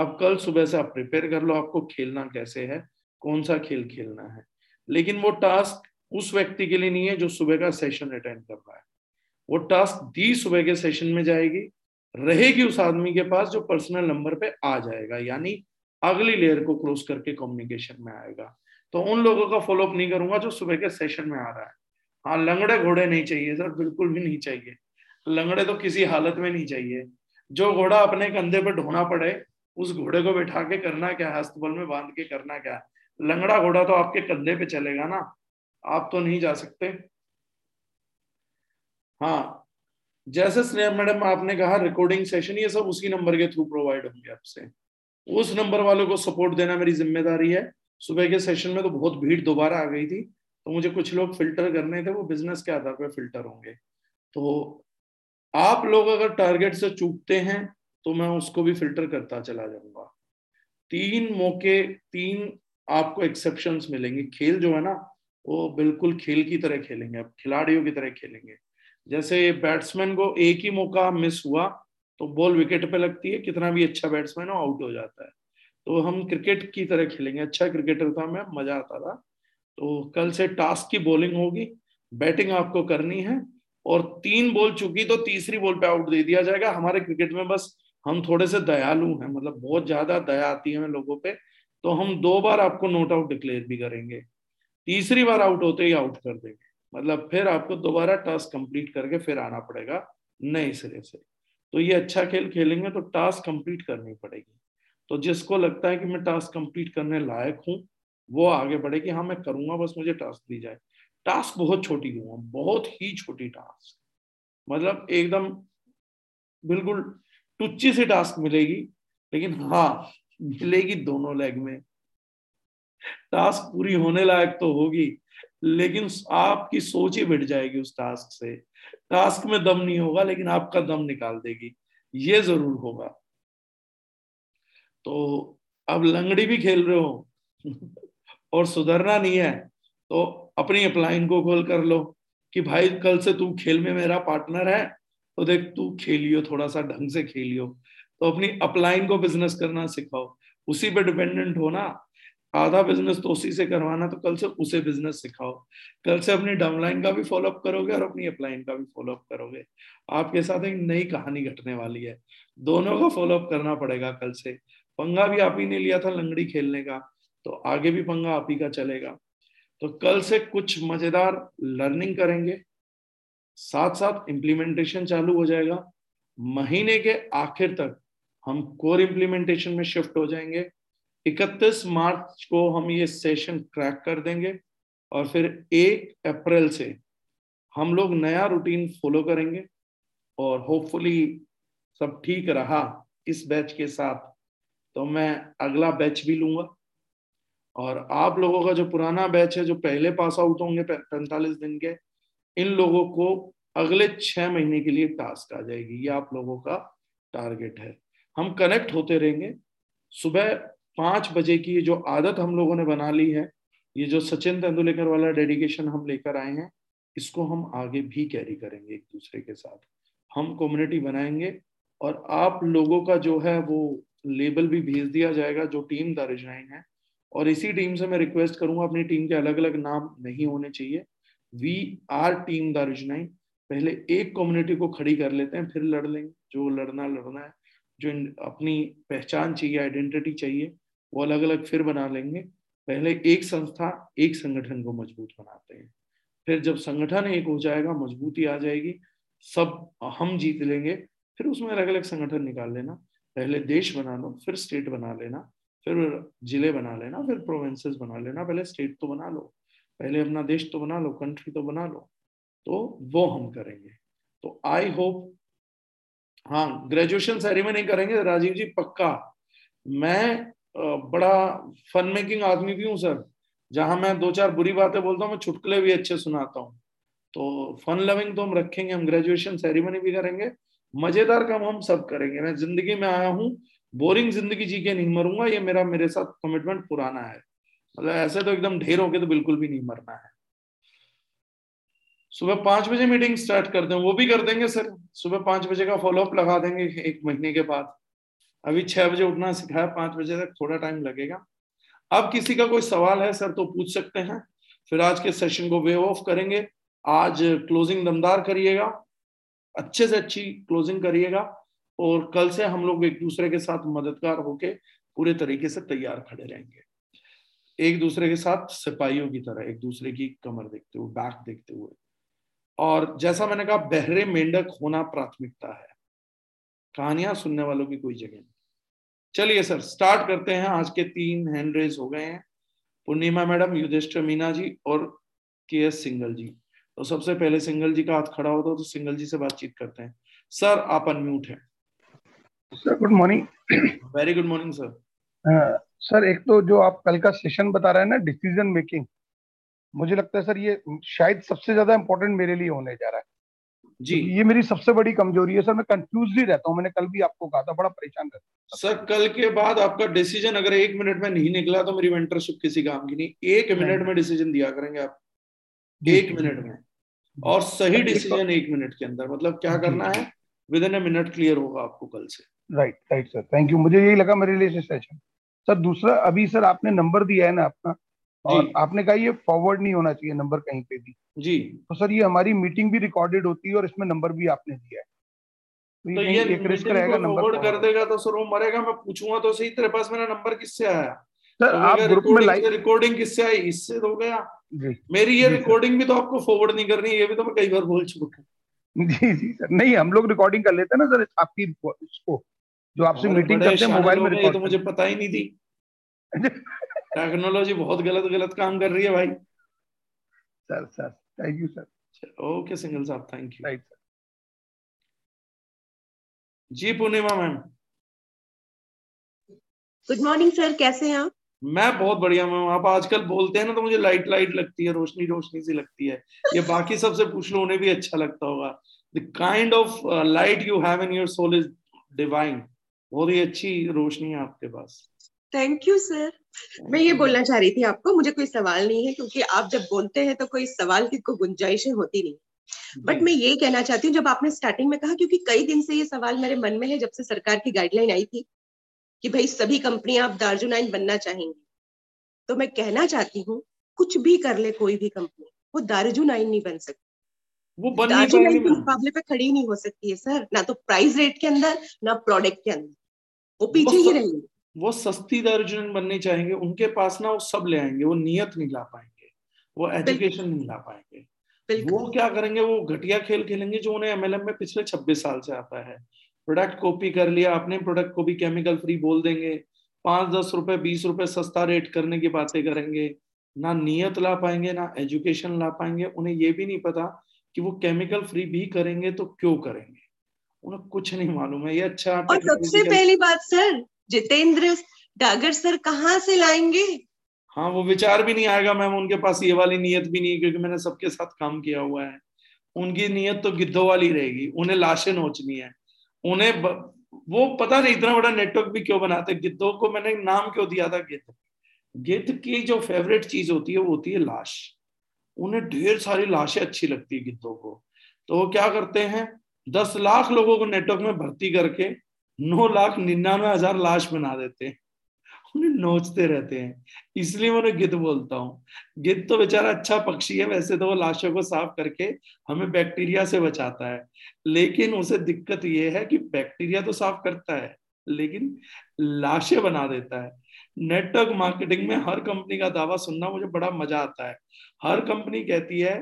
आप कल सुबह से आप प्रिपेयर कर लो, आपको खेलना कैसे है, कौन सा खेल खेलना है। लेकिन वो टास्क उस व्यक्ति के लिए नहीं है जो सुबह का सेशन अटेंड कर रहा है, वो टास्क दी सुबह के सेशन में जाएगी, रहेगी उस आदमी के पास जो पर्सनल नंबर पे आ जाएगा, यानी अगली लेयर को क्रॉस करके कम्युनिकेशन में आएगा। तो उन लोगों का फॉलोअप नहीं करूंगा जो सुबह के सेशन में आ रहा है। हाँ, लंगड़े घोड़े नहीं चाहिए सर, बिल्कुल भी नहीं चाहिए, लंगड़े तो किसी हालत में नहीं चाहिए। जो घोड़ा अपने कंधे पर ढोना पड़े, उस घोड़े को बैठा के करना क्या है, अस्तबल में बांध के करना क्या है? लंगड़ा घोड़ा तो आपके कंधे पे चलेगा ना, आप तो नहीं जा सकते। हाँ, जैसे स्नेहा मैडम आपने कहा रिकॉर्डिंग सेशन, ये सब उसी नंबर के थ्रू प्रोवाइड होंगे आपसे। उस नंबर वालों को सपोर्ट देना मेरी जिम्मेदारी है। सुबह के सेशन में तो बहुत भीड़ दोबारा आ गई थी, तो मुझे कुछ लोग फिल्टर करने थे, वो बिजनेस के आधार पर फिल्टर होंगे। तो आप लोग अगर टारगेट से चूकते हैं तो मैं उसको भी फिल्टर करता चला जाऊंगा। तीन मौके, तीन आपको एक्सेप्शंस मिलेंगे। खेल जो है ना, वो बिल्कुल खेल की तरह खेलेंगे, आप खिलाड़ियों की तरह खेलेंगे। जैसे बैट्समैन को एक ही मौका मिस हुआ तो बॉल विकेट पे लगती है, कितना भी अच्छा बैट्समैन हो आउट हो जाता है। तो हम क्रिकेट की तरह खेलेंगे। अच्छा क्रिकेटर था मैं, मजा आता था, तो कल से टास्क की बॉलिंग होगी, बैटिंग आपको करनी है, और तीन बॉल चुकी तो तीसरी बॉल पे आउट दे दिया जाएगा। हमारे क्रिकेट में बस हम थोड़े से दयालु हैं, मतलब बहुत ज्यादा दया आती है लोगों पे, तो हम दो बार आपको नॉट आउट डिक्लेयर भी करेंगे, तीसरी बार आउट होते ही आउट कर देंगे, मतलब फिर आपको दोबारा टास्क कंप्लीट करके फिर आना पड़ेगा नए सिरे से। तो ये अच्छा खेल खेलेंगे तो टास्क कंप्लीट करनी पड़ेगी। तो जिसको लगता है कि मैं टास्क कंप्लीट करने लायक हूँ वो आगे बढ़े कि हाँ मैं करूँगा, बस मुझे टास्क दी जाए। टास्क बहुत छोटी दूंगा, बहुत ही छोटी टास्क, मतलब एकदम बिल्कुल टुच्ची सी टास्क मिलेगी, लेकिन हाँ मिलेगी दोनों लेग में। टास्क पूरी होने लायक तो होगी, लेकिन आपकी सोच ही बैठ जाएगी उस टास्क से। टास्क में दम नहीं होगा, लेकिन आपका दम निकाल देगी, ये जरूर होगा। तो अब लंगड़ी भी खेल रहे हो और सुधरना नहीं है तो अपनी अपलाइन को कॉल कर लो कि भाई कल से तू खेल में मेरा पार्टनर है, तो देख तू खेलियो, थोड़ा सा ढंग से खेलियो। तो अपनी अपलाइन को बिजनेस करना सिखाओ, उसी पे डिपेंडेंट होना, आधा बिजनेस तो उसी से करवाना, तो कल से उसे बिजनेस सिखाओ। कल से अपनी डाउनलाइन का भी फॉलोअप करोगे और अपनी अपलाइन का भी फॉलोअप करोगे। आपके साथ एक नई कहानी घटने वाली है, दोनों का फॉलोअप करना पड़ेगा। कल से पंगा भी आप ही ने लिया था लंगड़ी खेलने का, तो आगे भी पंगा आप ही का चलेगा। तो कल से कुछ मजेदार लर्निंग करेंगे, साथ साथ इम्प्लीमेंटेशन चालू हो जाएगा। महीने के आखिर तक हम कोर इम्प्लीमेंटेशन में शिफ्ट हो जाएंगे। इकतीस मार्च को हम ये सेशन क्रैक कर देंगे और फिर एक अप्रैल से हम लोग नया रूटीन फॉलो करेंगे। और होपफुली सब ठीक रहा इस बैच के साथ तो मैं अगला बैच भी लूँगा। और आप लोगों का जो पुराना बैच है, जो पहले पास आउट होंगे पैंतालीस दिन के, इन लोगों को अगले छः महीने के लिए टास्क आ जाएगी। ये आप लोगों का टारगेट है। हम कनेक्ट होते रहेंगे। सुबह पाँच बजे की ये जो आदत हम लोगों ने बना ली है, ये जो सचिन तेंदुलकर वाला डेडिकेशन हम लेकर आए हैं, इसको हम आगे भी कैरी करेंगे। एक दूसरे के साथ हम कम्युनिटी बनाएंगे और आप लोगों का जो है वो लेबल भी भेज दिया जाएगा, जो टीम दारिजनाइन है। और इसी टीम से मैं रिक्वेस्ट करूंगा, अपनी टीम के अलग अलग नाम नहीं होने चाहिए। वी आर टीम दारिजनाइन। पहले एक कम्युनिटी को खड़ी कर लेते हैं, फिर लड़ लेंगे। जो लड़ना लड़ना है, जो अपनी पहचान चाहिए, आइडेंटिटी चाहिए, वो अलग अलग फिर बना लेंगे। पहले एक संस्था, एक संगठन को मजबूत बनाते हैं। फिर जब संगठन एक हो जाएगा, मजबूती आ जाएगी, सब हम जीत लेंगे, फिर उसमें अलग अलग संगठन निकाल लेना। पहले देश बना लो, फिर स्टेट बना लेना, फिर जिले बना लेना, फिर प्रोविंसेस बना लेना। पहले स्टेट तो बना लो, पहले अपना देश तो बना लो, कंट्री तो बना लो। तो वो हम करेंगे। तो आई होप, हाँ ग्रेजुएशन सेरेमनी करेंगे राजीव जी, पक्का। मैं बड़ा फन मेकिंग आदमी भी हूँ सर, जहाँ मैं दो चार बुरी बातें बोलता हूँ, मैं चुटकुले भी अच्छे सुनाता हूँ। तो फन लविंग तो हम रखेंगे। हम ग्रेजुएशन सेरेमनी भी करेंगे, मजेदार काम हम सब करेंगे। मैं जिंदगी में आया हूँ, बोरिंग जिंदगी जी के नहीं मरूंगा। ये मेरा मेरे साथ कमिटमेंट पुराना है, मतलब ऐसे तो एकदम ढेर होके तो बिल्कुल भी नहीं मरना है। सुबह पाँच बजे मीटिंग स्टार्ट कर दें, वो भी कर देंगे सर। सुबह पाँच बजे का फॉलोअप लगा देंगे एक महीने के बाद। अभी छह बजे उठना सिखाया, पाँच बजे तक थोड़ा टाइम लगेगा। अब किसी का कोई सवाल है सर तो पूछ सकते हैं। फिर आज के सेशन को वेव ऑफ करेंगे। आज क्लोजिंग दमदार करिएगा, अच्छे से अच्छी क्लोजिंग करिएगा। और कल से हम लोग एक दूसरे के साथ मददगार होके पूरे तरीके से तैयार खड़े रहेंगे, एक दूसरे के साथ सिपाहियों की तरह, एक दूसरे की कमर देखते हुए, बैक देखते हुए। और जैसा मैंने कहा, बहरे मेंढक होना प्राथमिकता है, कहानियां सुनने वालों की कोई जगह नहीं। चलिए सर, स्टार्ट करते हैं। आज के तीन हैंड रेज हो गए हैं, पूर्णिमा मैडम, युधिष्ठिर मीना जी और के एस सिंगल जी। तो सबसे पहले सिंगल जी का हाथ खड़ा होता है, तो सिंगल जी से बातचीत करते हैं। सर आप अनम्यूट हैं। Sir good morning. Very good morning sir. Sir एक तो जो आप कल का सेशन बता रहे हैं ना, डिसीजन मेकिंग, मुझे लगता है सर ये शायद सबसे ज्यादा इम्पोर्टेंट मेरे लिए होने जा रहा है जी। ये मेरी सबसे बड़ी कमजोरी है सर, मैं कंफ्यूज ही रहता हूँ। मैंने कल भी आपको कहा था, बड़ा परेशान रहता सर। कल के बाद आपका डिसीजन अगर एक मिनट में नहीं निकला तो मेरी मेंटरशिप किसी काम की नहीं। एक मिनट में डिसीजन दिया करेंगे आप, एक मिनट में, और सही डिसीजन एक मिनट के अंदर, मतलब क्या करना है within a minute clear होगा आपको कल से। Right right sir, thank you. मुझे यही लगा मेरे लिए सेशन। सर दूसरा, अभी सर आपने नंबर दिया है ना अपना, और आपने कहा ये फॉरवर्ड नहीं होना चाहिए नंबर कहीं पे भी जी। तो सर ये हमारी मीटिंग भी रिकॉर्डेड होती है और इसमें नंबर भी आपने दिया है, तो, तो ये एक रिस्क रहेगा। नंबर कर देगा तो सर वो मरेगा। मैं पूछूंगा तो सही तेरे पास मेरा नंबर किससे आया, सर आप ग्रुप में लाइव रिकॉर्डिंग किससे आई, इससे हो गया मेरी ये रिकॉर्डिंग भी तो आपको फॉरवर्ड नहीं करनी, ये भी तो मैं कई बार बोल चुका हूँ। जी जी सर, नहीं हम लोग रिकॉर्डिंग कर लेते हैं ना सर आपकी, इसको जो आपसे मीटिंग करते हैं मोबाइल में रिकॉर्ड। तो मुझे पता ही नहीं थी, टेक्नोलॉजी बहुत गलत गलत काम कर रही है भाई। Sir sir thank you sir. Okay single साहब thank you. Right sir ji. Purnima ma'am good morning sir, कैसे हैं आप? मैं बहुत बढ़िया मैम। आप आजकल बोलते हैं ना तो मुझे लाइट लाइट लगती है, रोशनी रोशनी सी लगती है। ये बाकी सबसे पूछ लो, उन्हें भी अच्छा लगता होगा। The kind of light you have in your soul is divine. बहुत ही अच्छी रोशनी है आपके पास। Thank you sir. मैं ये बोलना चाह रही थी आपको, मुझे कोई सवाल नहीं है क्योंकि आप जब बोलते हैं तो कोई सवाल की कोई गुंजाइशें होती नहीं, बट मैं ये कहना चाहती हूँ जब आपने स्टार्टिंग में कहा, क्योंकि कई दिन से ये सवाल मेरे मन में है जब से सरकार की गाइडलाइन आई थी कि भाई सभी कंपनियां आप दार्जुलाइन बनना चाहेंगी, तो मैं कहना चाहती हूँ कुछ भी कर ले कोई भी कंपनी वो दार्जुलाइन नहीं बन सकती, वो दार्जुलाइन के मुकाबले पे खड़ी नहीं हो सकती है सर, ना तो प्राइस रेट के अंदर ना प्रोडक्ट के अंदर, वो पीछे ही रहेंगे। वो सस्ती दार्जिलिंग बनने चाहेंगे, उनके पास ना वो सब ले आएंगे, वो नियत नहीं ला पाएंगे, वो एजुकेशन नहीं ला पाएंगे। वो क्या करेंगे, वो घटिया खेल खेलेंगे जो उन्हें एमएलएम में पिछले छब्बीस साल से आता है। प्रोडक्ट कॉपी कर लिया आपने, प्रोडक्ट को भी केमिकल फ्री बोल देंगे, पांच दस रुपए बीस रुपए सस्ता रेट करने की बातें करेंगे, ना नियत ला पाएंगे ना एजुकेशन ला पाएंगे। उन्हें ये भी नहीं पता कि वो केमिकल फ्री भी करेंगे तो क्यों करेंगे, उन्हें कुछ नहीं मालूम है। ये अच्छा। और सबसे पहली बात सर, जितेंद्र डागर सर कहाँ से लाएंगे? हाँ वो विचार भी नहीं आएगा मैम, उनके पास ये वाली नियत भी नहीं है क्योंकि मैंने सबके साथ काम किया हुआ है। उनकी नियत तो गिद्धों वाली रहेगी, उन्हें लाशें नोचनी है। उन्हें ब... वो पता नहीं इतना बड़ा नेटवर्क भी क्यों बनाते। गिद्धों को मैंने नाम क्यों दिया था गिद्ध? गिद्ध की जो फेवरेट चीज होती है वो होती है लाश। उन्हें ढेर सारी लाशें अच्छी लगती है गिद्धों को, तो वो क्या करते हैं दस लाख लोगों को नेटवर्क में भर्ती करके नौ लाख निन्यानवे हजार लाश बना देते हैं, उन्हें नोचते रहते हैं। इसलिए मैं उन्हें गिद्ध बोलता हूँ। गिद्ध तो बेचारा अच्छा पक्षी है वैसे तो, वो लाशों को साफ करके हमें बैक्टीरिया से बचाता है, लेकिन उसे दिक्कत ये है कि बैक्टीरिया तो साफ करता है लेकिन लाशें बना देता है। नेटवर्क मार्केटिंग में हर कंपनी का दावा सुनना मुझे बड़ा मजा आता है। हर कंपनी कहती है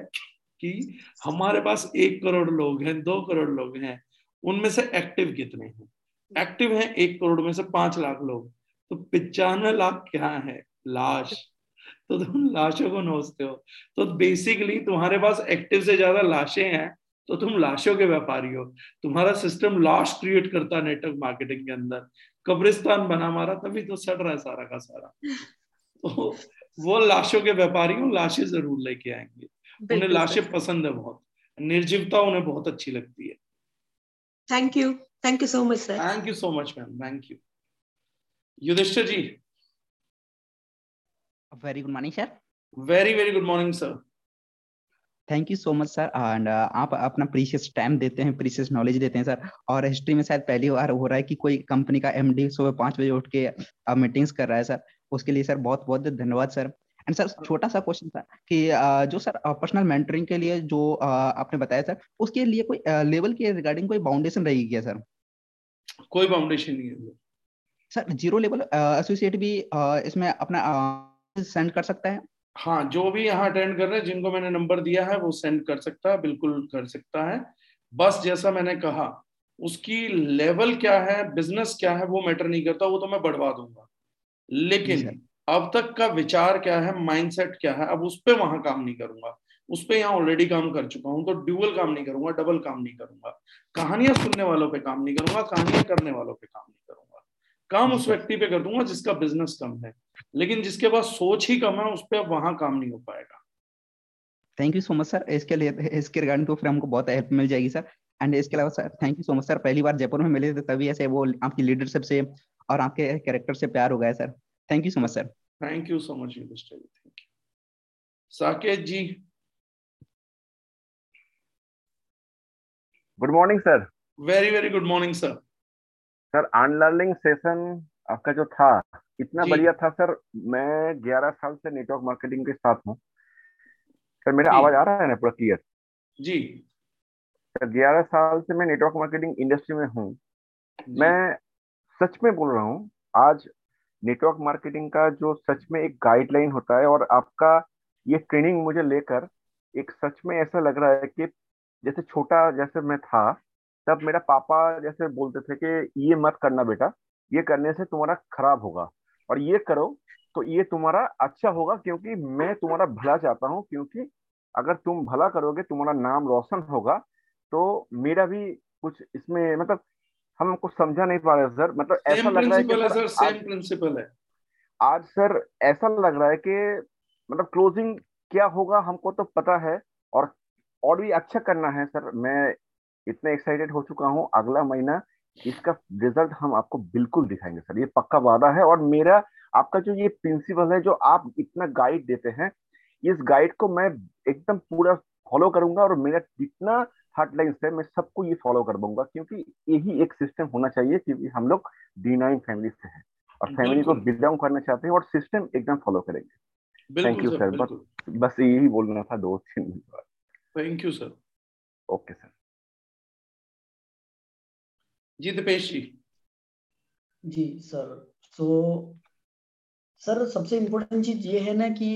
कि हमारे पास एक करोड़ लोग हैं, दो करोड़ लोग हैं, उनमें से एक्टिव कितने हैं? एक्टिव हैं एक करोड़ में से पांच लाख लोग, तो पचानवे लाख क्या है? लाश। तो तुम लाशों को नोचते हो, तो बेसिकली तुम्हारे पास एक्टिव से ज्यादा लाशें हैं, तो तुम लाशों के व्यापारी हो। तुम्हारा सिस्टम लाश क्रिएट करता है नेटवर्क मार्केटिंग के अंदर। कब्रिस्तान बना मारा तभी तो सड़ रहा है सारा का सारा। तो वो लाशों के व्यापारी हो, लाशें जरूर लेके आएंगे, उन्हें लाशें पसंद है बहुत, निर्जीवता उन्हें बहुत अच्छी लगती है। Thank you thank you so much sir. Thank you so much ma'am, thank you. Yudhishthir ji very good morning sir. Very very good morning sir, thank you so much sir. And आप अपना प्रीशियस टाइम देते हैं, precious knowledge देते हैं sir. और history में शायद पहली बार हो रहा है कि कोई कंपनी का एमडी सुबह पाँच बजे उठ के मीटिंग्स कर रहा है सर, उसके लिए सर बहुत बहुत धन्यवाद सर। एंड सर छोटा सा क्वेश्चन था कि जो सर पर्सनल मेंटरिंग के लिए जो आपने बताया सर, उसके लिए कोई लेवल के रिगार्डिंग कोई बाउंडेशन रहेगी क्या सर? कोई बाउंडेशन नहीं है सर। जीरो लेवल एसोसिएट भी इसमें अपना सेंड कर सकता है? हाँ, जो भी यहाँ अटेंड कर रहे हैं जिनको मैंने नंबर दिया है वो सेंड कर सकता है, बिल्कुल कर सकता है। बस जैसा मैंने कहा उसकी लेवल क्या है, बिजनेस क्या है, वो मैटर नहीं करता, वो तो मैं बढ़वा दूंगा। लेकिन अब तक का विचार क्या है, माइंडसेट क्या है, अब उस पर वहां काम नहीं करूंगा, उस पर यहाँ ऑलरेडी काम कर चुका हूँ, तो ड्यूअल काम नहीं करूंगा, डबल काम नहीं करूंगा, कहानियां सुनने वालों पे काम नहीं करूंगा, कहानियां करने वालों पे काम नहीं करूंगा। काम उस व्यक्ति पे कर दूंगा जिसका बिजनेस कम है, लेकिन जिसके पास सोच ही कम है उस पर अब वहां काम नहीं हो पाएगा। Thank you so much sir, इसके लिए इसके रिगार्डिंग तो फिर हमको बहुत हेल्प मिल जाएगी सर। एंड इसके अलावा sir thank you so much sir, पहली बार जयपुर में मिले थे तभी ऐसे वो आपकी लीडरशिप से और आपके कैरेक्टर से प्यार हो गया sir. Thank you so much sir. Thank you so much mister ji, thank you. Saket ji good morning sir. Very very good morning sir. Sir unlearning session आपका जो था इतना बढ़िया था सर। मैं ग्यारह साल से नेटवर्क मार्केटिंग के साथ हूँ सर। मेरा आवाज आ रहा है ना पूरा क्लियर? जी सर, ग्यारह साल से मैं नेटवर्क मार्केटिंग इंडस्ट्री में हूँ। मैं सच में बोल रहा हूँ, आज नेटवर्क मार्केटिंग का जो सच में एक गाइडलाइन होता है और आपका ये ट्रेनिंग मुझे लेकर एक सच में ऐसा लग रहा है कि जैसे छोटा जैसे मैं था तब मेरा पापा जैसे बोलते थे कि ये मत करना बेटा, ये करने से तुम्हारा खराब होगा और ये करो तो ये तुम्हारा अच्छा होगा, क्योंकि मैं तुम्हारा भला चाहता हूँ, क्योंकि अगर तुम भला करोगे तुम्हारा नाम रोशन होगा। तो मेरा भी कुछ इसमें मतलब हम हमको समझा नहीं पा रहे सर, मतलब ऐसा लग रहा है कि सर सेम प्रिंसिपल है। आज सर ऐसा लग रहा है कि मतलब क्लोजिंग क्या होगा हमको तो पता है और और भी अच्छा करना है सर। मैं इतना एक्साइटेड हो चुका हूँ, अगला महीना इसका रिजल्ट हम आपको बिल्कुल दिखाएंगे सर, ये पक्का वादा है। और मेरा आपका जो ये प्रिंसिपल है जो आप इतना गाइड देते हैं, इस गाइड को मैं एकदम पूरा फॉलो करूंगा और मेरा जितना हॉटलाइंस है मैं सबको ये फॉलो कर दूंगा, क्योंकि यही एक सिस्टम होना चाहिए, क्योंकि हम लोग डी नाइन फैमिली से हैं और फैमिली को बिलोंग करना चाहते हैं और सिस्टम एकदम फॉलो करेंगे। थैंक यू सर, बस बस यही बोलना था दो तीन बार। Thank you sir. Okay sir जी, दीपेश जी। जी सर, तो सर सबसे इम्पोर्टेंट चीज ये है ना कि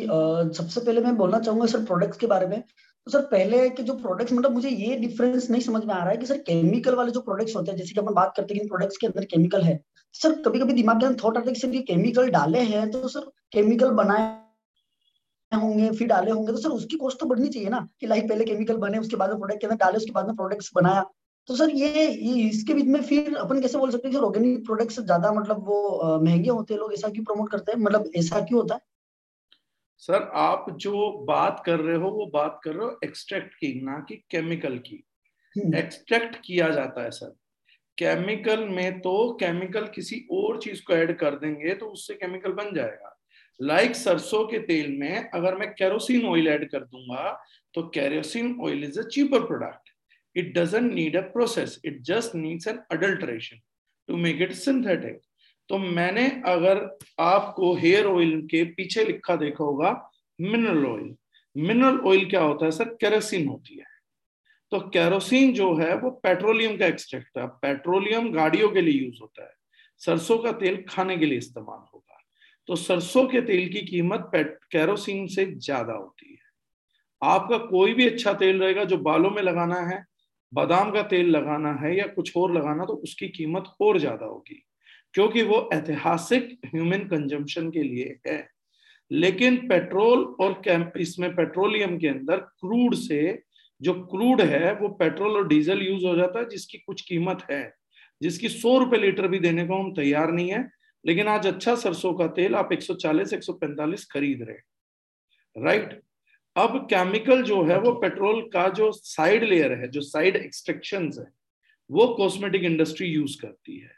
सबसे पहले मैं बोलना चाहूंगा सर प्रोडक्ट्स के बारे में। तो सर पहले के जो प्रोडक्ट्स, मतलब मुझे ये डिफरेंस नहीं समझ में आ रहा है कि सर केमिकल वाले जो प्रोडक्ट्स होते हैं, जैसे कि अपन बात करते हैं कि प्रोडक्ट्स के अंदर केमिकल है, सर कभी कभी दिमाग के अंदर थॉट आता है कि सर ये केमिकल डाले हैं तो सर केमिकल बनाए होंगे फिर डाले होंगे, तो सर उसकी कॉस्ट तो बढ़नी चाहिए ना कि लाइक पहले केमिकल बने उसके बाद में प्रोडक्ट के अंदर डाले उसके बाद में प्रोडक्ट्स बनाया। तो सर ये इसके बीच में फिर अपन कैसे बोल सकते हैं कि ऑर्गेनिक प्रोडक्ट्स ज्यादा मतलब वो महंगे होते हैं, लोग ऐसा क्यों प्रमोट करते हैं, मतलब ऐसा क्यों होता है? सर आप जो बात कर रहे हो वो बात कर रहे हो एक्सट्रैक्ट की, ना कि केमिकल की। एक्सट्रैक्ट किया जाता है सर, केमिकल में तो केमिकल किसी और चीज को ऐड कर देंगे तो उससे केमिकल बन जाएगा। लाइक सरसों के तेल में अगर मैं केरोसिन ऑयल ऐड कर दूंगा तो kerosene oil is a cheaper product. It doesn't need a process. It just needs an adulteration to make it synthetic. तो मैंने अगर आपको हेयर ऑयल के पीछे लिखा देखा होगा मिनरल ऑयल। मिनरल ऑयल क्या होता है सर? केरोसिन होती है। तो केरोसिन जो है वो पेट्रोलियम का एक्सट्रैक्ट है। पेट्रोलियम गाड़ियों के लिए यूज होता है, सरसों का तेल खाने के लिए इस्तेमाल होगा। तो सरसों के तेल की कीमत केरोसिन से ज्यादा होती है। आपका कोई भी अच्छा तेल रहेगा, जो बालों में लगाना है, बादाम का तेल लगाना है या कुछ और लगाना, तो उसकी कीमत और ज्यादा होगी, क्योंकि वो ऐतिहासिक ह्यूमन कंजम्पशन के लिए है। लेकिन पेट्रोल और इसमें पेट्रोलियम के अंदर क्रूड से जो क्रूड है वो पेट्रोल और डीजल यूज हो जाता है, जिसकी कुछ कीमत है, जिसकी सौ रुपए लीटर भी देने को हम तैयार नहीं है। लेकिन आज अच्छा सरसों का तेल आप एक सौ चालीस एक सौ पैंतालीस खरीद रहे हैं, राइट। अब केमिकल जो है वो पेट्रोल का जो साइड लेयर है, जो साइड एक्सट्रैक्शंस है, वो कॉस्मेटिक इंडस्ट्री यूज करती है।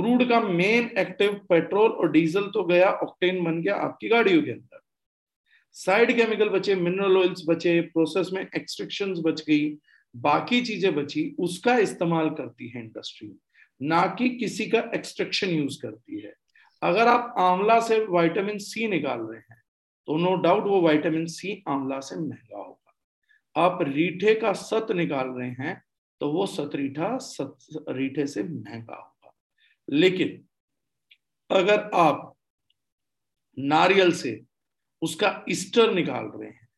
क्रूड का मेन एक्टिव पेट्रोल और डीजल तो गया, ऑक्टेन बन गया आपकी गाड़ियों के अंदर। साइड केमिकल बचे, मिनरल ऑयल्स बचे, प्रोसेस में एक्सट्रैक्शंस बच गई, बाकी चीजें बची, उसका इस्तेमाल करती है इंडस्ट्री, ना कि किसी का एक्सट्रैक्शन यूज करती है। अगर आप आंवला से विटामिन सी निकाल रहे हैं तो नो डाउट वो विटामिन सी आंवला से महंगा होगा। आप रीठे का सत निकाल रहे हैं तो वो सतरीठा सत रीठे से महंगा होगा। लेकिन अगर आप नारियल से उसका ईस्टर निकाल रहे हैं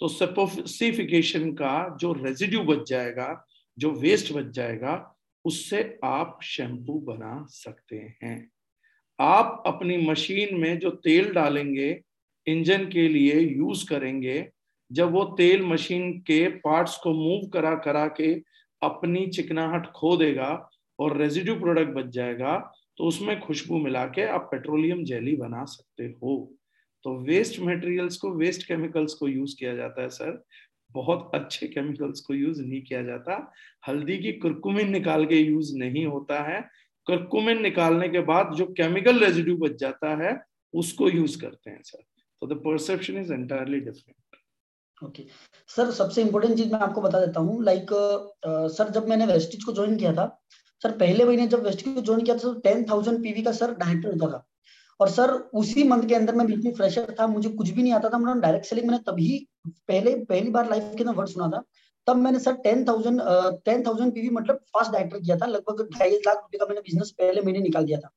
तो सपोसिफिकेशन का जो रेजिड्यू बच जाएगा, जो वेस्ट बच जाएगा, उससे आप शैम्पू बना सकते हैं। आप अपनी मशीन में जो तेल डालेंगे, इंजन के लिए यूज करेंगे, जब वो तेल मशीन के पार्ट्स को मूव करा करा के अपनी चिकनाहट खो देगा और रेजिड्यू प्रोडक्ट बच जाएगा, तो उसमें खुशबू मिला के आप पेट्रोलियम जेली बना सकते हो। तो वेस्ट मटेरियल्स को, वेस्ट केमिकल्स को यूज किया जाता है सर, बहुत अच्छे केमिकल्स को यूज नहीं किया जाता। हल्दी की कुरकुमिन निकाल के यूज नहीं होता है, कुरकुमिन निकालने के बाद जो केमिकल रेजिड्यू बच जाता है उसको यूज करते हैं sir. So the perception is entirely different. Okay. Sir सबसे इम्पोर्टेंट चीज मैं आपको बता देता हूँ, like like, uh, uh, sir जब मैंने वेस्टिज को ज्वाइन किया था सर पहले महीने जब वेस्ट को ज्वाइन किया था टेन थाउजेंड पीवी का सर डायरेक्टर होता था, और सर उसी मंथ के अंदर मैं बीच में फ्रेशर था, मुझे कुछ भी नहीं आता था, मैंने डायरेक्ट सेलिंग मैंने तभी पहले पहली बार लाइफ के अंदर वर्ड सुना था, तब मैंने sir ten thousand ten thousand PV मतलब फास्ट डायरेक्टर किया था, लगभग ढाई लाख रुपए का मैंने बिजनेस पहले महीने निकाल दिया था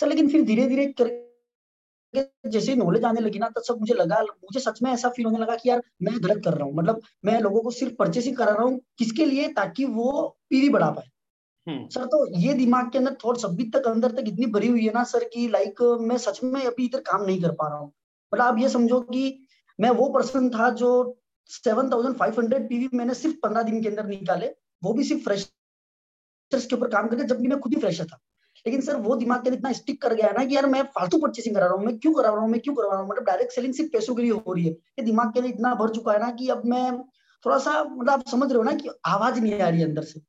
सर। लेकिन फिर धीरे धीरे करके जैसे नॉलेज आने लगी ना, तब सब मुझे लगा, मुझे सच में ऐसा फील होने लगा कि यार मैं गलत कर रहा हूँ, मतलब मैं लोगों को सिर्फ परचेसिंग करा रहा हूँ, किसके लिए? ताकि वो पीवी बढ़ा पाए। सर तो ये दिमाग के अंदर थॉट्स अभी तक अंदर तक इतनी भरी हुई है ना सर कि लाइक मैं सच में अभी इधर काम नहीं कर पा रहा हूँ। मतलब आप ये समझो कि मैं वो पर्सन था जो सात हज़ार पाँच सौ पीवी मैंने सिर्फ पंद्रह दिन के अंदर निकाले, वो भी सिर्फ फ्रेशर्स के ऊपर काम करके, जबकि मैं खुद ही फ्रेशर था। लेकिन सर वो दिमाग के अंदर इतना स्टिक कर गया ना कि यार मैं फालतू परचेसिंग करा रहा हूँ, मैं क्यों करा रहा हूँ मैं क्यों करा रहा हूँ मतलब डायरेक्ट सेलिंग सिर्फ पैसों के लिए हो रही है। ये दिमाग के अंदर इतना भर चुका है ना कि अब मैं थोड़ा सा, मतलब आप समझ रहे हो ना कि आवाज नहीं आ रही है अंदर से।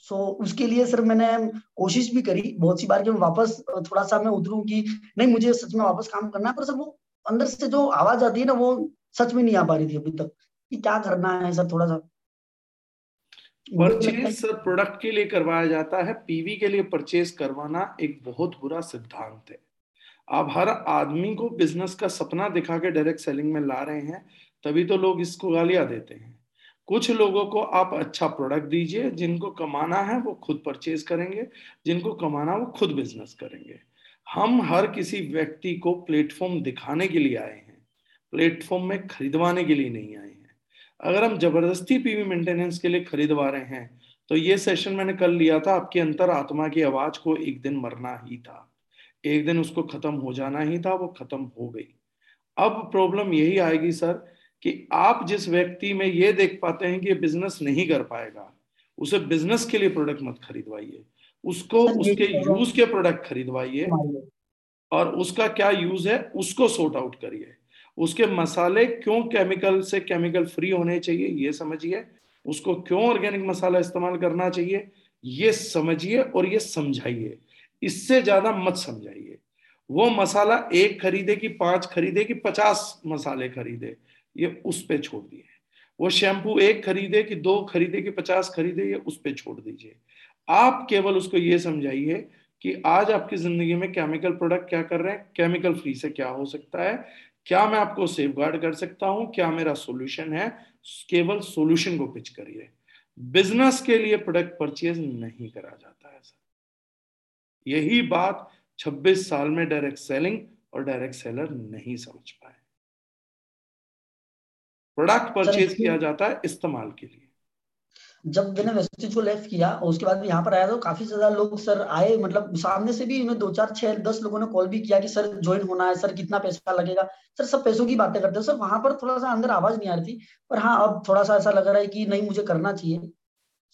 सो so, उसके लिए सर मैंने कोशिश भी करी बहुत सी बार कि मैं वापस थोड़ा सा मैं उतरूं कि नहीं मुझे सच में वापस काम करना है, पर सर वो अंदर से जो आवाज आती है ना वो सच में नहीं आ पा रही थी अभी तक कि क्या करना है सर। थोड़ा सा परचेज सर प्रोडक्ट के लिए करवाया जाता है, पीवी के लिए परचेज करवाना एक बहुत बुरा सिद्धांत है। आप हर आदमी को बिजनेस का सपना दिखा के डायरेक्ट सेलिंग में ला रहे हैं, तभी तो लोग इसको गालियां देते हैं। कुछ लोगों को आप अच्छा प्रोडक्ट दीजिए, जिनको कमाना है वो खुद परचेज करेंगे, जिनको कमाना वो खुद बिजनेस करेंगे। हम हर किसी व्यक्ति को प्लेटफॉर्म दिखाने के लिए आए हैं, प्लेटफॉर्म में खरीदवाने के लिए नहीं आए हैं। अगर हम जबरदस्ती पीवी मेंटेनेंस के लिए खरीदवा रहे हैं तो ये सेशन मैंने कल लिया था, आपकी अंतरात्मा की आवाज को एक दिन मरना ही था, एक दिन उसको खत्म हो जाना ही था, वो खत्म हो गई। अब प्रॉब्लम यही आएगी सर कि आप जिस व्यक्ति में ये देख पाते हैं कि ये बिजनेस नहीं कर पाएगा, उसे बिजनेस के लिए प्रोडक्ट मत खरीदवाइए, उसको उसके यूज के प्रोडक्ट खरीदवाइए और उसका क्या यूज है उसको सॉर्ट आउट करिए। उसके मसाले क्यों केमिकल से केमिकल फ्री होने चाहिए ये समझिए, उसको क्यों ऑर्गेनिक मसाला इस्तेमाल करना चाहिए ये समझिए और ये समझाइए, इससे ज्यादा मत समझाइए। वो मसाला एक खरीदे कि पांच खरीदे कि पचास मसाले खरीदे, ये उस पे छोड़ दिए। वो शैम्पू एक खरीदे कि दो खरीदे कि पचास खरीदे, ये उस पे छोड़ दीजिए। आप केवल उसको ये समझाइए कि आज आपकी जिंदगी में केमिकल प्रोडक्ट क्या कर रहे हैं, केमिकल फ्री से क्या हो सकता है, क्या मैं आपको सेफ गार्ड कर सकता हूं, क्या मेरा सोल्यूशन है। केवल सोल्यूशन को पिच करिए, बिजनेस के लिए प्रोडक्ट परचेज नहीं करा जाता है सर। यही बात छब्बीस साल में डायरेक्ट सेलिंग और डायरेक्ट सेलर नहीं समझ पाए। प्रोडक्ट परचेज किया जाता है इस्तेमाल के लिए। जब मैंने वेस्टेज को लेफ्ट किया और उसके बाद यहाँ पर आया तो काफी ज्यादा लोग सर आए, मतलब सामने से भी दो चार छह दस लोगों ने कॉल भी किया कि सर ज्वाइन होना है सर, कितना पैसा लगेगा सर, सब पैसों की बातें करते हो सर। वहां पर थोड़ा सा अंदर आवाज नहीं आ रही थी, पर हाँ अब थोड़ा सा ऐसा लग रहा है कि नहीं मुझे करना चाहिए।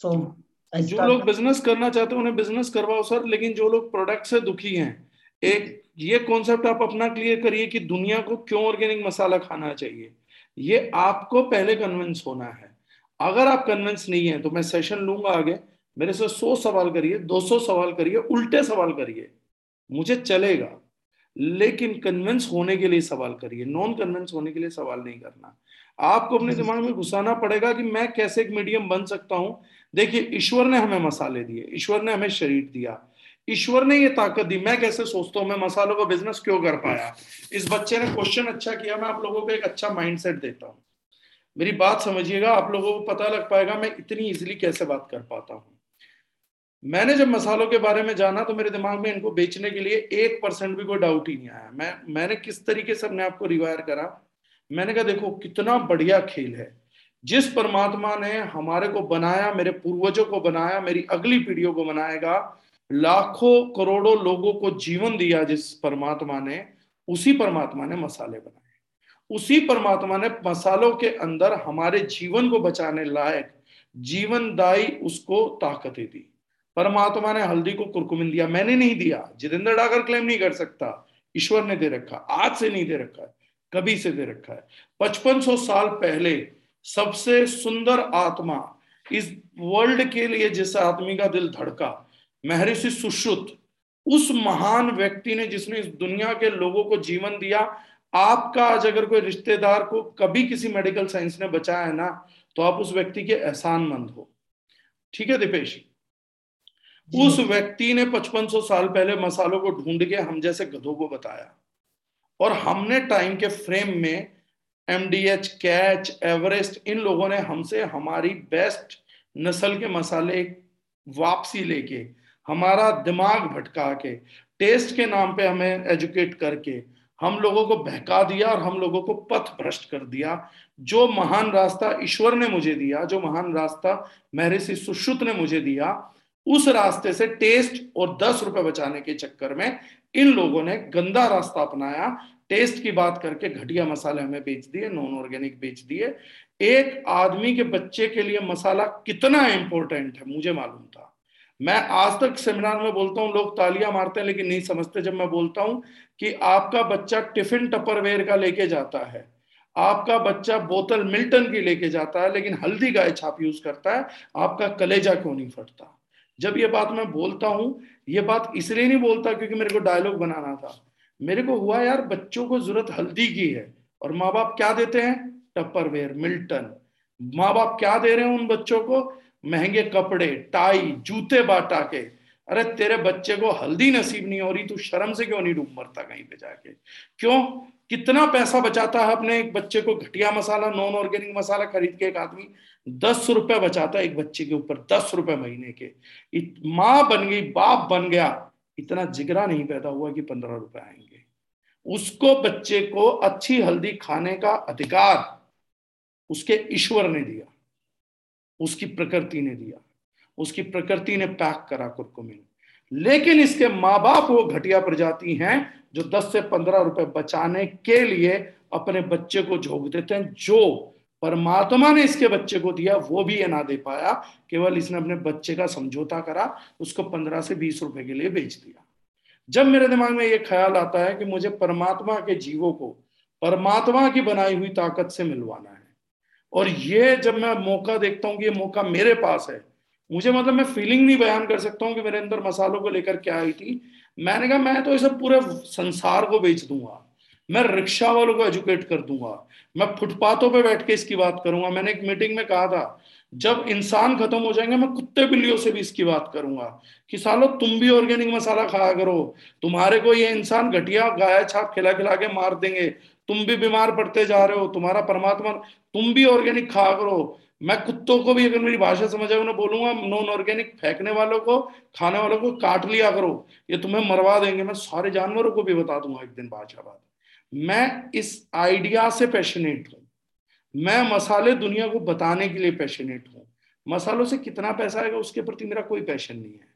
सो so, जो लोग बिजनेस करना चाहते हैं उन्हें बिजनेस करवाओ सर, लेकिन जो लोग प्रोडक्ट से दुखी है एक ये कॉन्सेप्ट आप अपना क्लियर करिए कि दुनिया को क्यों ऑर्गेनिक मसाला खाना चाहिए। ये आपको पहले कन्विंस होना है। अगर आप कन्विंस नहीं है तो मैं सेशन लूंगा आगे, मेरे से सौ सवाल करिए, दो सौ सवाल करिए, उल्टे सवाल करिए, मुझे चलेगा, लेकिन कन्विंस होने के लिए सवाल करिए, नॉन कन्विंस होने के लिए सवाल नहीं करना। आपको अपने दिमाग में घुसाना पड़ेगा कि मैं कैसे एक मीडियम बन सकता हूं। देखिए ईश्वर ने हमें मसाले दिए, ईश्वर ने हमें शरीर दिया, ईश्वर ने ये ताकत दी। मैं कैसे सोचता हूँ, मैं मसालों का बिजनेस क्यों कर पाया? इस बच्चे ने क्वेश्चन अच्छा किया। मैं आप लोगों को एक अच्छा माइंडसेट देता हूँ, मेरी बात समझिएगा, आप लोगों को पता लग पाएगा मैं इतनी इजीली कैसे बात कर पाता हूँ। मैंने जब मसालों के बारे में जाना तो मेरे दिमाग में इनको बेचने के लिए एक परसेंट भी कोई डाउट ही नहीं आया। मैं मैंने किस तरीके से अपने आप को रिवायर करा, मैंने कहा देखो कितना बढ़िया खेल है, जिस परमात्मा ने हमारे को बनाया, मेरे पूर्वजों को बनाया, मेरी अगली पीढ़ियों को बनाएगा, लाखों करोड़ों लोगों को जीवन दिया जिस परमात्मा ने, उसी परमात्मा ने मसाले बनाए, उसी परमात्मा ने मसालों के अंदर हमारे जीवन को बचाने लायक जीवनदायी उसको ताकतें दी। परमात्मा ने हल्दी को कुरकुमिन दिया, मैंने नहीं दिया, जितेंद्र डागर क्लेम नहीं कर सकता, ईश्वर ने दे रखा, आज से नहीं दे रखा है, कभी से दे रखा है। पचपन सौ साल पहले सबसे सुंदर आत्मा इस वर्ल्ड के लिए जिस आदमी का दिल धड़का, महर्षि सुश्रुत, उस महान व्यक्ति ने जिसने इस दुनिया के लोगों को जीवन दिया। आपका आज अगर कोई रिश्तेदार को कभी किसी मेडिकल साइंस ने बचाया है ना, तो आप उस व्यक्ति के एहसानमंद हो। ठीक है दीपेश, उस व्यक्ति ने पचपन सौ साल पहले मसालों को ढूंढ के हम जैसे गधों को बताया, और हमने टाइम के फ्रेम में एमडीएच, कैच, एवरेस्ट, इन लोगों ने हमसे हमारी बेस्ट नस्ल के मसाले वापसी लेके, हमारा दिमाग भटका के, टेस्ट के नाम पे हमें एजुकेट करके हम लोगों को बहका दिया और हम लोगों को पथ भ्रष्ट कर दिया। जो महान रास्ता ईश्वर ने मुझे दिया, जो महान रास्ता महर्षि सुश्रुत ने मुझे दिया, उस रास्ते से टेस्ट और दस रुपए बचाने के चक्कर में इन लोगों ने गंदा रास्ता अपनाया। टेस्ट की बात करके घटिया मसाले हमें बेच दिए, नॉन ऑर्गेनिक बेच दिए। एक आदमी के बच्चे के लिए मसाला कितना इंपॉर्टेंट है मुझे मालूम था। मैं आज तक सेमिनार में बोलता हूँ, लोग तालियां मारते हैं लेकिन नहीं समझते जब मैं बोलता हूँ कि आपका बच्चा टिफिन टपरवेयर का लेके जाता है, आपका बच्चा बोतल मिल्टन की लेके जाता है, लेकिन हल्दी गाय छाप यूज करता है, आपका कलेजा क्यों नहीं फटता? जब ये बात मैं बोलता हूँ, ये बात इसलिए नहीं बोलता क्योंकि मेरे को डायलॉग बनाना था। मेरे को हुआ यार बच्चों को जरूरत हल्दी की है और माँ बाप क्या देते हैं? Tupperware, Milton. माँ बाप क्या दे रहे हैं उन बच्चों को? महंगे कपड़े, टाई, जूते बाटा के। अरे तेरे बच्चे को हल्दी नसीब नहीं हो रही, तू शर्म से क्यों नहीं डूब मरता कहीं पे जाके? क्यों? कितना पैसा बचाता है अपने एक बच्चे को घटिया मसाला, नॉन ऑर्गेनिक मसाला खरीद के एक आदमी दस रुपए बचाता है एक बच्चे के ऊपर, दस रुपए महीने के। माँ बन गई, बाप बन गया, इतना जिगरा नहीं पैदा हुआ कि पंद्रह रुपए आएंगे। उसको, बच्चे को अच्छी हल्दी खाने का अधिकार उसके ईश्वर ने दिया, उसकी प्रकृति ने दिया, उसकी प्रकृति ने पैक करा कुरकुमिन। लेकिन इसके माँ बाप वो घटिया प्रजाति हैं जो दस से पंद्रह रुपए बचाने के लिए अपने बच्चे को झोंक देते हैं। जो परमात्मा ने इसके बच्चे को दिया वो भी ये ना दे पाया, केवल इसने अपने बच्चे का समझौता करा, उसको पंद्रह से बीस रुपए के लिए बेच दिया। जब मेरे दिमाग में ये ख्याल आता है कि मुझे परमात्मा के जीवों को परमात्मा की बनाई हुई ताकत से मिलवाना है, और ये जब मैं मौका देखता हूँ कि ये मौका मेरे पास है, मुझे मतलब मैं फीलिंग नहीं बयान कर सकता हूँ कि मेरे अंदर मसालों को लेकर क्या आई थी। मैंने कहा मैं तो इसे पूरे संसार को बेच दूंगा, मैं रिक्शा वालों को एजुकेट कर दूंगा, मैं फुटपाथों पे बैठ के इसकी बात करूंगा। मैंने एक मीटिंग में कहा था जब इंसान खत्म हो जाएंगे मैं कुत्ते बिल्लियों से भी इसकी बात करूंगा कि सालो तुम भी ऑर्गेनिक मसाला खाया करो, तुम्हारे को ये इंसान घटिया गाय छाप खिला खिला के मार देंगे, तुम भी बीमार पड़ते जा रहे हो, तुम्हारा परमात्मा, तुम भी ऑर्गेनिक खा करो। मैं कुत्तों को भी अगर मेरी भाषा समझ आए उन्हें बोलूंगा नॉन ऑर्गेनिक फेंकने वालों को, खाने वालों को काट लिया करो, ये तुम्हें मरवा देंगे। मैं सारे जानवरों को भी बता दूंगा एक दिन भाषा बात। मैं इस आइडिया से पैशनेट हूँ, मैं मसाले दुनिया को बताने के लिए पैशनेट हूँ। मसालों से कितना पैसा आएगा उसके प्रति मेरा कोई पैशन नहीं है,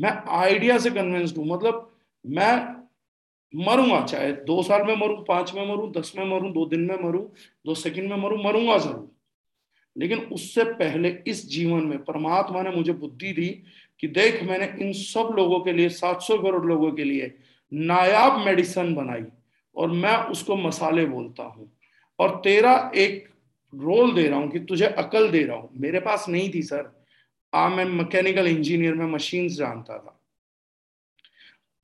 मैं आइडिया से कन्विंस्ड हूँ। मतलब मैं मरूंगा, चाहे दो साल में मरूं, पांच में मरूं, दस में मरूं, दो दिन में मरूं, दो सेकंड में मरूं, मरूंगा जरूर। लेकिन उससे पहले इस जीवन में परमात्मा ने मुझे बुद्धि दी कि देख मैंने इन सब लोगों के लिए, सात सौ करोड़ लोगों के लिए नायाब मेडिसिन बनाई और मैं उसको मसाले बोलता हूँ, और तेरा एक रोल दे रहा हूँ कि तुझे अकल दे रहा हूँ। मेरे पास नहीं थी सर, आ मैं मैकेनिकल इंजीनियर में मशीन्स जानता था।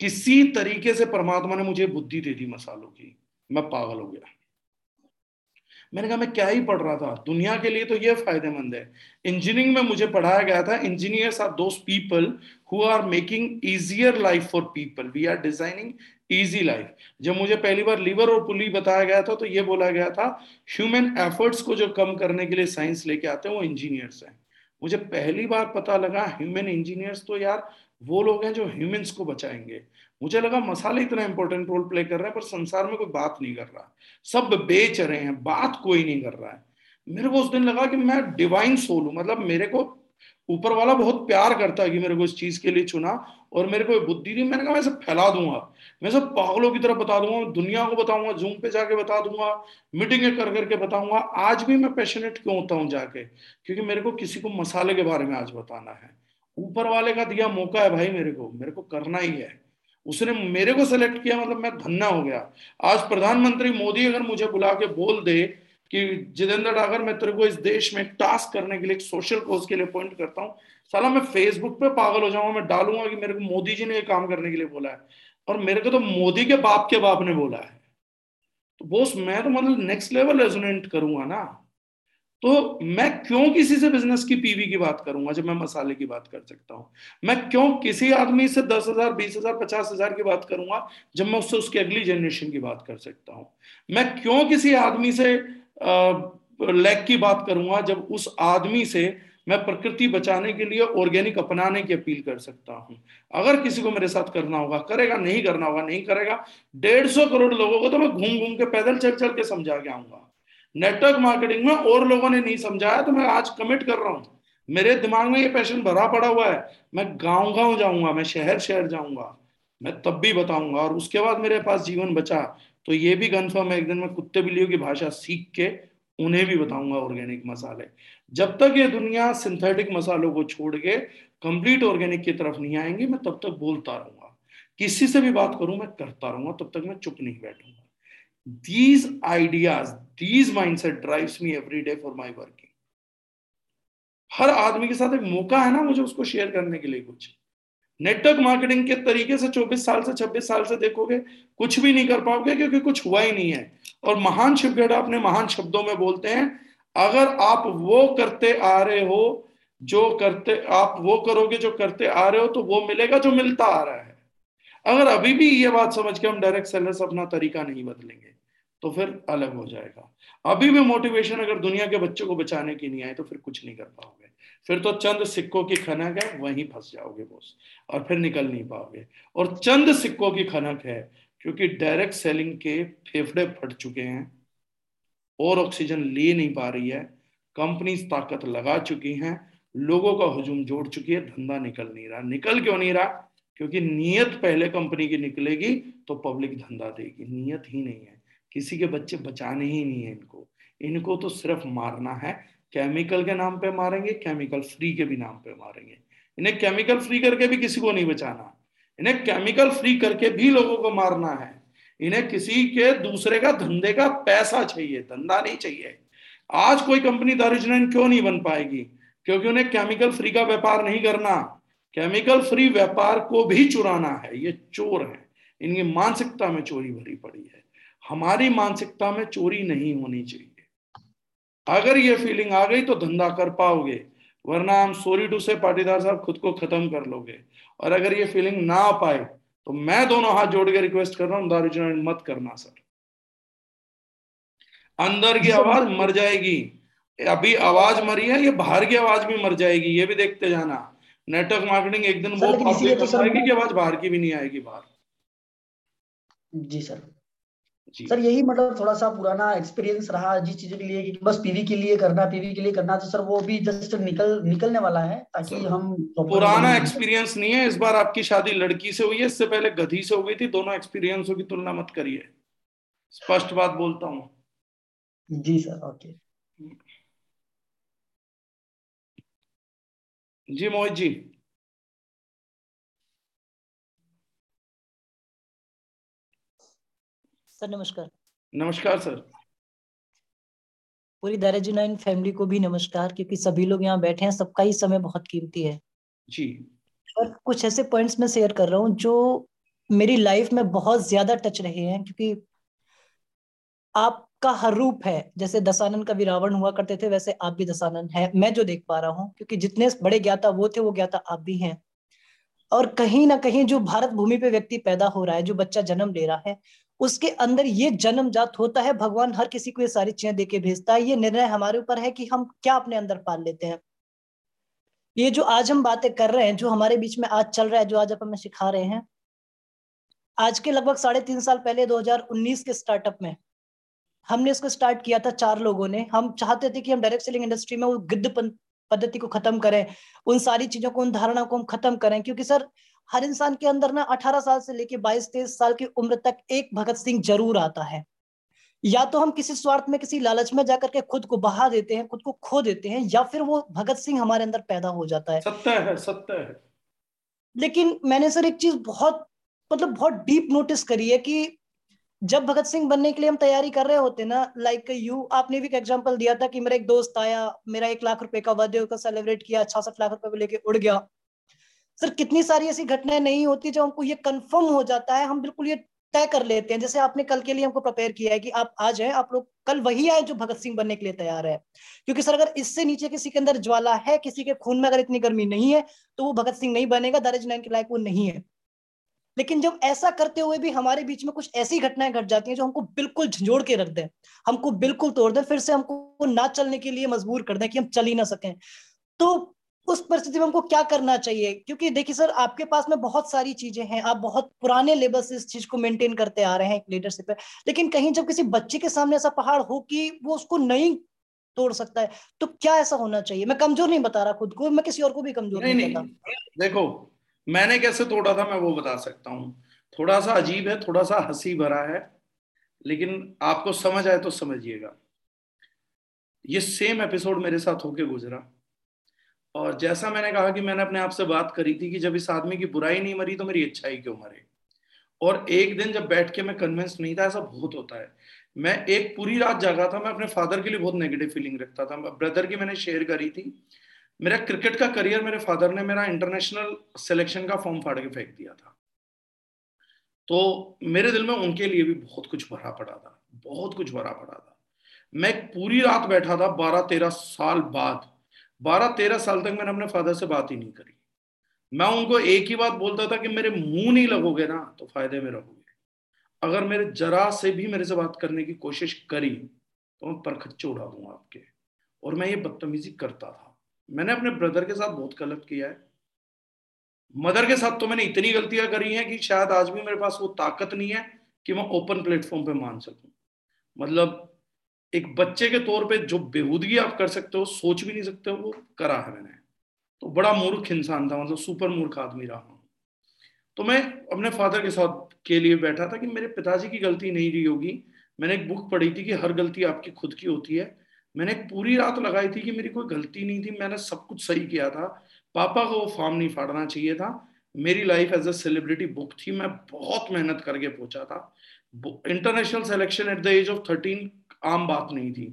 किसी तरीके से परमात्मा ने मुझे बुद्धि दे दी मसालों की, मैं पागल हो गया। मैंने कहा मैं क्या ही पढ़ रहा था, दुनिया के लिए तो ये फायदेमंद है। इंजीनियरिंग में मुझे पढ़ाया गया था engineers are those people who are making easier life for people, we are designing easy life. जब मुझे पहली बार लीवर और पुली बताया गया था तो ये बोला गया था ह्यूमन एफर्ट्स को जो कम करने के लिए साइंस लेके आते हैं वो इंजीनियर्स हैं। मुझे पहली बार पता लगा ह्यूमन इंजीनियर्स तो यार वो लोग हैं जो ह्यूमंस को बचाएंगे। मुझे लगा मसाले इतना इंपॉर्टेंट रोल प्ले कर रहे हैं पर संसार में कोई बात नहीं कर रहा, सब बेच रहे हैं, बात कोई नहीं कर रहा है। मेरे को उस दिन लगा कि मैं डिवाइन सोल हूँ, मतलब मेरे को ऊपर वाला बहुत प्यार करता है कि मेरे को इस चीज के लिए चुना और मेरे को बुद्धि दी। मैंने कहा मैं सब फैला दूंगा, मैं सब पागलों की तरह बता दूंगा, दुनिया को बताऊंगा, जूम पे जाके बता दूंगा, मीटिंगें कर करके बताऊंगा। आज भी मैं पैशनेट क्यों होता हूँ जाके? क्योंकि मेरे को किसी को मसाले के बारे में आज बताना है। ऊपर वाले का दिया मौका है भाई, मेरे को मेरे को करना ही है। उसने मेरे को सेलेक्ट किया, मतलब मैं धन्ना हो गया। आज प्रधानमंत्री मोदी अगर मुझे बुला के बोल दे कि जितेंद्र डागर मैं तेरे को इस देश में टास्क करने के लिए, एक सोशल कोर्स के लिए अपॉइंट करता हूँ, साला मैं फेसबुक पे पागल हो जाऊंगा, मैं डालूंगा कि मेरे को मोदी जी ने ये काम करने के लिए बोला है, और मेरे को तो मोदी के बाप के बाप ने बोला है। तो बोस मैं तो मतलब नेक्स्ट लेवल रेजोनेट करूंगा ना। तो मैं क्यों किसी से बिजनेस की पीवी की बात करूंगा जब मैं मसाले की बात कर सकता हूँ? मैं क्यों किसी आदमी से दस हजार बीस हजार पचास हजार की बात करूंगा जब मैं उससे उसकी अगली जनरेशन की बात कर सकता हूँ? मैं क्यों किसी आदमी से लैग की बात करूंगा जब उस आदमी से मैं प्रकृति बचाने के लिए ऑर्गेनिक अपनाने की अपील कर सकता हूँ? अगर किसी को मेरे साथ करना होगा करेगा, नहीं करना होगा नहीं करेगा। डेढ़ सौ करोड़ लोगों को तो मैं घूम घूम के पैदल चल चल के समझा के आऊंगा। नेटवर्क मार्केटिंग में और लोगों ने नहीं समझाया तो मैं आज कमिट कर रहा हूँ। मेरे दिमाग में ये पैशन भरा पड़ा हुआ है। मैं गाँव गाँव जाऊँगा, मैं शहर शहर जाऊँगा, मैं तब भी बताऊँगा। और उसके बाद मेरे पास जीवन बचा तो ये भी कन्फर्म है, एक दिन मैं कुत्ते बिल्लियों की भाषा सीख के उन्हें भी बताऊंगा ऑर्गेनिक मसाले। जब तक ये दुनिया सिंथेटिक मसालों को छोड़ के कंप्लीट ऑर्गेनिक की तरफ नहीं आएंगी, मैं तब तक बोलता रहूंगा। किसी से भी बात करूं मैं करता रहूंगा, तब तक मैं चुप नहीं बैठूंगा। These ideas, these mindset drives me every day for my working। हर आदमी के साथ एक मौका है ना मुझे उसको शेयर करने के लिए कुछ। नेटवर्क मार्केटिंग के तरीके से चौबीस साल से छब्बीस साल से देखोगे कुछ भी नहीं कर पाओगे, क्योंकि कुछ हुआ ही नहीं है। और महान शिवगेड़ा अपने महान शब्दों में बोलते हैं, अगर आप वो करते आ रहे हो जो करते आप वो करोगे जो करते आ रहे हो तो वो मिलेगा जो मिलता आ रहा है। अगर अभी भी ये बात समझ के हम डायरेक्ट सेलर्स अपना तरीका नहीं बदलेंगे तो फिर अलग हो जाएगा। अभी भी मोटिवेशन अगर दुनिया के बच्चों को बचाने की नहीं आई तो फिर कुछ नहीं कर पाओगे। फिर तो चंद सिक्कों की खनक है, वहीं फंस जाओगे बॉस, और फिर निकल नहीं पाओगे। और चंद सिक्कों की खनक है क्योंकि डायरेक्ट सेलिंग के फेफड़े फट चुके हैं और ऑक्सीजन ले नहीं पा रही है। कंपनीज ताकत लगा चुकी हैं, लोगों का हुजूम जोड़ चुकी है, धंधा निकल नहीं रहा। निकल क्यों नहीं रहा? क्योंकि नीयत पहले कंपनी की निकलेगी तो पब्लिक धंधा देगी। नीयत ही नहीं है, किसी के बच्चे बचाने ही नहीं है इनको। इनको तो सिर्फ मारना है। केमिकल के नाम पे मारेंगे, केमिकल फ्री के भी नाम पे मारेंगे। इन्हें केमिकल फ्री करके भी किसी को नहीं बचाना, इन्हें केमिकल फ्री करके भी लोगों को मारना है। इन्हें किसी के दूसरे का धंधे का पैसा चाहिए, धंधा नहीं चाहिए। आज कोई कंपनी दारुजनैन क्यों नहीं बन पाएगी? क्योंकि उन्हें केमिकल फ्री का व्यापार नहीं करना, केमिकल फ्री व्यापार को भी चुराना है। ये चोर है, इनकी मानसिकता में चोरी भरी पड़ी है। हमारी मानसिकता में चोरी नहीं होनी चाहिए। अगर ये फीलिंग आ गई तो धंधा कर पाओगे, वरना हम सॉरी टू से पाटीदार साहब खुद को खत्म कर लोगे। और अगर ये फीलिंग ना आ पाए तो मैं दोनों हाथ जोड़ के रिक्वेस्ट कर रहा हूँ, दारूजन मत करना सर। अंदर की आवाज मर जाएगी। अभी आवाज मरी है, ये बाहर की आवाज भी मर जाएगी, ये भी देखते जाना। नेटवर्क मार्केटिंग एक दिन वो पाएगी कि आवाज बाहर की भी नहीं आएगी बाहर। जी सर जी। सर यही मतलब थोड़ा सा पुराना एक्सपीरियंस रहा जिस चीजों के लिए कि बस पीवी के लिए करना पीवी के लिए करना, तो सर वो भी जस्ट निकल निकलने वाला है। ताकि हम पुराना एक्सपीरियंस नहीं है। इस बार आपकी शादी लड़की से हुई है, इससे पहले गधी से हो गई थी। दोनों एक्सपीरियंसों की तुलना मत करिए, स्पष्ट बात बोलता हूँ। जी सर ओके जी। मोहित जी सर नमस्कार। नमस्कार सर, पूरी दारुजन फैमिली को भी नमस्कार, क्योंकि सभी लोग यहाँ बैठे हैं, सबका ही समय बहुत कीमती है जी। और कुछ ऐसे पॉइंट्स मैं शेयर कर रहा हूँ जो मेरी लाइफ में बहुत ज्यादा टच रहे हैं, क्योंकि आपका हर रूप है। जैसे दशानन का भी रावण हुआ करते थे, वैसे आप भी दशानन है, मैं जो देख पा रहा हूँ। क्योंकि जितने बड़े ज्ञाता वो थे, वो ज्ञाता आप भी हैं। और कहीं ना कहीं जो भारत भूमि पे व्यक्ति पैदा हो रहा है, जो बच्चा जन्म ले रहा है, उसके अंदर ये जन्मजात होता है। भगवान हर किसी को ये सारी चीजें देके भेजता है। ये निर्णय हमारे ऊपर है कि हम क्या अपने अंदर पाल लेते हैं। ये जो आज हम बातें कर रहे हैं, जो हमारे बीच में आज चल रहा है, जो आज आप हमें सिखा रहे हैं, आज के लगभग साढ़े तीन साल पहले दो हजार उन्नीस के स्टार्टअप में हमने इसको स्टार्ट किया था चार लोगों ने। हम चाहते थे कि हम डायरेक्ट सेलिंग इंडस्ट्री में वो गिद्ध पद्धति को खत्म करें, उन सारी चीजों को, उन धारणा को हम खत्म करें। क्योंकि सर हर इंसान के अंदर ना अठारह साल से लेके बाईस तेईस साल की उम्र तक एक भगत सिंह जरूर आता है। या तो हम किसी स्वार्थ में, किसी लालच में जाकर के खुद को बहा देते हैं, खुद को खो देते हैं, या फिर वो भगत सिंह हमारे अंदर पैदा हो जाता है। सत्य है, सत्य है। लेकिन मैंने सर एक चीज बहुत मतलब बहुत डीप नोटिस करी है कि जब भगत सिंह बनने के लिए हम तैयारी कर रहे होते ना, लाइक यू आपने भी एक एग्जांपल दिया था कि मेरा एक दोस्त आया, मेरा एक लाख रुपए का वादे का सेलिब्रेट किया, छियासठ लाख रुपए को लेके उड़ गया। सर कितनी सारी ऐसी घटनाएं नहीं होती जब हमको ये कंफर्म हो जाता है, हम बिल्कुल ये तय कर लेते हैं। जैसे आपने कल के लिए हमको प्रिपेयर किया है कि आप आ जाए, आप लोग कल वही आए जो भगत सिंह बनने के लिए तैयार है, क्योंकि सर अगर इससे नीचे किसी के अंदर ज्वाला है, किसी के खून में अगर इतनी गर्मी नहीं है तो वो भगत सिंह नहीं बनेगा, दर्ज नाइन के लायक वो नहीं है। लेकिन जब ऐसा करते हुए भी हमारे बीच में कुछ ऐसी घटनाएं घट जाती हैं जो हमको बिल्कुल झंझोड़ के रख दें, हमको बिल्कुल तोड़ दें, फिर से हमको ना चलने के लिए मजबूर कर दें कि हम चल ही ना सकें, तो उस परिस्थिति में हमको क्या करना चाहिए? क्योंकि देखिए सर, आपके पास में बहुत सारी चीजें हैं, आप बहुत पुराने लेवल से इस चीज को मेंटेन करते आ रहे हैं लीडरशिप पर, लेकिन कहीं जब किसी बच्चे के सामने ऐसा पहाड़ हो कि वो उसको नहीं तोड़ सकता है, तो क्या ऐसा होना चाहिए? मैं कमजोर नहीं बता रहा खुद को, मैं किसी और को भी कमजोर नहीं, नहीं, नहीं। देखो मैंने कैसे तोड़ा था मैं वो बता सकता हूँ। थोड़ा सा अजीब है, थोड़ा सा हंसी भरा है, लेकिन आपको समझ आए तो समझिएगा। ये सेम एपिसोड मेरे साथ होके गुजरा, और जैसा मैंने कहा कि मैंने अपने आप से बात करी थी कि जब इस आदमी की बुराई नहीं मरी तो मेरी अच्छाई क्यों मरे। और एक दिन जब बैठ के मैं कन्विंस नहीं था, ऐसा बहुत होता है, मैं एक पूरी रात जागा था, मैं अपने फादर के लिए बहुत नेगेटिव फीलिंग रखता था। ब्रदर की मैंने शेयर करी थी, मेरा क्रिकेट का करियर मेरे फादर ने मेरा इंटरनेशनल सिलेक्शन का फॉर्म फाड़ के फेंक दिया था, तो मेरे दिल में उनके लिए भी बहुत कुछ भरा पड़ा था, बहुत कुछ भरा पड़ा था। मैं पूरी रात बैठा था, बारह तेरह साल बाद, बारह तेरह साल तक मैंने अपने फादर से बात ही नहीं करी। मैं उनको एक ही बात बोलता था कि मेरे मुंह नहीं लगोगे ना तो फायदे में रहोगे, अगर मेरे जरा से भी मेरे से बात करने की कोशिश करी तो मैं परखच्चे उड़ा दूंगा आपके। और मैं ये बदतमीजी करता था। मैंने अपने ब्रदर के साथ बहुत गलत किया है, मदर के साथ तो मैंने इतनी गलतियां करी हैं कि शायद आज भी मेरे पास वो ताकत नहीं है कि मैं ओपन प्लेटफॉर्म पे मान सकूं। मतलब एक बच्चे के तौर पे जो बेहूदगी आप कर सकते हो, सोच भी नहीं सकते हो, वो करा है मैंने। तो बड़ा मूर्ख इंसान था, मतलब सुपर मूर्ख आदमी रहा हूं। तो मैं अपने फादर के साथ के लिए बैठा था कि मेरे पिताजी की गलती नहीं रही होगी। मैंने एक बुक पढ़ी थी कि हर गलती आपकी खुद की होती है। मैंने पूरी रात लगाई थी कि मेरी कोई गलती नहीं थी, मैंने सब कुछ सही किया था, पापा को वो फार्म नहीं फाड़ना चाहिए था, मेरी life as a celebrity book थी, मैं बहुत मेहनत करके पहुंचा था। International selection at the age of thirteen आम बात नहीं थी,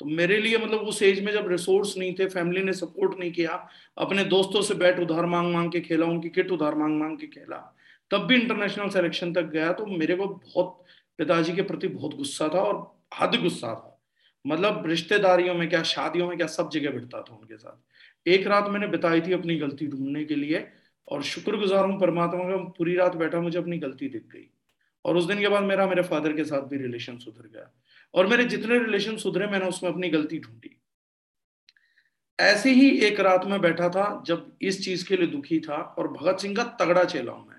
तो मेरे लिए मतलब उस एज में जब रिसोर्स नहीं थे, फैमिली ने सपोर्ट नहीं किया, अपने दोस्तों से बैट उधार मांग मांग के खेला, उनकी किट उधार मांग मांग के खेला, तब भी इंटरनेशनल सिलेक्शन तक गया। तो मेरे को बहुत पिताजी के प्रति बहुत गुस्सा था, और हद गुस्सा था, मतलब रिश्तेदारियों में क्या, शादियों में क्या, सब जगह बैठता था उनके साथ। एक रात मैंने बिताई थी अपनी गलती ढूंढने के लिए, और शुक्रगुजार हूँ परमात्मा का, पूरी रात बैठा, मुझे अपनी गलती दिख गई। और उस दिन के बाद मेरा मेरे फादर के साथ भी रिलेशन सुधर गया, और मेरे जितने रिलेशन सुधरे मैंने उसमें अपनी गलती ढूंढी। ऐसे ही एक रात में बैठा था जब इस चीज के लिए दुखी था, और भगत सिंह का तगड़ा चेला हूं मैं,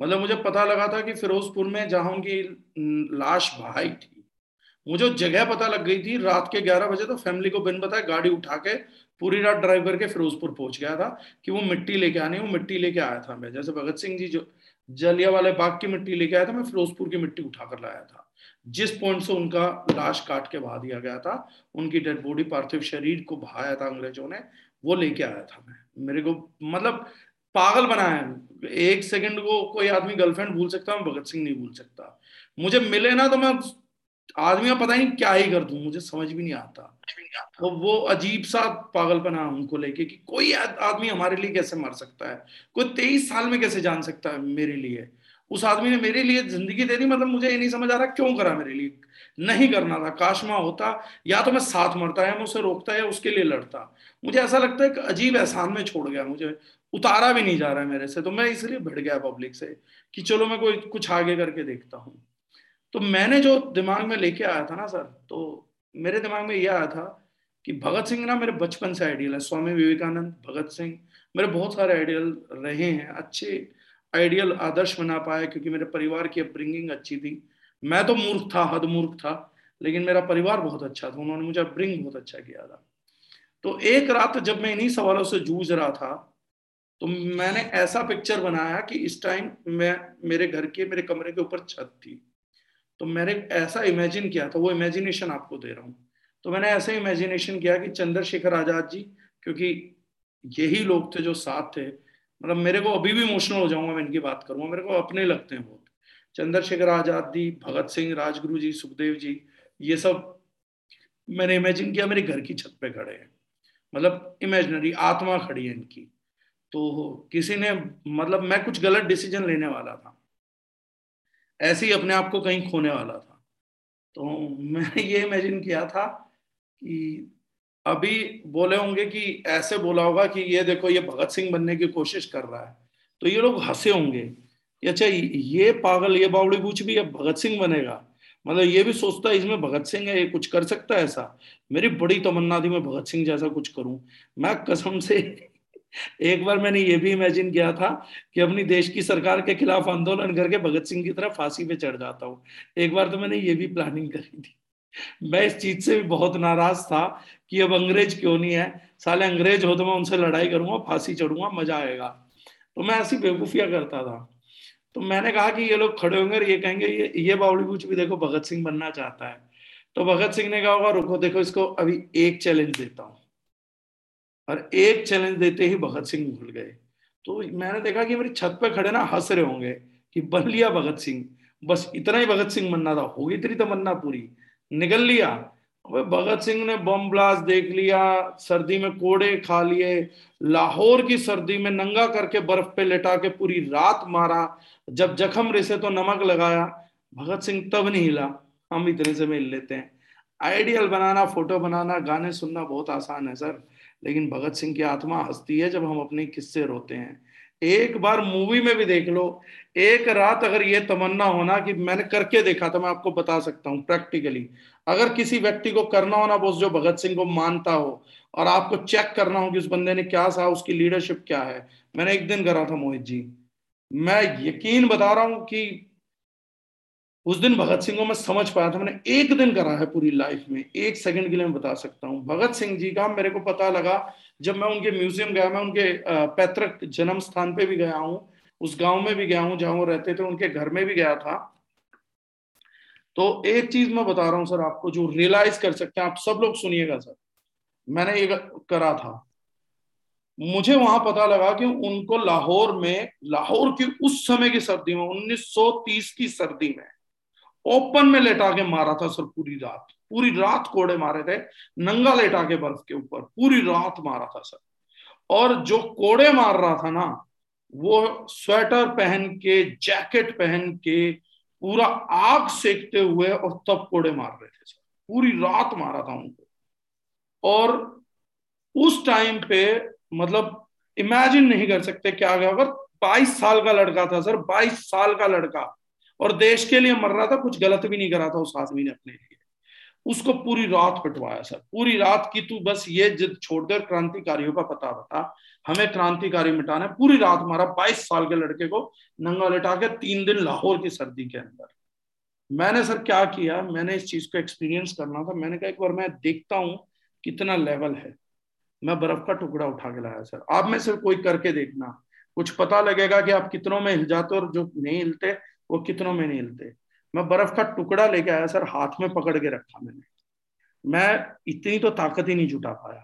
मतलब मुझे पता लगा था कि फिरोजपुर में जहां उनकी लाश बहाई थी, मुझे जगह पता लग गई थी रात के ग्यारह बजे, तो फैमिली को बिन बताए गाड़ी उठा के पूरी रात ड्राइव करके फिरोजपुर पहुंच गया था कि वो मिट्टी लेके आनी, वो मिट्टी लेके आया था मैं, जैसे भगत सिंह जी जो जलियांवाले बाग की मिट्टी लेके आया था, मैं फिरोजपुर की मिट्टी उठा कर लाया था, जिस पॉइंट से उनका लाश काट के बहा दिया गया था, उनकी डेड बॉडी, पार्थिव शरीर को बहाया था अंग्रेजों ने, वो लेके आया था मैं। मेरे को मतलब पागल बनाया, एक सेकेंड को कोई आदमी गर्लफ्रेंड भूल सकता, मैं भगत सिंह नहीं भूल सकता। मुझे मिले ना तो मैं आदमी का पता नहीं क्या ही कर दूं, मुझे समझ भी नहीं आता। तो वो अजीब सा पागलपना उनको लेके कि कोई आदमी हमारे लिए कैसे मर सकता है, कोई तेईस साल में कैसे जान सकता है मेरे लिए। उस आदमी ने मेरे लिए जिंदगी दे दी, मतलब मुझे ये नहीं समझ आ रहा क्यों करा, मेरे लिए नहीं करना था। काश मैं होता, या तो मैं साथ मरता, या मैं उसे रोकता, या उसके लिए लड़ता। मुझे ऐसा लगता है कि अजीब एहसान में छोड़ गया, मुझे उतारा भी नहीं जा रहा है मेरे से। तो मैं इसलिए भिड़ गया पब्लिक से कि चलो मैं कोई कुछ आगे करके देखता हूँ। तो मैंने जो दिमाग में लेके आया था ना सर, तो मेरे दिमाग में ये आया था कि भगत सिंह ना मेरे बचपन से आइडियल है, स्वामी विवेकानंद, भगत सिंह, मेरे बहुत सारे आइडियल रहे हैं, अच्छे आइडियल आदर्श बना पाया, क्योंकि मेरे परिवार की अपब्रिंगिंग अच्छी थी। मैं तो मूर्ख था, हद मूर्ख था, लेकिन मेरा परिवार बहुत अच्छा था, उन्होंने मुझे अपब्रिंग बहुत अच्छा किया था। तो एक रात जब मैं इन्हीं सवालों से जूझ रहा था, तो मैंने ऐसा पिक्चर बनाया कि इस टाइम मैं मेरे घर के मेरे कमरे के ऊपर छत थी, तो मैंने ऐसा इमेजिन किया था, वो इमेजिनेशन आपको दे रहा हूँ। तो मैंने ऐसा इमेजिनेशन किया कि चंद्रशेखर आजाद जी, क्योंकि यही लोग थे जो साथ थे, मतलब मेरे को अभी भी इमोशनल हो जाऊंगा मैं इनकी बात करूंगा, मेरे को अपने लगते हैं बहुत। चंद्रशेखर आजाद जी, भगत सिंह, राजगुरु जी, सुखदेव जी, ये सब मैंने इमेजिन किया मेरे घर की छत पे खड़े हैं, मतलब इमेजिनरी आत्मा खड़ी है इनकी। तो किसी ने मतलब मैं कुछ गलत डिसीजन लेने वाला था, ऐसे ही अपने आप को कहीं खोने वाला था। तो मैंने ये इमेजिन किया था कि अभी बोले होंगे कि ऐसे बोला होगा कि ये देखो ये भगत सिंह बनने की कोशिश कर रहा है, तो ये लोग हंसे होंगे कि अच्छा ये पागल ये बावड़ी बूच भी अब भगत सिंह बनेगा, मतलब ये भी सोचता है इसमें भगत सिंह है, ये कुछ कर सकता है ऐसा। मेरी बड़ी तमन्ना थी मैं भगत सिंह जैसा कुछ करूं। मैं कसम से एक बार मैंने ये भी इमेजिन किया था कि अपनी देश की सरकार के खिलाफ आंदोलन करके भगत सिंह की तरह फांसी पे चढ़ जाता हूँ। एक बार तो मैंने ये भी प्लानिंग करी थी। मैं इस चीज से भी बहुत नाराज था कि अब अंग्रेज क्यों नहीं है, साले अंग्रेज हो तो मैं उनसे लड़ाई करूंगा, फांसी चढ़ूंगा, मजा आएगा। तो मैं ऐसी बेवकूफियां करता था। तो मैंने कहा कि ये लोग खड़े होंगे और ये कहेंगे ये ये बावड़ी पूछ भी देखो भगत सिंह बनना चाहता है। तो भगत सिंह ने कहा होगा रुको देखो इसको अभी एक चैलेंज देता हूँ, और एक चैलेंज देते ही भगत सिंह भूल गए। तो मैंने देखा कि मेरी छत पे खड़े ना हंस रहे होंगे कि बन लिया भगत सिंह, बस इतना ही भगत सिंह बनना था, होगी तेरी तमन्ना पूरी, निकल लिया। भगत सिंह ने बम ब्लास्ट देख लिया, सर्दी में कोड़े खा लिए, लाहौर की सर्दी में नंगा करके बर्फ पे लेटा के पूरी रात मारा, जब जख्म रिसे तो नमक लगाया, भगत सिंह तब नहीं हिला। हम इतने से मिल लेते हैं। आइडियल बनाना, फोटो बनाना, गाने सुनना बहुत आसान है सर, लेकिन भगत सिंह की आत्मा हंसती है जब हम अपने किस्से रोते हैं। एक बार मूवी में भी देख लो, एक रात अगर ये तमन्ना होना कि मैंने करके देखा था, मैं आपको बता सकता हूँ प्रैक्टिकली, अगर किसी व्यक्ति को करना होना बॉस जो भगत सिंह को मानता हो और आपको चेक करना हो कि उस बंदे ने क्या सहा, उसकी लीडरशिप क्या है। मैंने एक दिन करा था मोहित जी, मैं यकीन बता रहा हूँ कि उस दिन भगत सिंह को मैं समझ पाया था। मैंने एक दिन करा है पूरी लाइफ में, एक सेकंड के लिए मैं बता सकता हूँ। भगत सिंह जी का मेरे को पता लगा जब मैं उनके म्यूजियम गया, मैं उनके पैतृक जन्म स्थान पे भी गया हूँ, उस गांव में भी गया हूँ जहाँ वो रहते थे, उनके घर में भी गया था। तो एक चीज मैं बता रहा हूँ सर आपको, जो रियलाइज कर सकते हैं आप सब लोग सुनिएगा सर। मैंने ये करा था, मुझे वहां पता लगा कि उनको लाहौर में, लाहौर की उस समय की सर्दी में, उन्नीस सौ तीस की सर्दी में ओपन में लेटा के मारा था सर, पूरी रात, पूरी रात कोड़े मारे थे, नंगा लेटा के बर्फ के ऊपर पूरी रात मारा था सर। और जो कोड़े मार रहा था ना, वो स्वेटर पहन के, जैकेट पहन के, पूरा आग सेकते हुए और तब कोड़े मार रहे थे सर, पूरी रात मारा था उनको। और उस टाइम पे मतलब इमेजिन नहीं कर सकते क्या गया। अगर बाईस साल का लड़का था सर, बाईस साल का लड़का, और देश के लिए मर रहा था, कुछ गलत भी नहीं करा था उस आदमी ने अपने लिए। उसको पूरी रात पिटवाया सर, पूरी रात की तू बस ये जिद छोड़कर क्रांतिकारियों का पता बता, हमें क्रांतिकारी मिटाना है। पूरी रात मारा बाईस साल के लड़के को नंगा लेटा के, तीन दिन लाहौर की सर्दी के अंदर। मैंने सर क्या किया, मैंने इस चीज को एक्सपीरियंस करना था। मैंने कहा एक बार मैं देखता हूँ कितना लेवल है। मैं बर्फ का टुकड़ा उठा के लाया सर, आप में से कोई करके देखना, कुछ पता लगेगा कि आप कितनों में हिल जाते और जो नहीं हिलते वो कितनों में नहीं हिलते। मैं बर्फ का टुकड़ा लेके आया सर, हाथ में पकड़ के रखा मैंने, मैं इतनी तो ताकत ही नहीं जुटा पाया।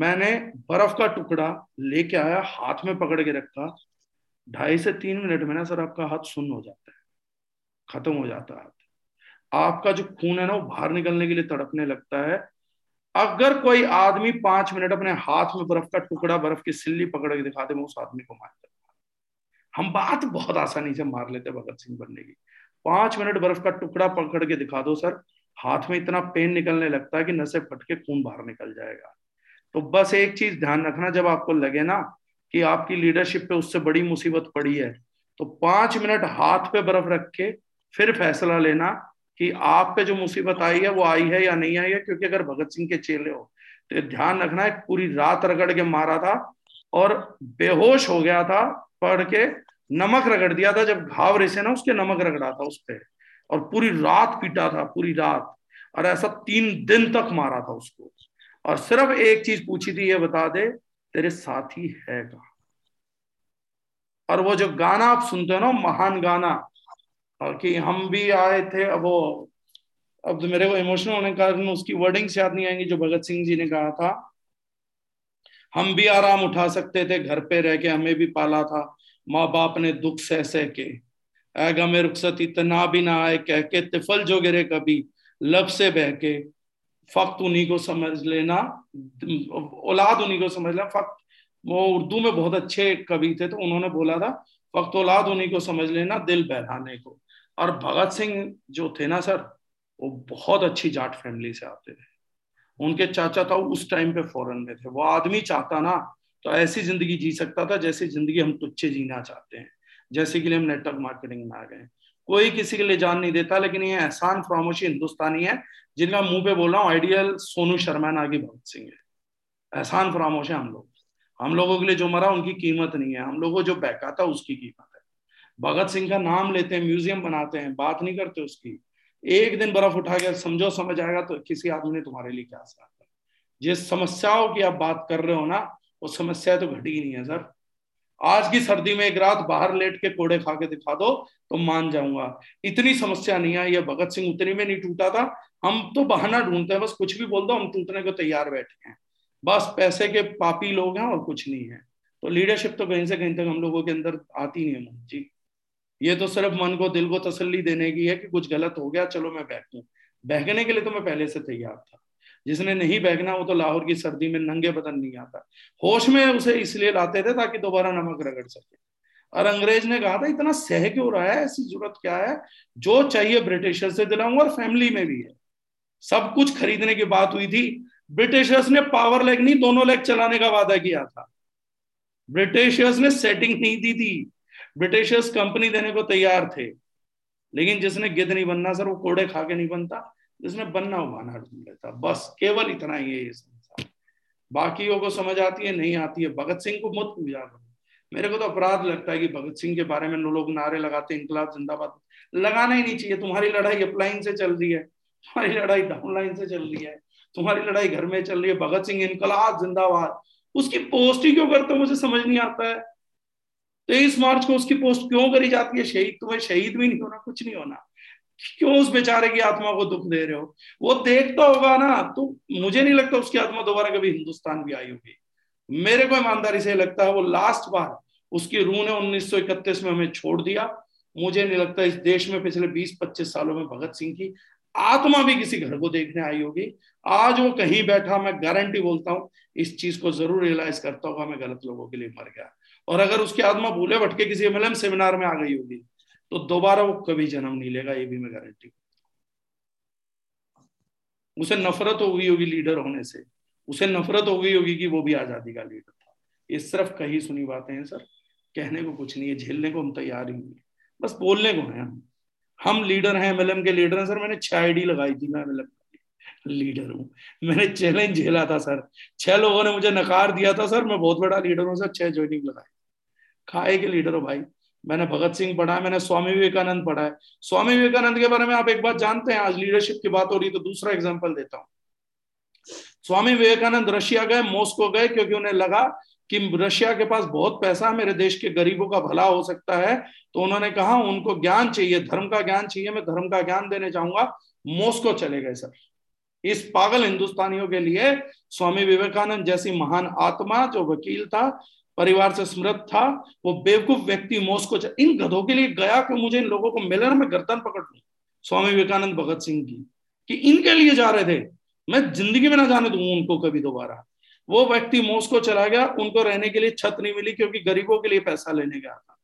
मैंने बर्फ का टुकड़ा लेके आया, हाथ में पकड़ के रखा, ढाई से तीन मिनट में ना सर आपका हाथ सुन्न हो जाता है, खत्म हो जाता है। आपका जो खून है ना वो बाहर निकलने के लिए तड़पने लगता है। अगर कोई आदमी पांच मिनट अपने हाथ में बर्फ का टुकड़ा, बर्फ की सिल्ली पकड़ के दिखा दे, मैं उस आदमी को मार देता। हम बात बहुत आसानी से मार लेते भगत सिंह बनने की। पांच मिनट बर्फ का टुकड़ा पकड़ के दिखा दो सर, हाथ में इतना पेन निकलने लगता है कि नसें फट के खून बाहर निकल जाएगा। तो बस एक चीज ध्यान रखना, जब आपको लगे ना कि आपकी लीडरशिप पे उससे बड़ी मुसीबत पड़ी है, तो पांच मिनट हाथ पे बर्फ रख के फिर फैसला लेना कि आप पे जो मुसीबत आई है वो आई है या नहीं आई है। क्योंकि अगर भगत सिंह के चेले हो तो ध्यान रखना है, पूरी रात रगड़ के मारा था और बेहोश हो गया था पढ़ के, नमक रगड़ दिया था, जब घाव रेसे ना उसके नमक रगड़ा था उस पर, और पूरी रात पीटा था, पूरी रात, और ऐसा तीन दिन तक मारा था उसको। और सिर्फ एक चीज पूछी थी, ये बता दे तेरे साथी है कहाँ। और वो जो गाना आप सुनते हो ना, महान गाना, और कि हम भी आए थे, अब वो अब मेरे को इमोशनल होने के कारण उसकी वर्डिंग्स याद नहीं आएंगी, जो भगत सिंह जी ने कहा था, हम भी आराम उठा सकते थे, घर पे रह के हमें भी पाला था माँ बाप ने, दुख सह सह के आएगा में रुखसत इतना भी ना आए, कह के तिफल जो गिरे कभी लब से बह के, फक्त उन्हीं को समझ लेना, औलाद उन्हीं को समझ लेना। फक्त वो उर्दू में बहुत अच्छे कवि थे, तो उन्होंने बोला था फक्त औलाद उन्हीं को समझ लेना, दिल बहलाने को। और भगत सिंह जो थे ना सर, वो बहुत अच्छी जाट फैमिली से आते थे। उनके चाचा ताऊ उस टाइम पे फॉरेन में थे। वो आदमी चाहता ना तो ऐसी जिंदगी जी सकता था जैसी जिंदगी हम तुच्छे जीना चाहते हैं, जैसे के लिए हम नेटवर्क मार्केटिंग में आ गए। कोई किसी के लिए जान नहीं देता, लेकिन ये एहसान फरामोशी हिंदुस्तानी है जिनका मुंह पे बोल रहा हूँ, आइडियल सोनू शर्मा ना कि भगत सिंह है। एहसान फरामोश है। हम लोग हम लोगों के लिए जो मरा उनकी कीमत नहीं है, हम लोगों को जो बहका था उसकी कीमत है। भगत सिंह का नाम लेते हैं, म्यूजियम बनाते हैं, बात नहीं करते उसकी। एक दिन बर्फ उठा के समझो, समझ आएगा तो किसी आदमी ने तुम्हारे लिए क्या सहा था। जिस समस्याओं की आप बात कर रहे हो ना, वो समस्या तो घटी ही नहीं है सर। आज की सर्दी में एक रात बाहर लेट के कोड़े खा के दिखा दो तो मान जाऊंगा। इतनी समस्या नहीं आई है। भगत सिंह उतनी में नहीं टूटा था। हम तो बहाना ढूंढते हैं, बस कुछ भी बोल दो हम टूटने को तैयार बैठे हैं। बस पैसे के पापी लोग हैं और कुछ नहीं है। तो लीडरशिप तो कहीं से कहीं तक हम लोगों के अंदर आती नहीं है जी। ये तो सिर्फ मन को, दिल को तसल्ली देने की है कि कुछ गलत हो गया, चलो मैं बहकूं। बहकने के लिए तो मैं पहले से तैयार था। जिसने नहीं बहकना वो तो लाहौर की सर्दी में नंगे बदन नहीं आता। होश में उसे इसलिए लाते थे ताकि दोबारा नमक रगड़ सके। और अंग्रेज ने कहा था इतना सह क्यों रहा है, ऐसी जरूरत क्या है, जो चाहिए ब्रिटिशर्स से दिलाऊंगा। और फैमिली में भी है, सब कुछ खरीदने की बात हुई थी। ब्रिटिशर्स ने पावर लेग नहीं, दोनों लेग चलाने का वादा किया था। ब्रिटिशर्स ने सेटिंग नहीं दी थी, ब्रिटिशर्स कंपनी देने को तैयार थे। लेकिन जिसने गिद्ध नहीं बनना सर, वो कोड़े खा के नहीं बनता। जिसने बनना वो बहाना ढूंढ लेता। बस केवल इतना ही है ये संसार। बाकियों को समझ आती है, नहीं आती है। भगत सिंह को मत पूजा करो। मेरे को तो अपराध लगता है कि भगत सिंह के बारे में लोग नारे लगाते, इंकलाब जिंदाबाद। लगाना ही नहीं चाहिए। तुम्हारी लड़ाई अपलाइन से चल रही है, तुम्हारी लड़ाई डाउनलाइन से चल रही है, तुम्हारी लड़ाई घर में चल रही है। भगत सिंह इंकलाब जिंदाबाद, उसकी पोस्ट ही क्यों करते हो, मुझे समझ नहीं आता है। तेईस मार्च को उसकी पोस्ट क्यों करी जाती है? शहीद, तुम्हें शहीद भी नहीं होना, कुछ नहीं होना, क्यों उस बेचारे की आत्मा को दुख दे रहे हो? वो देखता होगा ना तो मुझे नहीं लगता उसकी आत्मा दोबारा कभी हिंदुस्तान भी आई होगी। मेरे को ईमानदारी से लगता है वो लास्ट बार उसकी रूह ने उन्नीस सौ इकतीस में हमें छोड़ दिया। मुझे नहीं लगता इस देश में पिछले बीस पच्चीस सालों में भगत सिंह की आत्मा भी किसी घर को देखने आई होगी। आज वो कहीं बैठा, मैं गारंटी बोलता हूँ, इस चीज को जरूर रियलाइज करता होगा मैं गलत लोगों के लिए मर गया। और अगर उसकी आत्मा भूले भटके किसी एम एल एम सेमिनार में आ गई होगी तो दोबारा वो कभी जन्म नहीं लेगा, ये भी मैं गारंटी। उसे नफरत हो गई होगी लीडर होने से, उसे नफरत हो गई होगी कि वो भी आजादी का लीडर था। ये सिर्फ कही सुनी बातें हैं सर, कहने को कुछ नहीं है। झेलने को हम तैयार ही नहीं है, बस बोलने को है। हम हम लीडर हैं, एम एल एम के लीडर हैं सर। मैंने छह आई डी लगाई थी, मैं एम एल एम लीडर हूँ। मैंने चैलेंज झेला था सर, छह लोगों ने मुझे नकार दिया था सर, मैं बहुत बड़ा लीडर हूँ सर। छह ज्वाइनिंग लगाई, खाए के लीडर हो भाई। मैंने भगत सिंह पढ़ा है, मैंने स्वामी विवेकानंद पढ़ा है। स्वामी विवेकानंद के बारे में आप एक बात जानते हैं, आज लीडरशिप की बात हो रही तो दूसरा एग्जाम्पल देता हूँ। स्वामी विवेकानंद रशिया गए, मॉस्को गए, क्योंकि उन्हें लगा कि रशिया के पास बहुत पैसा है, मेरे देश के गरीबों का भला हो सकता है। तो उन्होंने कहा उनको ज्ञान चाहिए, धर्म का ज्ञान चाहिए, मैं धर्म का ज्ञान देने जाऊंगा। मॉस्को चले गए सर। इस पागल हिंदुस्तानियों के लिए स्वामी विवेकानंद जैसी महान आत्मा, जो वकील था, परिवार से समृद्ध था, वो बेवकूफ व्यक्ति मॉस्को। इन गधों के लिए गया कि मुझे इन लोगों को मिलना, मैं गर्दन पकड़ लूं। स्वामी विवेकानंद भगत सिंह की कि इनके लिए जा रहे थे, मैं जिंदगी में ना जाने दूंगा उनको कभी दोबारा। वो व्यक्ति मॉस्को चला गया, उनको रहने के लिए छत नहीं मिली क्योंकि गरीबों के लिए पैसा लेने गया था।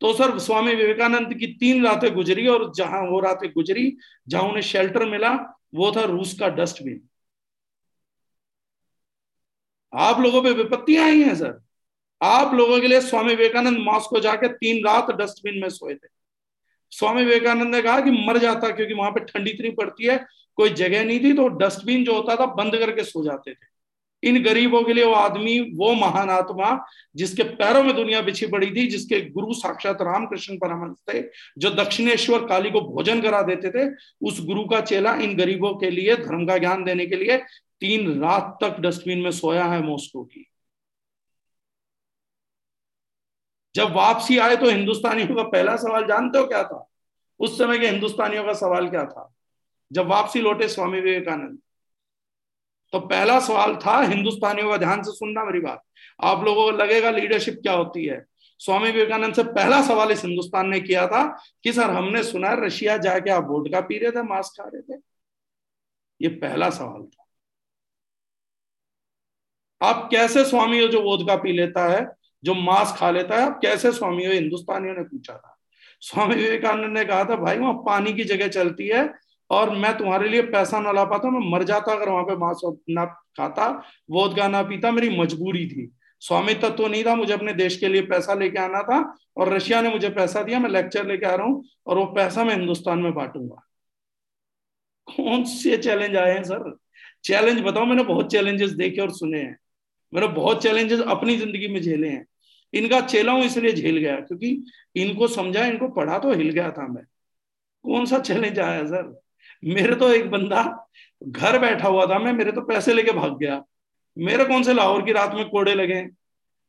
तो सर स्वामी विवेकानंद की तीन रातें गुजरी, और जहां वो रातें गुजरी, जहां उन्हें शेल्टर मिला, वो था रूस का डस्टबिन। आप लोगों पे विपत्तियां आई हैं सर। आप लोगों के लिए स्वामी विवेकानंद मॉस्को जाके तीन रात डस्टबिन में सोए थे। स्वामी विवेकानंद ने कहा कि मर जाता, क्योंकि वहां पे ठंडी इतनी पड़ती है, कोई जगह नहीं थी, तो डस्टबिन जो होता था बंद करके सो जाते थे। इन गरीबों के लिए वो आदमी, वो महान आत्मा जिसके पैरों में दुनिया बिछी पड़ी थी, जिसके गुरु साक्षात रामकृष्ण परमहंस थे, जो दक्षिणेश्वर काली को भोजन करा देते थे, उस गुरु का चेला इन गरीबों के लिए धर्म का ज्ञान देने के लिए तीन रात तक डस्टबिन में सोया है मॉस्को की। जब वापसी आए तो हिंदुस्तानियों का पहला सवाल जानते हो क्या था? उस समय के हिंदुस्तानियों का सवाल क्या था? जब वापसी लौटे स्वामी विवेकानंद, तो पहला सवाल था, हिंदुस्तानियों का, ध्यान से सुनना मेरी बात, आप लोगों को लगेगा लीडरशिप क्या होती है। स्वामी विवेकानंद से पहला सवाल इस हिंदुस्तान ने किया था कि सर हमने सुना है रशिया जाके आप वोडका पी रहे थे, मांस खा रहे थे। ये पहला सवाल था। आप कैसे स्वामी हो जो वोडका पी लेता है, जो मांस खा लेता है, आप कैसे स्वामी हो, हिंदुस्तानियों ने पूछा था। स्वामी विवेकानंद ने कहा था, भाई वहां पानी की जगह चलती है और मैं तुम्हारे लिए पैसा ना ला पाता, मैं मर जाता अगर वहां पे मांस ना खाता, वोदका ना पीता, मेरी मजबूरी थी, स्वामित्व तो नहीं था, मुझे अपने देश के लिए पैसा लेके आना था और रशिया ने मुझे पैसा दिया, मैं लेक्चर लेके आ रहा हूँ और वो पैसा मैं हिंदुस्तान में बांटूंगा। कौन से चैलेंज आए हैं सर, चैलेंज बताओ। मैंने बहुत चैलेंजेस देखे और सुने हैं, मैंने बहुत चैलेंजेस अपनी जिंदगी में झेले हैं। इनका चेला हूं इसलिए झेल गया, क्योंकि इनको समझा, इनको पढ़ा तो हिल गया था मैं। कौन सा चैलेंज आया सर, मेरे तो एक बंदा घर बैठा हुआ था, मैं मेरे तो पैसे लेके भाग गया, मेरे कौन से लाहौर की रात में कोड़े लगे,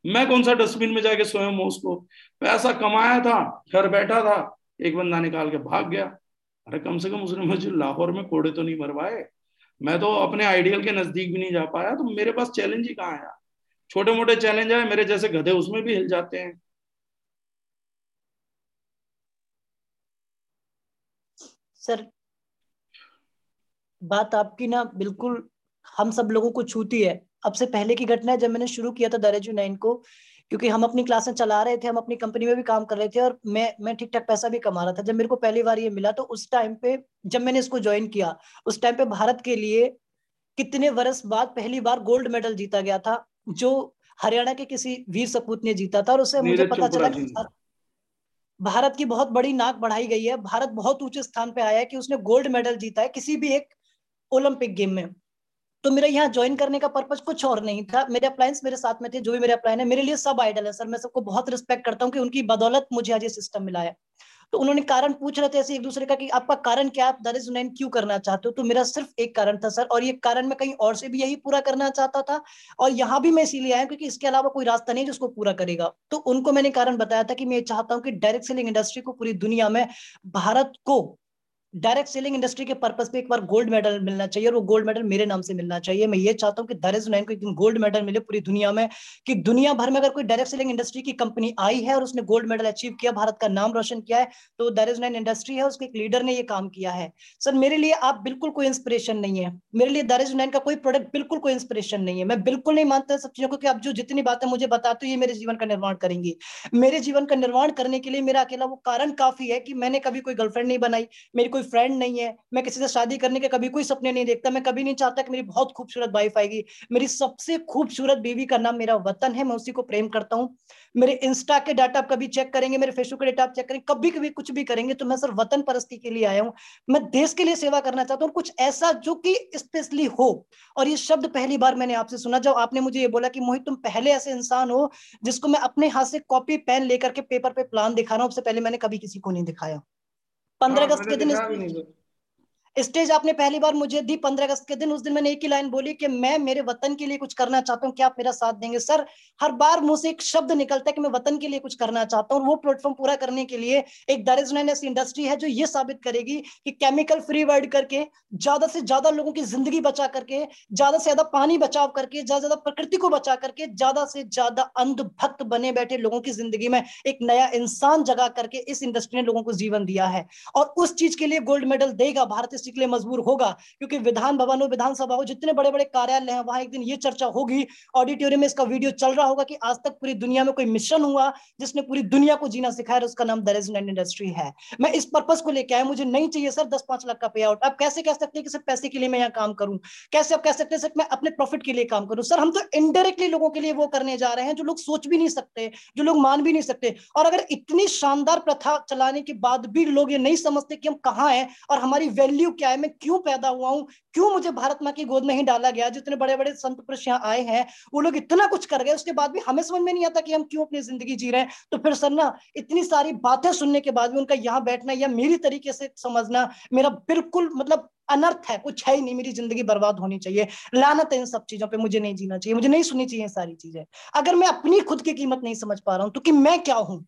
मैं कौन सा डस्टबिन में जाके सोया हूं, उसको पैसा कमाया था, घर बैठा था, एक बंदा निकाल के भाग गया। अरे कम से कम उसने मुझे लाहौर में कोड़े तो नहीं मरवाए, मैं तो अपने आइडियल के नजदीक भी नहीं जा पाया। तो मेरे पास चैलेंज ही कहाँ आया, छोटे मोटे चैलेंज आए, मेरे जैसे गधे उसमें भी हिल जाते हैं। सर बात आपकी ना बिल्कुल हम सब लोगों को छूती है। अब से पहले की घटना है जब मैंने शुरू किया था दरेजू नाइन को, क्योंकि हम अपनी क्लासें चला रहे थे, हम अपनी कंपनी में भी काम कर रहे थे और मैं मैं ठीक ठाक पैसा भी कमा रहा था। जब मेरे को पहली बार ये मिला, तो उस टाइम पे जब मैंने इसको ज्वाइन किया, उस टाइम पे भारत के लिए कितने वर्ष बाद पहली बार गोल्ड मेडल जीता गया था, जो हरियाणा के किसी वीर सपूत ने जीता था। और उससे मुझे पता चला कि भारत की बहुत बड़ी नाक बढ़ाई गई है, भारत बहुत ऊंचे स्थान पे आया है कि उसने गोल्ड मेडल जीता है किसी भी एक ओलंपिक गेम में। तो मेरा यहाँ ज्वाइन करने का पर्पज कुछ और नहीं था। मेरे अप्लायंस मेरे साथ में थे, जो भी मेरे अप्लायंस है मेरे लिए सब आइडल है सर, मैं सबको बहुत रिस्पेक्ट करता हूँ कि उनकी बदौलत मुझे आज ये सिस्टम मिला है। तो उन्होंने कारण पूछ रहे थे ऐसे एक दूसरे का कि आपका कारण क्या है, आप दरेजू नाइन क्यों करना चाहते हो। तो मेरा सिर्फ एक कारण था सर, और ये कारण मैं कहीं और से भी यही पूरा करना चाहता था, और यहाँ भी मैं इसीलिए आया क्योंकि इसके अलावा कोई रास्ता नहीं जिसको पूरा करेगा। तो उनको मैंने कारण बताया था कि मैं चाहता हूँ कि डायरेक्ट सेलिंग इंडस्ट्री को पूरी दुनिया में, भारत को डायरेक्ट सेलिंग इंडस्ट्री के पर्पस पे एक बार गोल्ड मेडल मिलना चाहिए, और वो गोल्ड मेडल मेरे नाम से मिलना चाहिए। मैं ये चाहता हूँ कि दरेजू नाइन को एक दिन गोल्ड मेडल मिले पूरी दुनिया में, कि दुनिया भर में अगर कोई डायरेक्ट सेलिंग इंडस्ट्री की कंपनी आई है और उसने गोल्ड मेडल अचीव किया, भारत का नाम रोशन किया है, तो दरेजू नाइन इंडस्ट्री है, उसके एक लीडर ने ये काम किया है। सर मेरे लिए आप बिल्कुल कोई इंस्पिरेशन नहीं है, मेरे लिए दरेजू नाइन का कोई प्रोडक्ट बिल्कुल कोई इंस्पिरेशन नहीं है। मैं बिल्कुल नहीं मानता सब चीजों को कि आप जो जितनी बातें मुझे बताते हो ये मेरे जीवन का निर्माण करेंगी। मेरे जीवन का निर्माण करने के लिए मेरा अकेला वो कारण काफी है कि मैंने कभी कोई गर्लफ्रेंड नहीं बनाई, मेरी कोई फ्रेंड नहीं है, मैं किसी से शादी करने के कभी कोई सपने नहीं देखता, मैं कभी नहीं चाहता कि मेरी बहुत खूबसूरत वाइफ आएगी। मेरी सबसे खूबसूरत बीवी का नाम मेरा वतन है, मैं उसी को प्रेम करता हूँ। मेरे इंस्टा के डाटा आप कभी चेक करेंगे, मेरे फेसबुक के डाटा आप चेक करेंगे, कभी कभी कुछ भी करेंगे। तो मैं सर वतन परस्ती के लिए आया हूँ, मैं देश के लिए सेवा करना चाहता हूँ, कुछ ऐसा जो कि स्पेशली हो। और ये शब्द पहली बार मैंने आपसे सुना जब आपने मुझे ये बोला कि मोहित तुम पहले ऐसे इंसान हो जिसको मैं अपने हाथ से कॉपी पेन लेकर के पेपर पे प्लान दिखा रहा हूँ, उससे पहले मैंने कभी किसी को नहीं दिखाया। पंद्रह अगस्त के दिन स्टेज आपने पहली बार मुझे दी, पंद्रह अगस्त के दिन, उस दिन मैंने एक ही लाइन बोली कि मैं मेरे वतन के लिए कुछ करना चाहता हूँ, क्या आप मेरा साथ देंगे। सर हर बार मुंह से एक शब्द निकलता है कि मैं वतन के लिए कुछ करना चाहता हूँ, और वो प्लेटफॉर्म पूरा करने के लिए एक दरेजू नाइन ऐसी इंडस्ट्री है जो ये साबित करेगी कि केमिकल फ्री वर्ल्ड करके, ज्यादा से ज्यादा लोगों की जिंदगी बचा करके, ज्यादा से ज्यादा पानी बचाव करके, ज्यादा से ज्यादा प्रकृति को बचा करके, ज्यादा से ज्यादा अंधभक्त बने बैठे लोगों की जिंदगी में एक नया इंसान जगा करके इस इंडस्ट्री ने लोगों को जीवन दिया है। और उस चीज के लिए गोल्ड मेडल देगा, भारत के लिए मजबूर होगा, क्योंकि विधान भवन हो, विधानसभा हो, जितने बड़े बड़े कार्यालय हैं, वहां एक दिन ये चर्चा होगी, ऑडिटोरियम में इसका वीडियो चल रहा होगा कि आज तक पूरी दुनिया में कोई मिशन हुआ जिसने पूरी दुनिया को जीना सिखाया, उसका नाम दरेजू नाइन इंडस्ट्री है। मैं इस पर्पस को लेकर आया, मुझे नहीं चाहिए सर दस पांच लाख का पे आउट। आप कैसे कह सकते हैं कि सिर्फ पैसे के लिए मैं यहाँ काम करूं, कैसे आप कह सकते हैं सिर्फ मैं अपने प्रॉफिट के लिए काम करूं। सर हम तो इनडायरेक्टली लोगों के लिए वो करने जा रहे हैं जो लोग सोच भी नहीं सकते, जो लोग मान भी नहीं सकते। और अगर इतनी शानदार प्रथा चलाने के बाद भी लोग ये नहीं समझते कि हम कहाँ हैं और हमारी वैल्यू क्या है, मैं क्यों पैदा हुआ हूं, क्यों मुझे भारत मां की गोद में ही डाला गया। जितने बड़े बड़े संत पुरुष यहां आए हैं, वो लोग इतना कुछ कर गए, उसके बाद भी हमें समझ में नहीं आता कि हम क्यों अपनी जिंदगी जी रहे हैं। तो फिर सर ना इतनी सारी बातें सुनने के बाद भी उनका यहाँ बैठना या मेरी तरीके से समझना मेरा बिल्कुल मतलब अनर्थ है, कुछ है ही नहीं। मेरी जिंदगी बर्बाद होनी चाहिए, लानत है इन सब चीजों पे, मुझे नहीं जीना चाहिए, मुझे नहीं सुननी चाहिए सारी चीजें। अगर मैं अपनी खुद की कीमत नहीं समझ पा रहा हूं तो कि मैं क्या हूं।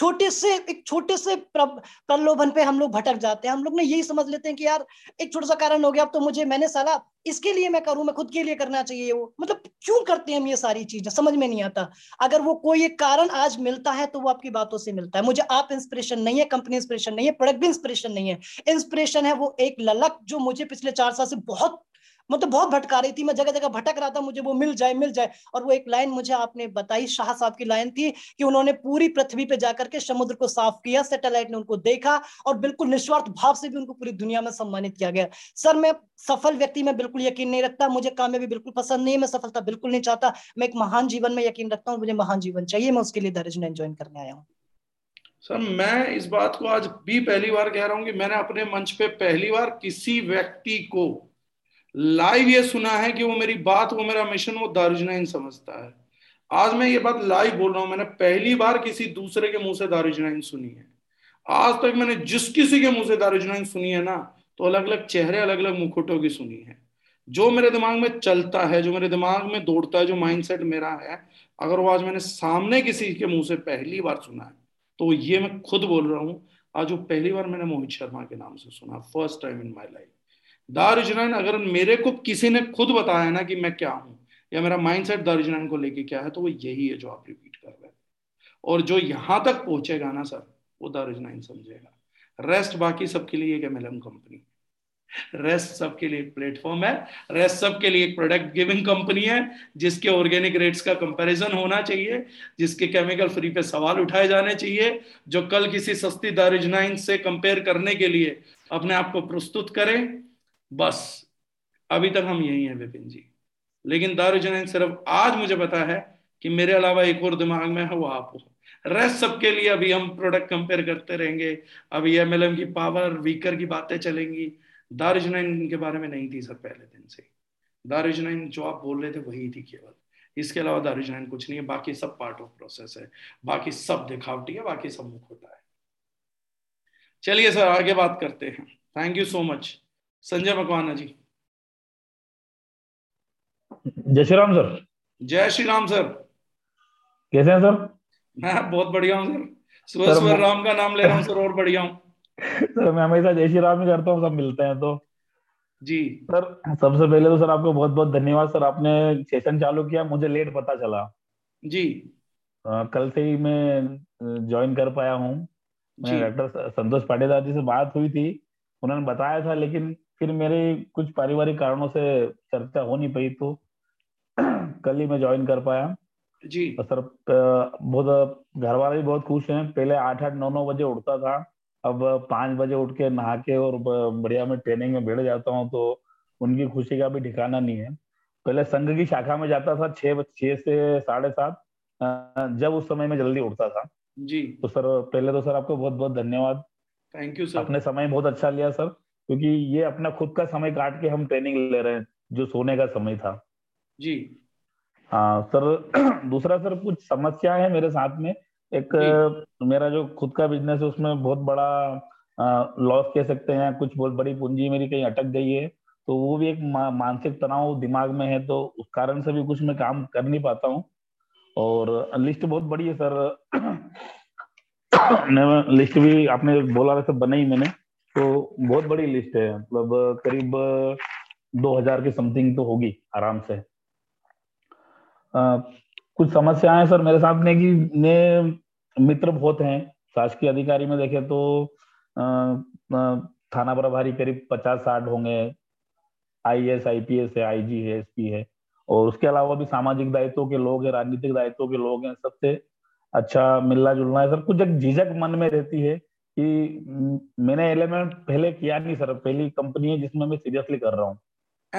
छोटे से एक छोटे से प्रलोभन पे हम लोग भटक जाते हैं, हम लोग ने यही समझ लेते हैं कि यार एक छोटा सा कारण हो गया, अब तो मुझे मैंने साला इसके लिए मैं करूं, मैं खुद के लिए करना चाहिए। वो मतलब क्यों करते हैं हम ये सारी चीजें, समझ में नहीं आता। अगर वो कोई एक कारण आज मिलता है तो वो आपकी बातों से मिलता है। मुझे आप इंस्पिरेशन नहीं है, कंपनी इंस्पिरेशन नहीं है, प्रोडक्ट भी इंस्पिरेशन नहीं है। इंस्पिरेशन है वो एक ललक जो मुझे पिछले चार साल से बहुत मैं तो बहुत भटका रही थी, मैं जगह जगह भटक रहा था, मुझे वो मिल जाए मिल जाए। और वो एक लाइन मुझे आपने बताई, शाह साहब की लाइन थी कि उन्होंने पूरी पृथ्वी पे जाकर के समुद्र को साफ किया, सैटेलाइट ने उनको देखा और बिल्कुल निस्वार्थ भाव से भी उनको पूरी दुनिया में सम्मानित किया गया। सर मैं सफल व्यक्ति में बिल्कुल यकीन नहीं रखता, मुझे कामयाबी बिल्कुल पसंद नहीं है, मैं सफलता बिल्कुल नहीं चाहता, मैं एक महान जीवन में यकीन रखता हूँ, मुझे महान जीवन चाहिए, मैं उसके लिए धैर्य ज्ञान ज्वाइन करने आया हूँ। सर मैं इस बात को आज भी पहली बार कह रहा हूँ कि मैंने अपने मंच पे पहली बार किसी व्यक्ति को लाइव ये सुना है कि वो मेरी बात, वो मेरा मिशन, वो दारुजनाइन समझता है। आज मैं ये बात लाइव बोल रहा हूँ, मैंने पहली बार किसी दूसरे के मुंह से दारुजनाइन सुनी है। आज तक मैंने जिस किसी के मुंह से दारुजनाइन सुनी है ना, तो अलग अलग चेहरे, अलग अलग मुखौटों की सुनी है। जो मेरे दिमाग में चलता है, जो मेरे दिमाग में दौड़ता है, जो माइंडसेट मेरा है, अगर वो आज मैंने सामने किसी के मुंह से पहली बार सुना है, तो ये मैं खुद बोल रहा हूँ, आज वो पहली बार मैंने मोहित शर्मा के नाम से सुना, first time in my life. दारुजनाइन अगर मेरे को किसी ने खुद बताया ना कि मैं क्या हूँ या मेरा माइंडसेट दारुजनाइन को लेके क्या है, तो वो यही है जो आप रिपीट कर रहे हैं। और जो यहाँ तक पहुंचेगा ना सर, वो दारुजनाइन समझेगा। रेस्ट बाकी सबके लिए एक M L M company, rest सबके लिए एक प्लेटफॉर्म है, रेस्ट सबके लिए एक प्रोडक्ट गिविंग कंपनी है, जिसके ऑर्गेनिक रेट्स का कंपैरिजन होना चाहिए, जिसके केमिकल फ्री पे सवाल उठाए जाने चाहिए, जो कल किसी सस्ती दारुजनाइन से कंपेयर करने के लिए अपने आप को प्रस्तुत करें। बस अभी तक हम यही हैं विपिन जी, लेकिन दारुजनाइन सिर्फ आज मुझे पता है कि मेरे अलावा एक और दिमाग में है, वो आप हो। रेस्ट सबके लिए अभी हम प्रोडक्ट कंपेयर करते रहेंगे, अभी एम एल एम की पावर, वीकर की बातें चलेंगी। दारुजनाइन के बारे में नहीं थी सर पहले दिन से, दारुजनाइन जो आप बोल रहे थे वही थी केवल, इसके अलावा दारुजनाइन कुछ नहीं है, बाकी सब पार्ट ऑफ प्रोसेस है, बाकी सब दिखावटी है, बाकी सब मुखौटा है। चलिए सर आगे बात करते हैं, thank you so much. Sanjay Makwana ji, जय श्री राम सर। जय श्री राम सर, कैसे हैं सर? मैं बहुत बढ़िया हूँ सर, सुबह सुबह राम का नाम ले रहा हूँ सर, और बढ़िया हूँ सर। मैं हमेशा जय श्री राम ही करता हूँ, सब मिलते हैं तो जी। सर सबसे पहले तो सर आपको बहुत बहुत धन्यवाद सर, आपने सेशन चालू किया, मुझे लेट पता चला जी, आ, कल से ही मैं ज्वाइन कर पाया हूँ। डॉक्टर संतोष पाटीदार जी से बात हुई थी, उन्होंने बताया था, लेकिन फिर मेरे कुछ पारिवारिक कारणों से चर्चा हो नहीं पाई, तो कल ही मैं ज्वाइन कर पाया जी। तो सर बहुत घर वाले भी बहुत खुश हैं, पहले आठ आठ नौ नौ बजे उठता था, अब पाँच बजे उठ के नहा के और बढ़िया मैं ट्रेनिंग में बैठ जाता हूँ, तो उनकी खुशी का भी ठिकाना नहीं है। पहले संघ की शाखा में जाता था छः छः से साढ़े सात, जब उस समय में जल्दी उठता था जी। तो सर पहले तो सर आपको बहुत बहुत धन्यवाद, थैंक यू सर, अपने समय बहुत अच्छा लिया सर, क्योंकि ये अपना खुद का समय काट के हम ट्रेनिंग ले रहे हैं, जो सोने का समय था जी। हाँ सर, दूसरा सर कुछ समस्या है मेरे साथ में, एक मेरा जो खुद का बिजनेस है उसमें बहुत बड़ा लॉस कह सकते हैं, कुछ बहुत बड़ी पूंजी मेरी कहीं अटक गई है, तो वो भी एक मा, मानसिक तनाव दिमाग में है, तो उस कारण से भी कुछ मैं काम कर नहीं पाता हूँ। और लिस्ट बहुत बड़ी है सर, लिस्ट भी आपने बोला वैसे बनाई मैंने, तो बहुत बड़ी लिस्ट है, मतलब करीब दो हजार के समथिंग तो होगी आराम से। आ, कुछ समस्याएं सर मेरे साथ में कि ने मित्र बहुत हैं, शासकीय अधिकारी में देखे तो आ, आ, थाना प्रभारी करीब पचास साठ होंगे, I A S I P S है, आई जी है, एस पी है, और उसके अलावा भी सामाजिक दायित्वों के लोग हैं, राजनीतिक दायित्वों के लोग हैं, सबसे अच्छा मिलना जुलना है सर। कुछ एक झिझक मन में रहती है कि मैंने एल एम एम पहले किया नहीं सर, पहली कंपनी है जिसमें मैं सीरियसली कर रहा हूँ।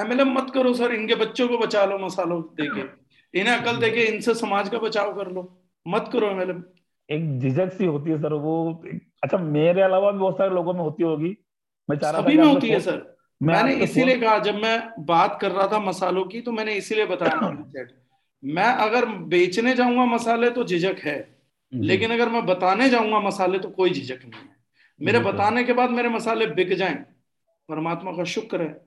एम एल एम मत करो सर, इनके बच्चों को बचा लो, मसालों देके इन्हें अकल देके इनसे समाज का बचाव कर लो, मत करो एम एल एम। एक झिझक सी होती है सर वो, अच्छा मेरे अलावा भी बहुत सारे लोगों में होती होगी, मैं चाह रहा था सभी में होती है सर। मैंने इसीलिए कहा, जब मैं बात कर रहा था मसालों की, तो मैंने इसीलिए बताया मैं अगर बेचने जाऊंगा मसाले तो झिझक है, लेकिन अगर मैं बताने जाऊंगा मसाले तो कोई झिझक नहीं है। मेरे बताने के बाद मेरे मसाले बिक जाएं, परमात्मा का शुक्र है,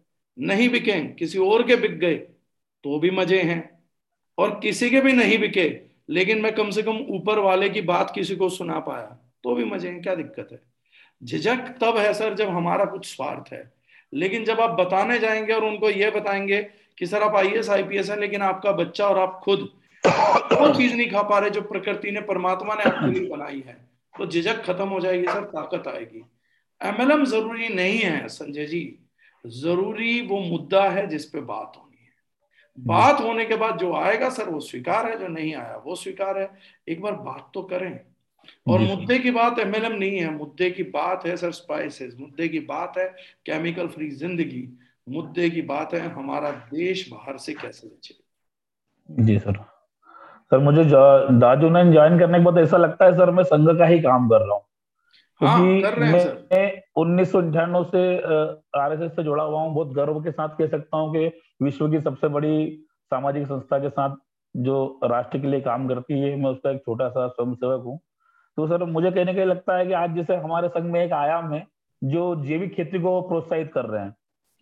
नहीं बिके किसी और के बिक गए तो भी मजे हैं, और किसी के भी नहीं बिके लेकिन मैं कम से कम ऊपर वाले की बात किसी को सुना पाया तो भी मजे हैं, क्या दिक्कत है। झिझक तब है सर जब हमारा कुछ स्वार्थ है, लेकिन जब आप बताने जाएंगे और उनको ये बताएंगे कि सर आप I A S I P S हैं, लेकिन आपका बच्चा और आप खुद वो चीज नहीं खा पा रहे जो प्रकृति ने, परमात्मा ने आपके लिए बनाई है, तो झिझक खत्म हो जाएगी सर, ताकत आएगी। एम एल एम जरूरी नहीं है संजय जी, जरूरी वो मुद्दा है जिस पे बात होनी है। बात होने के बाद जो आएगा सर वो स्वीकार है, जो नहीं आया वो स्वीकार है। एक बार बात तो करें। और मुद्दे की बात एमएलएम नहीं है, मुद्दे की बात है सर स्पाइसेस, मुद्दे की बात है केमिकल फ्री जिंदगी, मुद्दे की बात है हमारा देश बाहर से कैसे बचे। जी सर। सर मुझे दादू ने ज्वाइन करने के बाद ऐसा लगता है सर मैं संघ का ही काम कर रहा हूँ, क्योंकि उन्नीस सौ अट्ठानवे से आरएसएस से जुड़ा हुआ हूँ। बहुत गर्व के साथ कह सकता हूँ कि विश्व की सबसे बड़ी सामाजिक संस्था के साथ जो राष्ट्र के लिए काम करती है, मैं उसका एक छोटा सा स्वयंसेवक हूँ। तो सर मुझे कहने के लगता है कि आज जैसे हमारे संघ में एक आयाम है जो जैविक खेती को प्रोत्साहित कर रहे हैं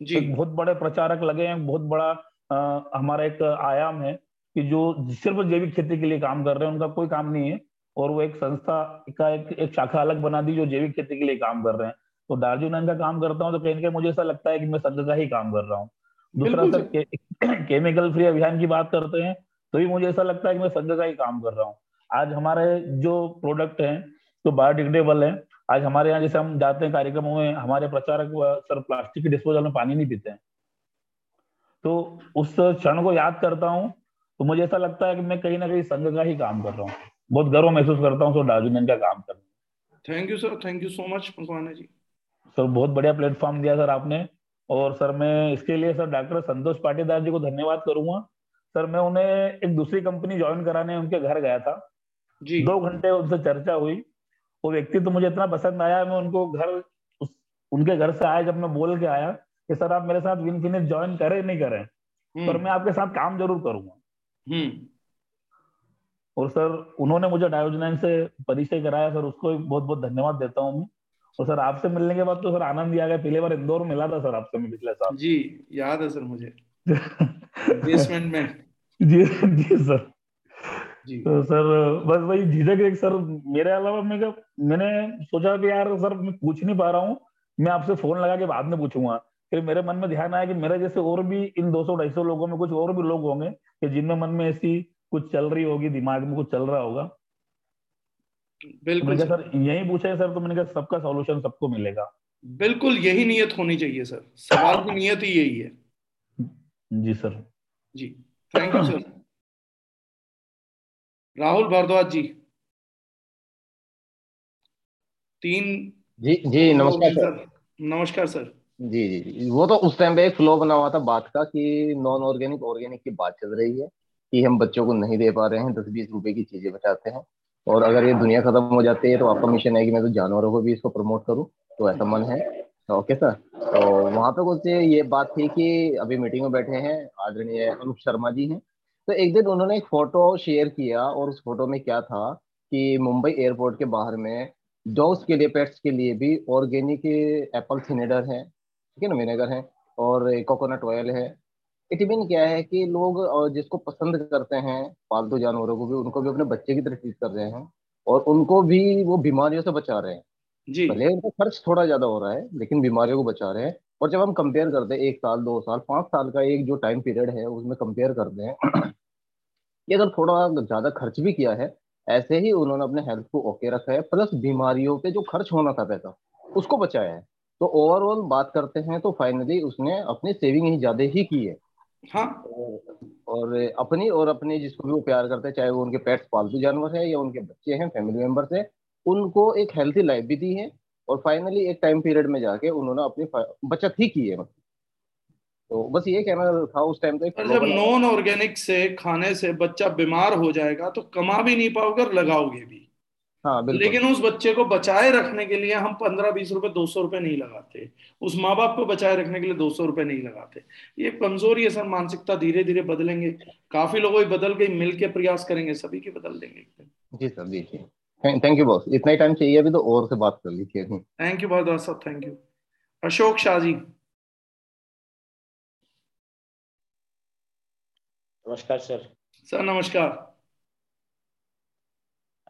जी। तो बहुत बड़े प्रचारक लगे हैं, बहुत बड़ा आ, हमारा एक आयाम है कि जो सिर्फ जैविक खेती के लिए काम कर रहे हैं, उनका कोई काम नहीं है। और वो एक संस्था का एक, एक शाखा अलग बना दी जो जैविक खेती के लिए काम कर रहे हैं। तो दार्जिलिंग का काम करता हूँ तो कहीं ना कहीं मुझे ऐसा लगता है कि मैं संघ का ही काम कर रहा हूँ। दूसरा सर के, केमिकल फ्री अभियान की बात करते हैं तो भी मुझे ऐसा लगता है कि मैं संघ का ही काम कर रहा हूँ। आज हमारे जो प्रोडक्ट हैं जो बायोडिग्रेडेबल हैं, आज हमारे यहाँ जैसे हम जाते हैं कार्यक्रमों में, हमारे प्रचारक सर प्लास्टिक के डिस्पोजल में पानी नहीं पीते हैं। तो उस क्षण को याद करता हूँ तो मुझे ऐसा लगता है कि मैं कहीं ना कहीं संघ का ही काम कर रहा हूँ। बहुत गर्व महसूस करता हूँ सर दार्जिलिंग का काम करने। Thank you sir, thank you so much पंकवाना ji. Sir बहुत बढ़िया प्लेटफॉर्म दिया सर आपने। और सर मैं इसके लिए सर डॉक्टर संतोष पाटीदार जी को धन्यवाद करूंगा। सर मैं उन्हें एक दूसरी कंपनी ज्वाइन कराने उनके घर गया था जी। दो घंटे उनसे चर्चा हुई। वो व्यक्ति तो मुझे इतना पसंद आया, मैं उनको घर उनके घर से आया जब मैं बोल के आया कि सर आप मेरे साथ विन फिनिश ज्वाइन करें नहीं करें पर मैं आपके साथ काम जरूर करूंगा। और सर उन्होंने मुझे डायोजनाइन से परिचय कराया, सर उसको बहुत बहुत धन्यवाद देता हूँ मैं। और सर आपसे मिलने के बाद तो सर आनंद ही आ गया। पहले बार इंदौर मिला था सर आपसे मैं पिछले साल जी, याद है सर मुझे बेसमेंट में जी जी सर जी। तो सर बस वही झिझक एक सर मेरे अलावा मैं मैंने सोचा कि यार सर मैं पूछ नहीं पा रहा हूँ, मैं आपसे फोन लगा के बाद में पूछूंगा। फिर मेरे मन में ध्यान आया कि मेरे जैसे और भी इन दो सौ ढाई सौ लोगों में कुछ और भी लोग होंगे कि जिनमें मन में ऐसी कुछ चल रही होगी, दिमाग में कुछ चल रहा होगा। बिल्कुल सर यही पूछे सर, तो मैंने कहा सबका सॉल्यूशन सबको मिलेगा। बिल्कुल यही नियत होनी चाहिए सर, सवाल की नियत ही यही है जी sir ji. Thank you sir. Rahul Bhardwaj ji तीन जी जी नमस्कार सर। नमस्कार सर जी जी जी। वो तो उस टाइम पे एक फ्लो बना हुआ था बात का कि नॉन ऑर्गेनिक ऑर्गेनिक की बात चल रही है कि हम बच्चों को नहीं दे पा रहे हैं, दस बीस रुपए की चीजें बचाते हैं और अगर ये दुनिया खत्म हो जाती है तो आपका मिशन है कि मैं तो जानवरों को भी इसको प्रमोट करूं, तो ऐसा मन है। Okay sir. तो वहाँ पे कुछ ये बात थी कि अभी मीटिंग में बैठे हैं आदरणीय अनुप शर्मा जी हैं, तो एक दिन उन्होंने एक फोटो शेयर किया और उस फोटो में क्या था कि मुंबई एयरपोर्ट के बाहर में डॉग्स के लिए, पेट्स के लिए भी ऑर्गेनिक एप्पल सिनेडर है, ठीक है ना, विनेगर है और कोकोनट ऑयल है। इट मीन क्या है कि लोग जिसको पसंद करते हैं पालतू जानवरों को भी, उनको भी अपने बच्चे की तरह ट्रीट कर रहे हैं और उनको भी वो बीमारियों से बचा रहे हैं जी। भले उनको खर्च थोड़ा ज्यादा हो रहा है लेकिन बीमारियों को बचा रहे हैं। और जब हम कंपेयर करते हैं एक साल दो साल पाँच साल का एक जो टाइम पीरियड है उसमें कंपेयर करते हैं कि अगर थोड़ा ज्यादा खर्च भी किया है, ऐसे ही उन्होंने अपने हेल्थ को ओके रखा है प्लस बीमारियों पे जो खर्च होना था पैसा उसको बचाया है। तो ओवरऑल बात करते हैं तो फाइनली उसने अपनी सेविंग ही ज्यादा ही की है। हाँ। और अपनी और अपने जिसको भी वो प्यार करते हैं, चाहे वो उनके पेट्स पालतू जानवर है या उनके बच्चे हैं फैमिली मेंबर्स हैं, उनको एक हेल्थी लाइफ भी दी है। और फाइनली एक टाइम पीरियड में जाके उन्होंने अपनी बचत ही की है। तो बस ये कहना था उस टाइम पे। जब नॉन ऑर्गेनिक से खाने से बच्चा बीमार हो जाएगा तो कमा भी नहीं पाओगे और लगाओगे भी। हाँ, लेकिन उस बच्चे को बचाए रखने के लिए हम पंद्रह बीस रुपए दो सौ रुपए नहीं लगाते, उस माँ बाप को बचाए रखने के लिए दो सौ रुपए नहीं लगाते। ये कमजोरी है सर, मानसिकता धीरे धीरे बदलेंगे। काफी लोगों की बदल गई, मिलके प्रयास करेंगे, सभी की बदल देंगे। जी सर जी जी। थैंक यू बॉस, इतना ही टाइम चाहिए अभी तो और से बात कर लीजिए। थैंक यू भारद्वाज साहब, थैंक यू। अशोक शाह जी नमस्कार सर। सर नमस्कार।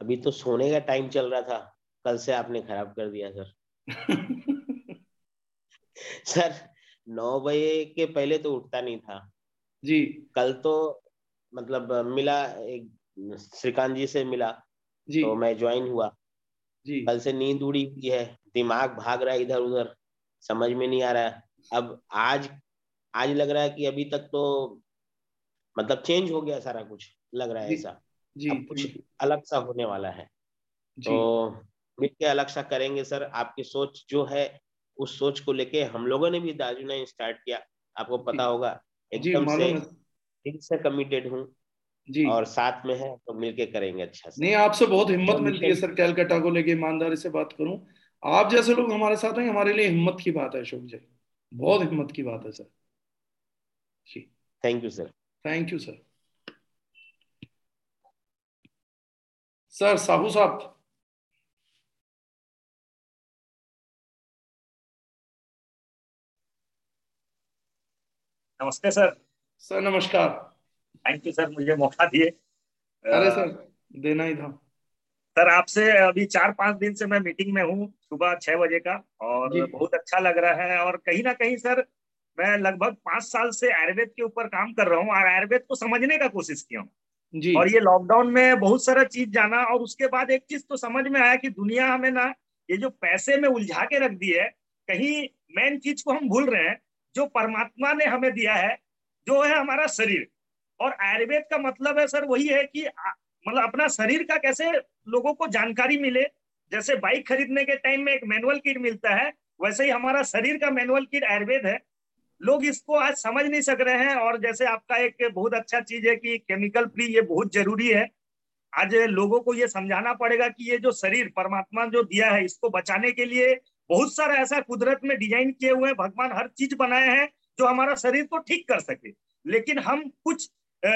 अभी तो सोने का टाइम चल रहा था, कल से आपने खराब कर दिया सर। सर नौ बजे के पहले तो उठता नहीं था जी। कल तो मतलब मिला, एक श्रीकांत जी से मिला जी, तो मैं ज्वाइन हुआ जी। कल से नींद उड़ी है, दिमाग भाग रहा है इधर उधर, समझ में नहीं आ रहा है। अब आज आज लग रहा है कि अभी तक तो मतलब चेंज हो गया सारा कुछ, लग रहा है ऐसा जी, अब कुछ जी. अलग सा होने वाला है जी. तो मिलकर अलग सा करेंगे सर, आपकी सोच जो है उस सोच को लेके हम लोगों ने भी दाजू ने स्टार्ट किया, आपको पता होगा, एकदम से ठीक से कमिटेड हूँ जी और साथ में है तो मिलके करेंगे अच्छा से। नहीं आपसे बहुत हिम्मत मिलती है सर, कैलकाटा को लेके ईमानदारी से बात करूं, आप जैसे लोग हमारे साथ हैं हमारे लिए हिम्मत की बात है अशोक जी, बहुत हिम्मत की बात है sir ji. Thank you sir, thank you sir. Sir Sahu साहब नमस्ते सर। सर नमस्कार, थैंक यू सर मुझे मौका दिए। अरे सर देना ही था सर, आपसे अभी चार पांच दिन से मैं मीटिंग में हूँ सुबह छह बजे का, और बहुत अच्छा लग रहा है। और कहीं ना कहीं सर मैं लगभग पांच साल से आयुर्वेद के ऊपर काम कर रहा हूँ और आयुर्वेद को समझने का कोशिश किया हूँ जी। और ये लॉकडाउन में बहुत सारा चीज जाना और उसके बाद एक चीज तो समझ में आया कि दुनिया में ना ये जो पैसे में उलझा के रख दी है, कहीं मेन चीज को हम भूल रहे हैं जो परमात्मा ने हमें दिया है, जो है हमारा शरीर। और आयुर्वेद का मतलब है सर वही है कि मतलब अपना शरीर का कैसे लोगों को जानकारी मिले, जैसे बाइक खरीदने के टाइम में एक मैनुअल किट मिलता है, वैसे ही हमारा शरीर का मैनुअल किट आयुर्वेद है। लोग इसको आज समझ नहीं सक रहे हैं। और जैसे आपका एक बहुत अच्छा चीज है कि केमिकल फ्री, ये बहुत जरूरी है। आज लोगों को ये समझाना पड़ेगा कि ये जो शरीर परमात्मा जो दिया है इसको बचाने के लिए बहुत सारा ऐसा कुदरत में डिजाइन किए हुए हैं, भगवान हर चीज बनाए हैं जो हमारा शरीर को ठीक कर सके। लेकिन हम कुछ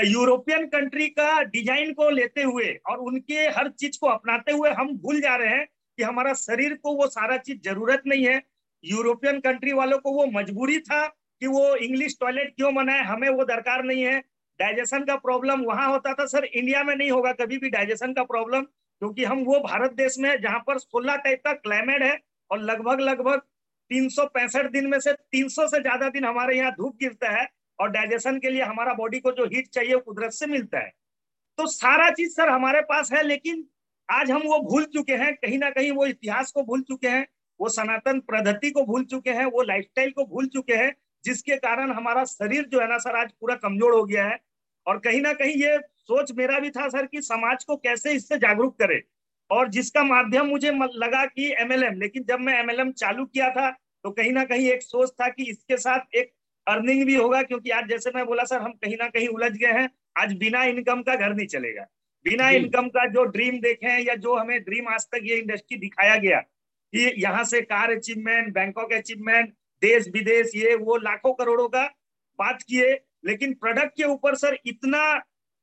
यूरोपियन कंट्री का डिजाइन को लेते हुए और उनके हर चीज को अपनाते हुए हम भूल जा रहे हैं कि हमारा शरीर को वो सारा चीज जरूरत नहीं है। यूरोपियन कंट्री वालों को वो मजबूरी था कि वो इंग्लिश टॉयलेट क्यों बनाए, हमें वो दरकार नहीं है। डाइजेशन का प्रॉब्लम वहां होता था सर, इंडिया में नहीं होगा कभी भी डाइजेशन का प्रॉब्लम, क्योंकि हम वो भारत देश में है जहाँ पर सोलह टाइप का क्लाइमेट है और लगभग लगभग तीन सौ पैंसठ दिन में से तीन सौ से ज्यादा दिन हमारे यहाँ धूप गिरता है और डाइजेशन के लिए हमारा बॉडी को जो हीट चाहिए वो कुदरत से मिलता है। तो सारा चीज सर हमारे पास है, लेकिन आज हम वो भूल चुके हैं, कहीं ना कहीं वो इतिहास को भूल चुके हैं, वो सनातन पद्धति को भूल चुके हैं, वो लाइफस्टाइल को भूल चुके हैं, जिसके कारण हमारा शरीर जो है ना सर आज पूरा कमजोर हो गया है। और कहीं ना कहीं ये सोच मेरा भी था सर कि समाज को कैसे इससे जागरूक करे, और जिसका माध्यम मुझे लगा कि एम एल एम। लेकिन जब मैं एम एल एम चालू किया था तो कहीं ना कहीं एक सोच था कि इसके साथ एक अर्निंग भी होगा, क्योंकि आज जैसे मैं बोला सर हम कहीं ना कहीं उलझ गए हैं, आज बिना इनकम का घर नहीं चलेगा। बिना इनकम का जो ड्रीम देखें या जो हमें ड्रीम आज तक ये इंडस्ट्री दिखाया गया कि यहाँ से कार अचीवमेंट, बैंकॉक अचीवमेंट, देश विदेश, ये वो लाखों करोड़ों का बात किए, लेकिन प्रोडक्ट के ऊपर सर इतना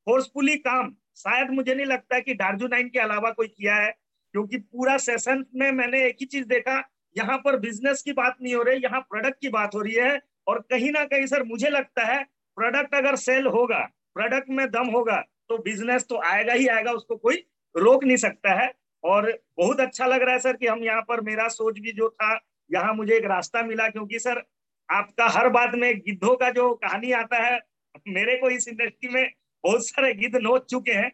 फोर्सफुली काम शायद मुझे नहीं लगता कि डार्जू नाइन के अलावा कोई किया है। क्योंकि पूरा सेशन में मैंने एक ही चीज देखा, यहाँ पर बिजनेस की बात नहीं हो रही, यहाँ प्रोडक्ट की बात हो रही है। और कहीं ना कहीं सर मुझे लगता है प्रोडक्ट अगर सेल होगा, प्रोडक्ट में दम होगा तो बिजनेस तो आएगा ही आएगा, उसको कोई रोक नहीं सकता है। और बहुत अच्छा लग रहा है सर कि हम यहाँ पर, मेरा सोच भी जो था यहाँ मुझे एक रास्ता मिला, क्योंकि सर आपका हर बात में गिद्धों का जो कहानी आता है, मेरे को इस इंडस्ट्री में बहुत सारे गिद्ध नोच चुके हैं।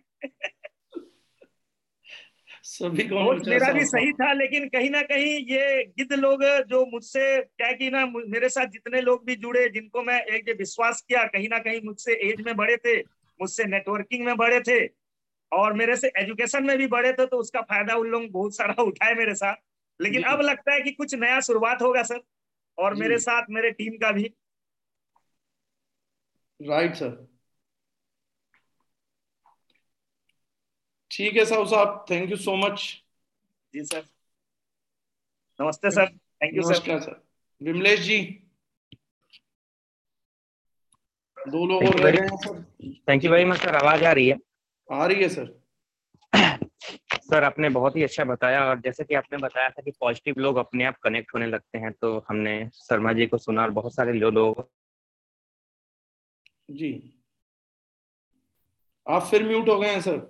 सभी मेरा भी सही था, लेकिन कहीं ना कहीं ये गिद्ध लोग जो मुझसे क्या कि ना, मेरे साथ जितने लोग भी जुड़े जिनको मैं एक जो विश्वास किया, कहीं ना कहीं मुझसे एज में बड़े थे, मुझसे नेटवर्किंग में बड़े थे और मेरे से एजुकेशन में भी बड़े थे, तो उसका फायदा उन लोग बहुत सारा उठाए मेरे साथ। लेकिन अब लगता है कि कुछ नया शुरुआत होगा सर, और मेरे साथ मेरे टीम का भी। राइट सर, ठीक है साहू साहब, थैंक यू सो मच जी सर। नमस्ते sir, thank you sir. Sir Vimlesh ji, दो लोग और रह गए हैं सर। थैंक यू भाई मैं सर, आवाज आ रही है? आ रही है सर। सर आपने बहुत ही अच्छा बताया, और जैसे कि आपने बताया था कि पॉजिटिव लोग अपने आप कनेक्ट होने लगते हैं, तो हमने शर्मा जी को सुना और बहुत सारे लोग जी। आप फिर म्यूट हो गए हैं सर।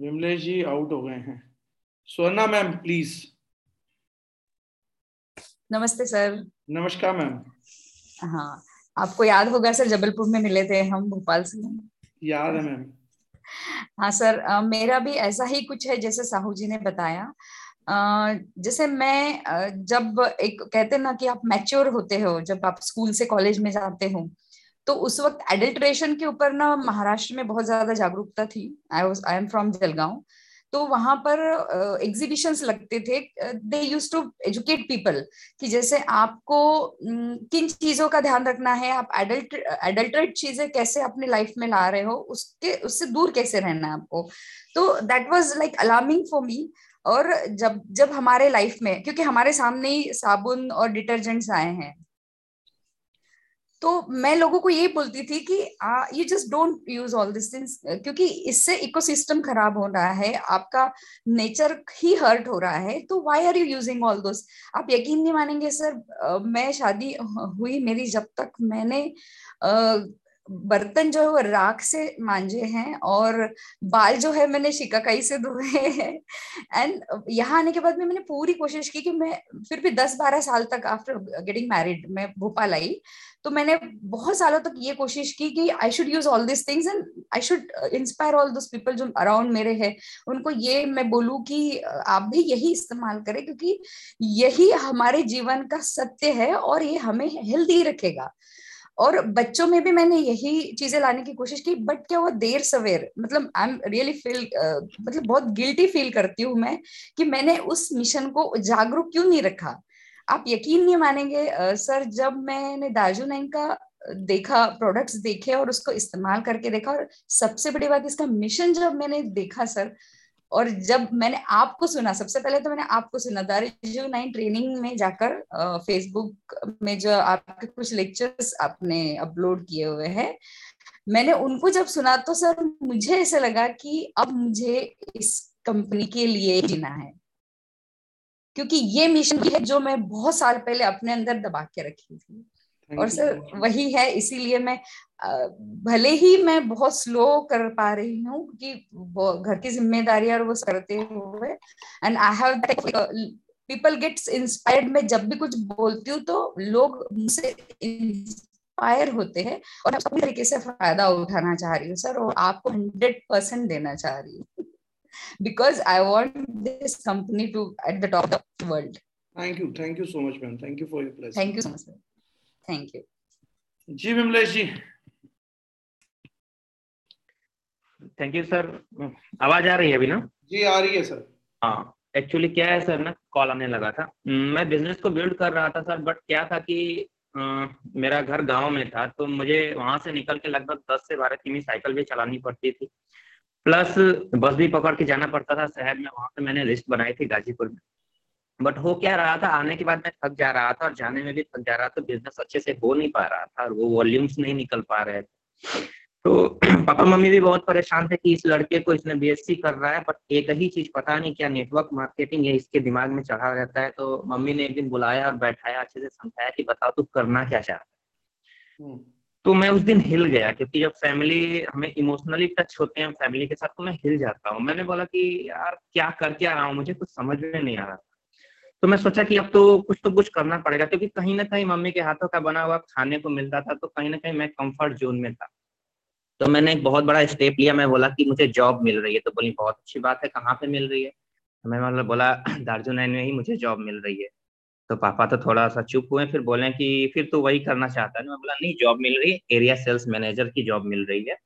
विमलेश जी आउट हो गए हैं। Swarna ma'am please. नमस्ते सर। नमस्कार मैम। हाँ आपको याद होगा सर, जबलपुर में मिले थे हम, भोपाल से। याद है मैम। हाँ सर, मेरा भी ऐसा ही कुछ है जैसे साहू जी ने बताया। जैसे मैं जब एक कहते ना कि आप मैच्योर होते हो जब आप स्कूल से कॉलेज में जाते हो, तो उस वक्त एडल्ट्रेशन के ऊपर ना महाराष्ट्र में बहुत ज्यादा जागरूकता थी। I was I am from Jalgaon, तो वहां पर एग्जीबिशंस uh, लगते थे। They used to educate people कि जैसे आपको um, किन चीजों का ध्यान रखना है, आप एडल्ट एडल्ट्रेट चीजें कैसे अपने लाइफ में ला रहे हो, उसके उससे दूर कैसे रहना है आपको। तो that was like alarming for me. और जब जब हमारे लाइफ में, क्योंकि हमारे सामने ही साबुन और डिटर्जेंट्स आए हैं, तो मैं लोगों को ये बोलती थी कि you just don't use all this things, क्योंकि इससे इकोसिस्टम खराब हो रहा है, आपका नेचर ही हर्ट हो रहा है, तो why are you using all those. आप यकीन नहीं मानेंगे सर, मैं शादी हुई मेरी जब तक मैंने बर्तन जो है वो राख से मांजे हैं और बाल जो है मैंने शिकाकाई से धोए हैं। एंड यहाँ आने के बाद में मैंने पूरी कोशिश की कि मैं फिर भी दस बारह साल तक आफ्टर गेटिंग मैरिड मैं भोपाल आई, तो मैंने बहुत सालों तक ये कोशिश की कि I should use all this things and I should inspire all those people जो अराउंड मेरे हैं, उनको ये मैं बोलूँ कि आप भी यही इस्तेमाल करें, क्योंकि यही हमारे जीवन का सत्य है और ये हमें हेल्दी रखेगा। और बच्चों में भी मैंने यही चीजें लाने की कोशिश की, बट क्या हुआ देर सवेर, मतलब आई एम रियली फील मतलब बहुत गिल्टी फील करती हूँ मैं कि मैंने उस मिशन को जागरूक क्यों नहीं रखा। आप यकीन नहीं मानेंगे uh, सर, जब मैंने दार्जिलिंग का देखा, प्रोडक्ट्स देखे और उसको इस्तेमाल करके देखा, और सबसे बड़ी बात इसका मिशन जब मैंने देखा सर, और जब मैंने आपको सुना, सबसे पहले तो मैंने आपको सुना दार्जिलिंग नाइन ट्रेनिंग में जाकर फेसबुक में जो आपके कुछ लेक्चर्स आपने अपलोड किए हुए हैं, मैंने उनको जब सुना तो सर मुझे ऐसा लगा कि अब मुझे इस कंपनी के लिए जीना है, क्योंकि ये मिशन है जो मैं बहुत साल पहले अपने अंदर दबा के रखी थी। और सर वही है, इसीलिए मैं भले ही मैं बहुत स्लो कर पा रही हूँ कि घर की जिम्मेदारी और वो करते हुए, and I have that people gets inspired. मैं जब भी कुछ बोलती हूँ तो लोग मुझसे इंस्पायर होते हैं और अपने तरीके से फायदा उठाना चाह रही हूँ सर, और आपको हंड्रेड परसेंट देना चाह रही हूँ because I want this company to at the top of the world. Thank you, thank you so much ma'am, thank you for your place, thank you so much sir, thank you जी। Vimlesh ji, thank you sir. आवाज आ रही है अभी ना? जी आ रही है sir. हाँ, एक्चुअली क्या है सर ना, कॉल आने लगा था। मैं बिजनेस को बिल्ड कर रहा था सर, बट क्या था कि आ, मेरा घर गांव में था, तो मुझे वहां से निकल के लगभग दस से बारह किमी साइकिल भी चलानी पड़ती थी, प्लस बस भी पकड़ के जाना पड़ता था शहर में। वहां पे मैंने लिस्ट बनाई थी गाजीपुर में, बट हो क्या रहा था, आने के बाद मैं थक जा रहा था और जाने में भी थक जा रहा था, बिजनेस अच्छे से हो नहीं पा रहा था और वो वॉल्यूम्स नहीं निकल पा रहे थे। तो पापा मम्मी भी बहुत परेशान थे कि इस लड़के को, इसने बीएससी कर रहा है, बट एक ही चीज पता नहीं क्या नेटवर्क मार्केटिंग है इसके दिमाग में चढ़ा रहता है। तो मम्मी ने एक दिन बुलाया और बैठाया, अच्छे से समझाया कि बताओ तू करना क्या चाहता है। तो मैं उस दिन हिल गया, क्योंकि जब फैमिली हमें इमोशनली टच होते हैं फैमिली के साथ, तो मैं हिल जाता हूँ। मैंने बोला कि यार क्या करके आ रहा हूँ, मुझे कुछ समझ में नहीं आ रहा। तो मैं सोचा कि अब तो कुछ तो कुछ करना पड़ेगा, क्योंकि कहीं ना कहीं मम्मी के हाथों का बना हुआ खाने को मिलता था, तो कहीं ना कहीं मैं कंफर्ट जोन में था। तो मैंने एक बहुत बड़ा स्टेप लिया, मैं बोला कि मुझे जॉब मिल रही है। तो बोली बहुत अच्छी बात है, कहाँ पे मिल रही है? तो मैं मतलब बोला दार्जिलिंग में ही मुझे जॉब मिल रही है। तो पापा तो थोड़ा सा चुप हुए, फिर बोले कि फिर तो वही करना चाहता है। मैं बोला नहीं, जॉब मिल रही है, एरिया सेल्स मैनेजर की जॉब मिल रही है,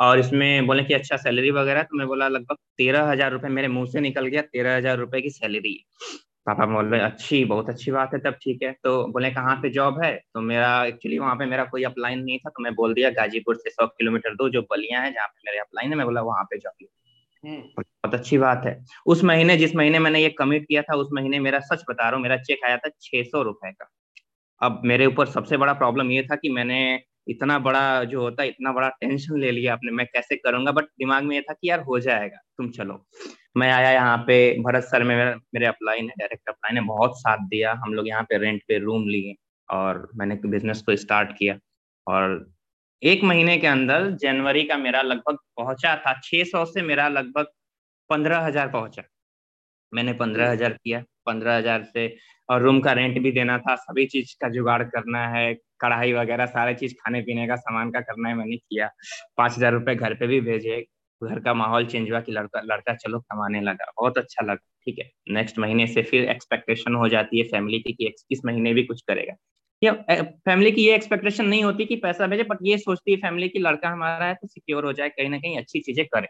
और इसमें बोले कि अच्छा सैलरी वगैरह। तो मैं बोला लगभग तेरह हजार रुपये मेरे मुंह से निकल गया, तेरह हजार रुपये की सैलरी है। पापा बोले अच्छी, बहुत अच्छी बात है, तब ठीक है। तो बोले कहाँ पे जॉब है? तो मेरा एक्चुअली वहाँ पे मेरा कोई अपलाइन नहीं था, तो मैं बोल दिया गाजीपुर से सौ किलोमीटर दूर जो बलिया है, जहाँ पे मेरे अपलाइन है, मैं बोला वहाँ पे जॉब। बहुत अच्छी बात है। उस महीने, जिस महीने मैंने ये कमिट किया था, उस महीने मेरा, सच बता रहा हूँ, मेरा चेक आया था छह सौ रुपए का। अब मेरे ऊपर सबसे बड़ा प्रॉब्लम ये था कि मैंने इतना बड़ा जो होता है, इतना बड़ा टेंशन ले लिया आपने, मैं कैसे करूंगा, बट दिमाग में ये था कि यार हो जाएगा, तुम चलो। मैं आया यहाँ पे, भरत सर में मेरे, मेरे अपलाइन है, डायरेक्ट अपलाइन है, बहुत साथ दिया। हम लोग यहाँ पे रेंट पे रूम लिए और मैंने बिजनेस को स्टार्ट किया। और एक महीने के अंदर जनवरी का मेरा लगभग पहुंचा था छह सौ से, मेरा लगभग पंद्रह हजार पहुंचा। मैंने पंद्रह हजार किया, पंद्रह हजार से, और रूम का रेंट भी देना था, सभी चीज का जुगाड़ करना है, कढ़ाई वगैरह सारा चीज खाने पीने का सामान का करना है, मैंने किया। पाँच हजार रुपये घर पे भी भेजे, घर का माहौल चेंज हुआ कि लड़का लड़का चलो कमाने लगा, बहुत अच्छा लगा। ठीक है, नेक्स्ट महीने से फिर एक्सपेक्टेशन हो जाती है फैमिली की कि इस महीने भी कुछ करेगा। या फैमिली की ये एक्सपेक्टेशन नहीं होती कि पैसा भेजे, बट ये सोचती है फैमिली की लड़का हमारा है तो सिक्योर हो जाए, कहीं ना कहीं अच्छी चीजें करे।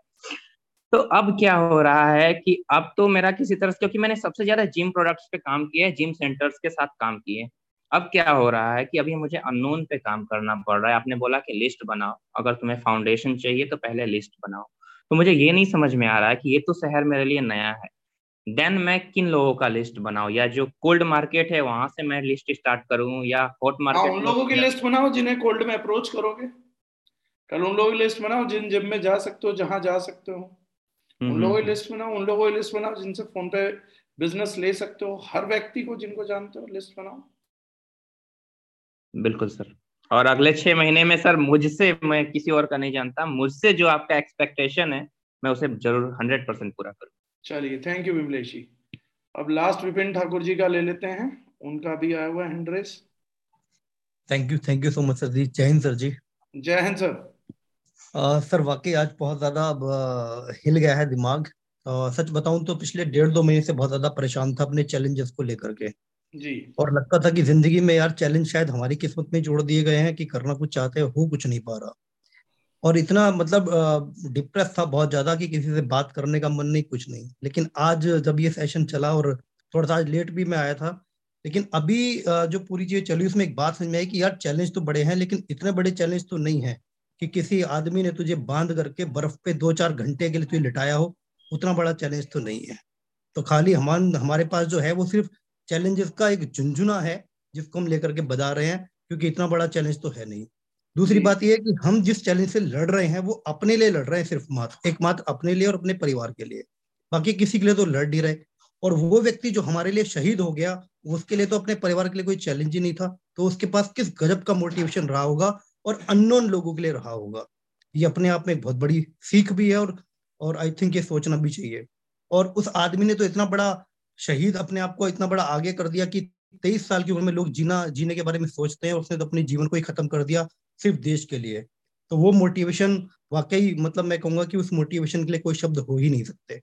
तो अब क्या हो रहा है कि अब तो मेरा किसी तरह से, क्योंकि मैंने सबसे ज्यादा जिम प्रोडक्ट्स पे काम किए, जिम सेंटर्स के साथ काम किए। अब क्या हो रहा है कि अभी मुझे अननोन पे काम करना पड़ रहा है। आपने बोला कि लिस्ट बनाओ, अगर तुम्हें फाउंडेशन चाहिए तो पहले लिस्ट बनाओ, तो मुझे ये नहीं समझ में आ रहा है कि ये तो शहर मेरे लिए नया है, देन मैं किन लोगों का लिस्ट बनाऊं, या जो कोल्ड मार्केट है वहां से मैं लिस्ट स्टार्ट करूं, या हॉट मार्केट उन लोगों की लिस्ट बनाओ जिन्हें कोल्ड में अप्रोच करोगे। कल उन लोगों की लिस्ट बनाओ जिन जिम में जा सकते हो, जहां जा सकते हो, उन लोगों की लिस्ट बनाओ। उन लोगों की लिस्ट बनाओ जिनसे फोन पे बिजनेस ले सकते हो, हर व्यक्ति को जिनको जानते हो लिस्ट बनाओ। बिल्कुल सर। और अगले छह महीने में सर मुझसे, मैं किसी और का नहीं जानता, मुझसे जो आपका एक्सपेक्टेशन है मैं उसे जरूर हंड्रेड परसेंट पूरा करूँ। चलिए, थैंक यू विमलेश जी। अब लास्ट विपिन ठाकुर जी का ले लेते हैं, उनका भी आया हुआ hand raise. Thank you, thank you so much sir जी। जय हिंद सर जी। जय हिंद सर। uh, सर वाकई आज बहुत ज्यादा अब हिल गया है दिमाग। uh, सच बताऊं तो पिछले डेढ़ दो महीने से बहुत ज्यादा परेशान था अपने चैलेंजेस को लेकर के जी, और लगता था कि जिंदगी में यार चैलेंज शायद हमारी किस्मत में जोड़ दिए गए हैं कि करना कुछ चाहते हो कुछ नहीं पा रहा, और इतना मतलब डिप्रेस था बहुत ज्यादा कि किसी से बात करने का मन नहीं, कुछ नहीं। लेकिन आज जब ये सेशन चला, और थोड़ा सा आज लेट भी मैं आया था, लेकिन अभी जो पूरी चीज चली उसमें एक बात समझ में आई कि यार चैलेंज तो बड़े हैं, लेकिन इतने बड़े चैलेंज तो नहीं है कि किसी आदमी ने तुझे बांध करके बर्फ पे दो चार घंटे के लिए तुझे लिटाया हो, उतना बड़ा चैलेंज तो नहीं है। तो खाली हमारे हमारे पास जो है वो सिर्फ चैलेंजेस का एक झुंझुना है जिसको हम लेकर के बजा रहे हैं, क्योंकि इतना बड़ा चैलेंज तो है नहीं। दूसरी बात यह है कि हम जिस चैलेंज से लड़ रहे हैं वो अपने लिए लड़ रहे हैं, सिर्फ मात्र एक मात्र अपने लिए और अपने परिवार के लिए, बाकी किसी के लिए तो लड़ नहीं रहे। और वो व्यक्ति जो हमारे लिए शहीद हो गया, उसके लिए तो अपने परिवार के लिए कोई चैलेंज ही नहीं था, तो उसके पास किस गजब का मोटिवेशन रहा होगा और अननोन लोगों के लिए रहा होगा। ये अपने आप में एक बहुत बड़ी सीख भी है, और और आई थिंक ये सोचना भी चाहिए। और उस आदमी ने तो इतना बड़ा शहीद अपने आप को इतना बड़ा आगे कर दिया कि तेईस साल की उम्र में लोग जीना जीने के बारे में सोचते हैं, और उसने तो अपने जीवन को ही खत्म कर दिया सिर्फ देश के लिए। तो वो मोटिवेशन वाकई, मतलब मैं कहूँगा कि उस मोटिवेशन के लिए कोई शब्द हो ही नहीं सकते।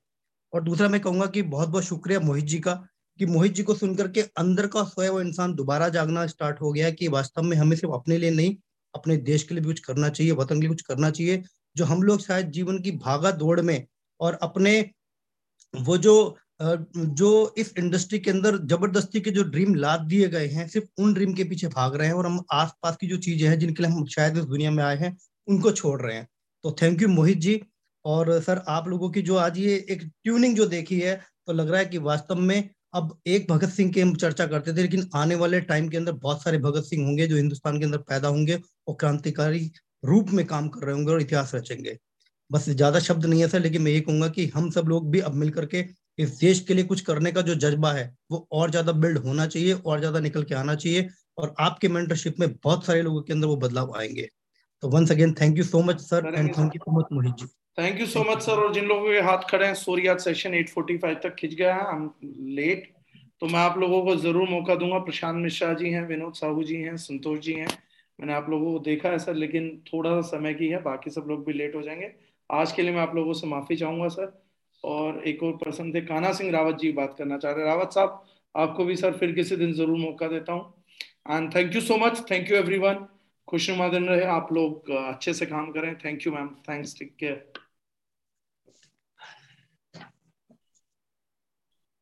और दूसरा मैं कहूँगा कि बहुत बहुत शुक्रिया मोहित जी का, कि मोहित जी को सुनकर के अंदर का सोया हुआ इंसान दोबारा जागना स्टार्ट हो गया कि वास्तव में हमें सिर्फ अपने लिए नहीं, अपने देश के लिए भी कुछ करना चाहिए, वतन के लिए कुछ करना चाहिए। जो हम लोग शायद जीवन की भागा दौड़ में और अपने वो जो जो इस इंडस्ट्री के अंदर जबरदस्ती के जो ड्रीम लाद दिए गए हैं, सिर्फ उन ड्रीम के पीछे भाग रहे हैं, और हम आसपास की जो चीजें हैं जिनके लिए हम शायद इस दुनिया में आए हैं उनको छोड़ रहे हैं। तो थैंक यू मोहित जी। और सर आप लोगों की जो आज ये एक ट्यूनिंग जो देखी है, तो लग रहा है कि वास्तव में अब एक भगत सिंह की हम चर्चा करते थे, लेकिन आने वाले टाइम के अंदर बहुत सारे भगत सिंह होंगे जो हिंदुस्तान के अंदर पैदा होंगे और क्रांतिकारी रूप में काम कर रहे होंगे और इतिहास रचेंगे। बस ज्यादा शब्द नहीं है सर, लेकिन मैं ये कहूंगा कि हम सब लोग भी अब मिल करके इस देश के लिए कुछ करने का जो जज्बा है वो और ज्यादा बिल्ड होना चाहिए, और ज्यादा निकल के आना चाहिए, और आपके मेंटरशिप में बहुत सारे लोगों के अंदर वो बदलाव आएंगे। तो once again thank you so much sir, and thank you so much Mohit ji. Thank you so much sir. और जिन लोगों के हाथ खड़े हैं, सूर्या सेशन आठ पैंतालीस तक खिंच गया है, हम लेट, तो मैं आप लोगों को जरूर मौका दूंगा। प्रशांत मिश्रा जी हैं, विनोद साहू जी हैं, संतोष जी हैं, मैंने आप लोगों को देखा है सर, लेकिन थोड़ा सा समय की है, बाकी सब लोग भी लेट हो जाएंगे। आज के लिए मैं आप लोगों से माफी चाहूंगा सर। और एक और पर्सन थे, कान्हा सिंह रावत जी बात करना चाह रहे हैं। रावत साहब आपको भी सर फिर किसी दिन जरूर मौका देता हूं। And thank you so much, thank you everyone. खुशनुमा दिन रहे, आप लोग अच्छे से काम करें। Thank you ma'am, thanks, take care.